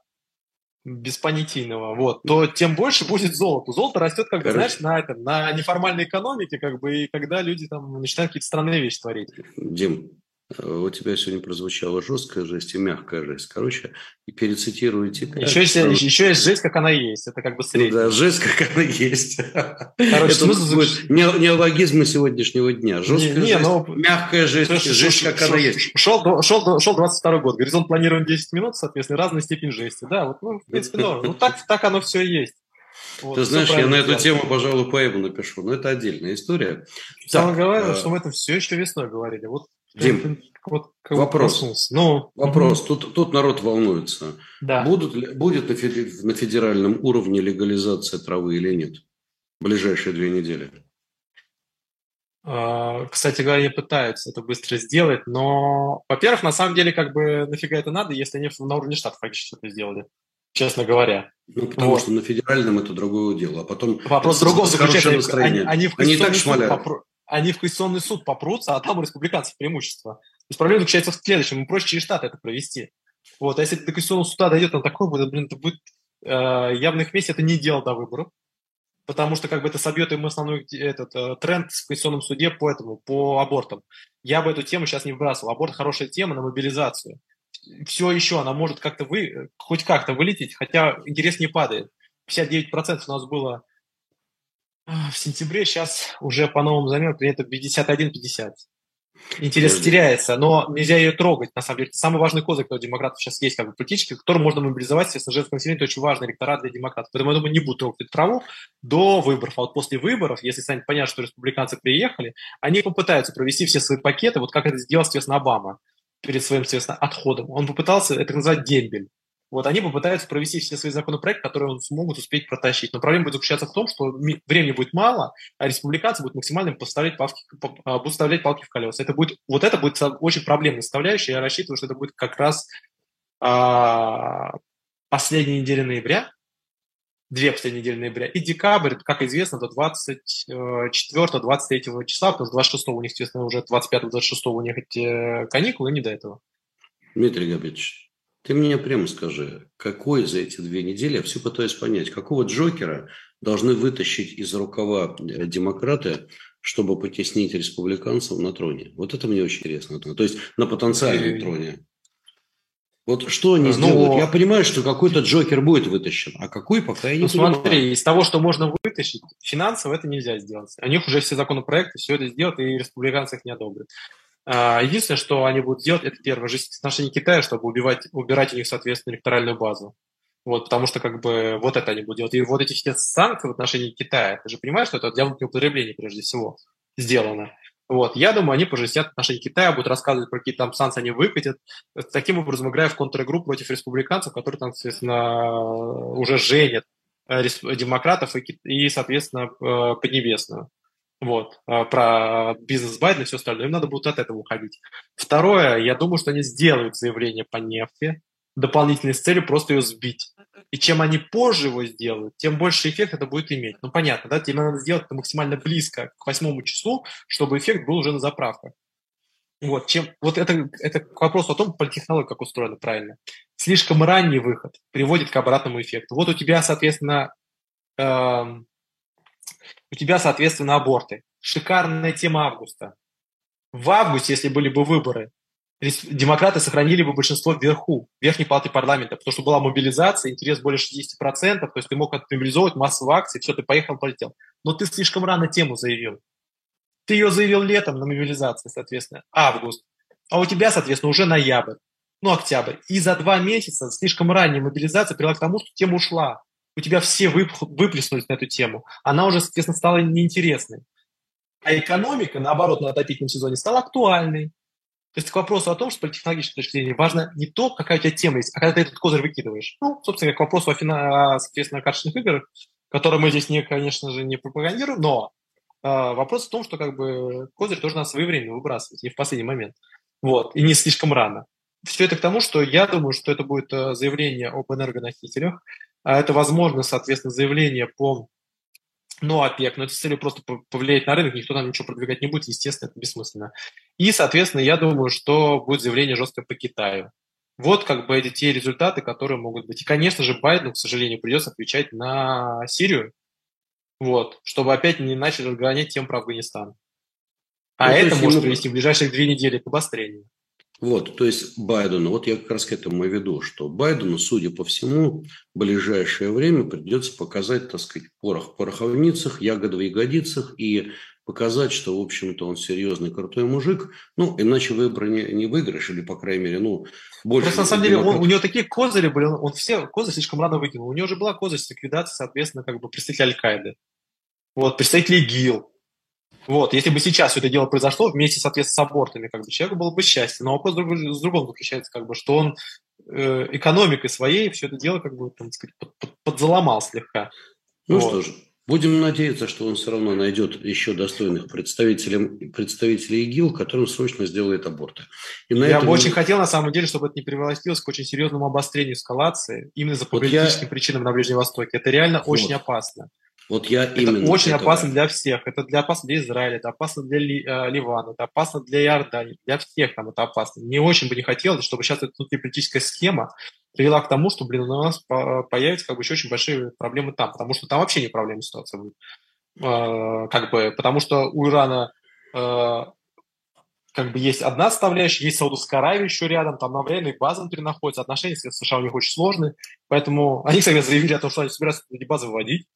беспонятийного, вот, то тем больше будет золото. Золото растет, как бы, знаешь, на, это, на неформальной экономике, как бы, и когда люди там начинают какие-то странные вещи творить. Дим, у тебя сегодня прозвучала жесткая жесть и мягкая жесть. Короче, и перецитирую типа. Еще, потому... еще есть жесть, как она есть. Это как бы средняя. Ну, да, жесть, как она есть. Короче, смысл... неологизмы сегодняшнего дня. Жесткая не, жесть, не, но... мягкая жесть, Слушай, жесть, ш, как ш, она ш, есть. Шел, шел, шел двадцать второй год. Горизонт планирования десять минут, соответственно, разная степень жести. Да, вот, ну, в принципе, норм. Ну, так, так оно все и есть. Вот, ты знаешь, я на эту тему, пожалуй, поэму напишу. Но это отдельная история. Самое главное, что мы это все еще весной говорили. Вот. Дим, вот, вопрос. Ну, вопрос. Угу. Тут, тут народ волнуется. Да. Будут, будет на федеральном уровне легализация травы или нет? В ближайшие две недели. Кстати говоря, пытаются это быстро сделать, но, во-первых, на самом деле, как бы нафига это надо, если они на уровне штатов фактически это сделали, честно говоря. Ну, потому вот. что на федеральном это другое дело. А потом... Вопрос другого заключается. Они, они, они так шмаляют. Попро... Они в Конституционный суд попрутся, а там у республиканцев преимущество. И проблема заключается в следующем. Им проще через штаты это провести. Вот. А если до Конституционного суда дойдет, он такой будет, блин, это будет э, явно их вместе это не дело до выборов. Потому что как бы это собьет им основной этот, э, тренд в Конституционном суде по этому, по абортам. Я бы эту тему сейчас не выбрасывал. Аборт – хорошая тема на мобилизацию. Все еще она может как-то вы, хоть как-то вылететь, хотя интерес не падает. пятьдесят девять процентов у нас было... В сентябре сейчас уже по новому замеру это пятьдесят один пятьдесят. Интерес Даже... теряется, но нельзя ее трогать, на самом деле. Это самый важный козырь, который у демократов сейчас есть, как бы политический, который можно мобилизовать, естественно, женское население, это очень важный электорат для демократов. Поэтому, я думаю, не будут трогать эту траву до выборов. А вот после выборов, если станет понятно, что республиканцы приехали, они попытаются провести все свои пакеты, вот как это сделал, соответственно, Обама перед своим, соответственно, отходом. Он попытался это назвать дембель. Вот они попытаются провести все свои законопроекты, которые смогут успеть протащить. Но проблема будет заключаться в том, что времени будет мало, а республиканцы будут максимально поставлять палки, будут вставлять палки в колеса. Это будет, вот это будет очень проблемная составляющая. Я рассчитываю, что это будет как раз а, последняя неделя ноября, две последние недели ноября, и декабрь, как известно, до двадцать четвёртого — двадцать третьего числа, потому что двадцать шестого у них, естественно, уже двадцать пятого — двадцать шестого у них эти каникулы, и не до этого. Дмитрий Габрич, ты мне прямо скажи, какой за эти две недели, я все пытаюсь понять, какого Джокера должны вытащить из рукава демократы, чтобы потеснить республиканцев на троне? Вот это мне очень интересно. То есть на потенциальном троне. Вот что они Но... сделают? Я понимаю, что какой-то Джокер будет вытащен, а какой пока я не ну, понимаю. Смотри, из того, что можно вытащить, финансово это нельзя сделать. У них уже все законопроекты, все это сделают, и республиканцы их не одобрят. Единственное, что они будут делать, это первое, жестокосоотношение Китая, чтобы убивать, убирать у них, соответственно, электоральную базу. Вот, потому что, как бы, вот это они будут делать. И вот эти все санкции в отношении Китая, ты же понимаешь, что это для внутреннего потребления, прежде всего, сделано. Вот, я думаю, они пожестят в отношении Китая, будут рассказывать, про какие там санкции они выкатят. Таким образом, играя в контр-игру против республиканцев, которые там, соответственно, уже женят демократов и, и соответственно, Поднебесную. Вот, про бизнес Байдена и все остальное. Им надо будет от этого уходить. Второе, я думаю, что они сделают заявление по нефти, дополнительной с целью просто ее сбить. И чем они позже его сделают, тем больше эффект это будет иметь. Ну, понятно, да, тебе надо сделать это максимально близко к восьмому числу, чтобы эффект был уже на заправках. Вот, чем, вот это, это к вопросу о том, политтехнология как устроена правильно. Слишком ранний выход приводит к обратному эффекту. Вот у тебя, соответственно, э- У тебя, соответственно, аборты. Шикарная тема августа. В августе, если были бы выборы, демократы сохранили бы большинство вверху, в верхней палате парламента, потому что была мобилизация, интерес более шестьдесят процентов, то есть ты мог мобилизовать массовые акции, все, ты поехал, полетел. Но ты слишком рано тему заявил. Ты ее заявил летом на мобилизации, соответственно, август. А у тебя, соответственно, уже ноябрь, ну, октябрь. И за два месяца слишком ранняя мобилизация привела к тому, что тема ушла. У тебя все выплеснулись на эту тему. Она уже, соответственно, стала неинтересной. А экономика, наоборот, на отопительном сезоне стала актуальной. То есть к вопросу о том, что с политтехнологической точки зрения важно не то, какая у тебя тема есть, а когда ты этот козырь выкидываешь. Ну, собственно, к вопросу о, фина... соответственно, о карточных играх, которые мы здесь, не, конечно же, не пропагандируем, но э, вопрос в том, что как бы, козырь тоже надо своевременно выбрасывать, не в последний момент. Вот. И не слишком рано. Все это к тому, что я думаю, что это будет заявление об энергоносителях. Это, возможно, соответственно, заявление по ну, ОПЕК, но это с целью просто повлиять на рынок, никто там ничего продвигать не будет, естественно, это бессмысленно. И, соответственно, я думаю, что будет заявление жесткое по Китаю. Вот как бы эти те результаты, которые могут быть. И, конечно же, Байдену, к сожалению, придется отвечать на Сирию, вот, чтобы опять не начали разгонять тему про Афганистан. А ну, это может привести в ближайшие две недели к обострению. Вот, то есть Байдену, вот я как раз к этому и веду, что Байдену, судя по всему, в ближайшее время придется показать, так сказать, порох в пороховницах, ягоды в ягодицах и показать, что, в общем-то, он серьезный, крутой мужик, ну, иначе выборы не, не выиграешь, или, по крайней мере, ну, больше... Просто, на самом деле, он, у него такие козыри были, он, он все козыри слишком рано выкинул, у него уже была козырь с ликвидацией, соответственно, как бы представитель Аль-Каиды, вот, представитель ИГИЛ. Вот, если бы сейчас все это дело произошло вместе, соответственно, с абортами, как бы человеку было бы счастье. Но вопрос с другом заключается, как бы, что он э, экономикой своей все это дело, как бы, там, сказать, под, под, подзаломал слегка. Ну вот. Что же, будем надеяться, что он все равно найдет еще достойных представителей, представителей ИГИЛ, которым срочно сделает аборты. И на я этом... бы очень хотел, на самом деле, чтобы это не превратилось к очень серьезному обострению эскалации, именно за политическим вот я... причинам на Ближнем Востоке. Это реально вот. Очень опасно. Вот я это именно очень этого. Опасно для всех. Это для, опасно для Израиля, это опасно для Ли, э, Ливана, это опасно для Иордании. Для всех нам это опасно. Мне очень бы не хотелось, чтобы сейчас эта внутриполитическая схема привела к тому, что, блин, у нас по- появятся как бы еще очень большие проблемы там, потому что там вообще не проблемная ситуация будет. Э, как бы, потому что у Ирана э, как бы есть одна составляющая, есть Саудовская Аравия еще рядом, там на военных базах внутри находятся, отношения с США у них очень сложные, поэтому они, кстати, заявили о том, что они собираются эти базы выводить.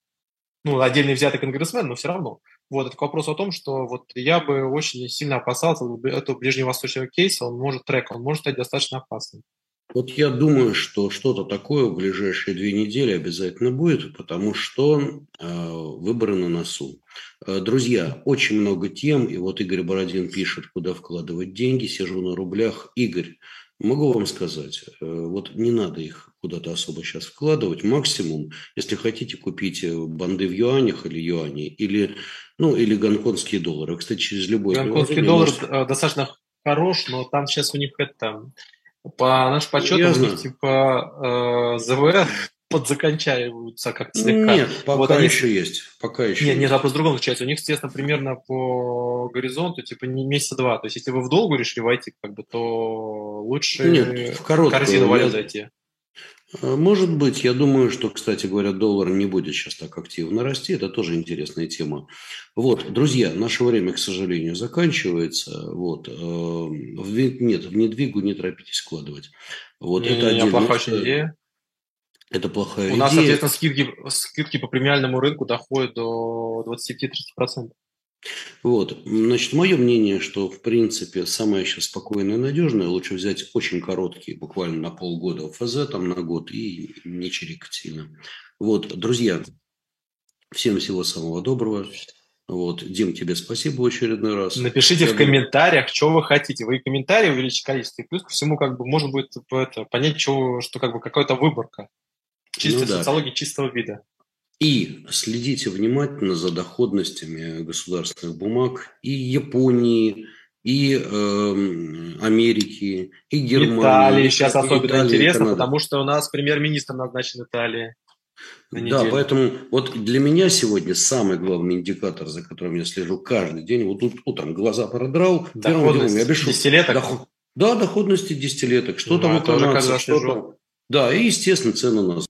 Ну, отдельный взятый конгрессмен, но все равно. Вот, это к вопросу о том, что вот я бы очень сильно опасался этого ближневосточного кейса, он может трек, он может стать достаточно опасным. Вот я думаю, что что-то такое в ближайшие две недели обязательно будет, потому что э, выборы на носу. Э, друзья, очень много тем, и вот Игорь Бородин пишет, куда вкладывать деньги, сижу на рублях. Игорь, могу вам сказать, э, вот не надо их куда-то особо сейчас вкладывать. Максимум, если хотите, купите банды в юанях или юани, или, ну, или гонконгские доллары. Кстати, через любой... Гонконгский доллар может... достаточно хорош, но там сейчас у них это... По нашим подсчетам, у них типа э, ЗВР подзакончиваются как-то слегка. Нет, пока вот они... еще есть. Пока еще нет, есть. Нет, а по-другому часть. У них, естественно, примерно по горизонту типа месяца два. То есть, если вы в долгу решили войти, как бы, то лучше нет, в короткую, корзину валют зайти. Может быть. Я думаю, что, кстати говоря, доллар не будет сейчас так активно расти. Это тоже интересная тема. Вот, друзья, наше время, к сожалению, заканчивается. Вот. Нет, в недвигу не торопитесь вкладывать. Вот, не, это не, не, плохая это... идея. Это плохая У идея. У нас, соответственно, скидки, скидки по премиальному рынку доходят до двадцать-тридцать процентов. Вот, значит, мое мнение, что, в принципе, самое сейчас спокойное и надежное, лучше взять очень короткие, буквально на полгода ОФЗ, там на год, и не чирикать сильно. Вот, друзья, всем всего самого доброго. Вот, Дим, тебе спасибо в очередной раз. Напишите Я в думаю... комментариях, что вы хотите. Вы комментарии увеличите количество, и плюс ко всему, как бы, можно будет это, понять, что, что как бы какая-то выборка. Чисто ну, да. социология чистого вида. И следите внимательно за доходностями государственных бумаг и Японии, и э, Америки, и Германии. Италии сейчас особенно Италии, интересно, Канады. Потому что у нас премьер-министр назначен Италии. На да, неделю. Поэтому вот для меня сегодня самый главный индикатор, за которым я слежу каждый день, вот тут утром глаза продрал. Доходность десятилеток? Доход... Да, доходности десятилеток. Что ну, там у канадцев, что там. Да, и, естественно, цены на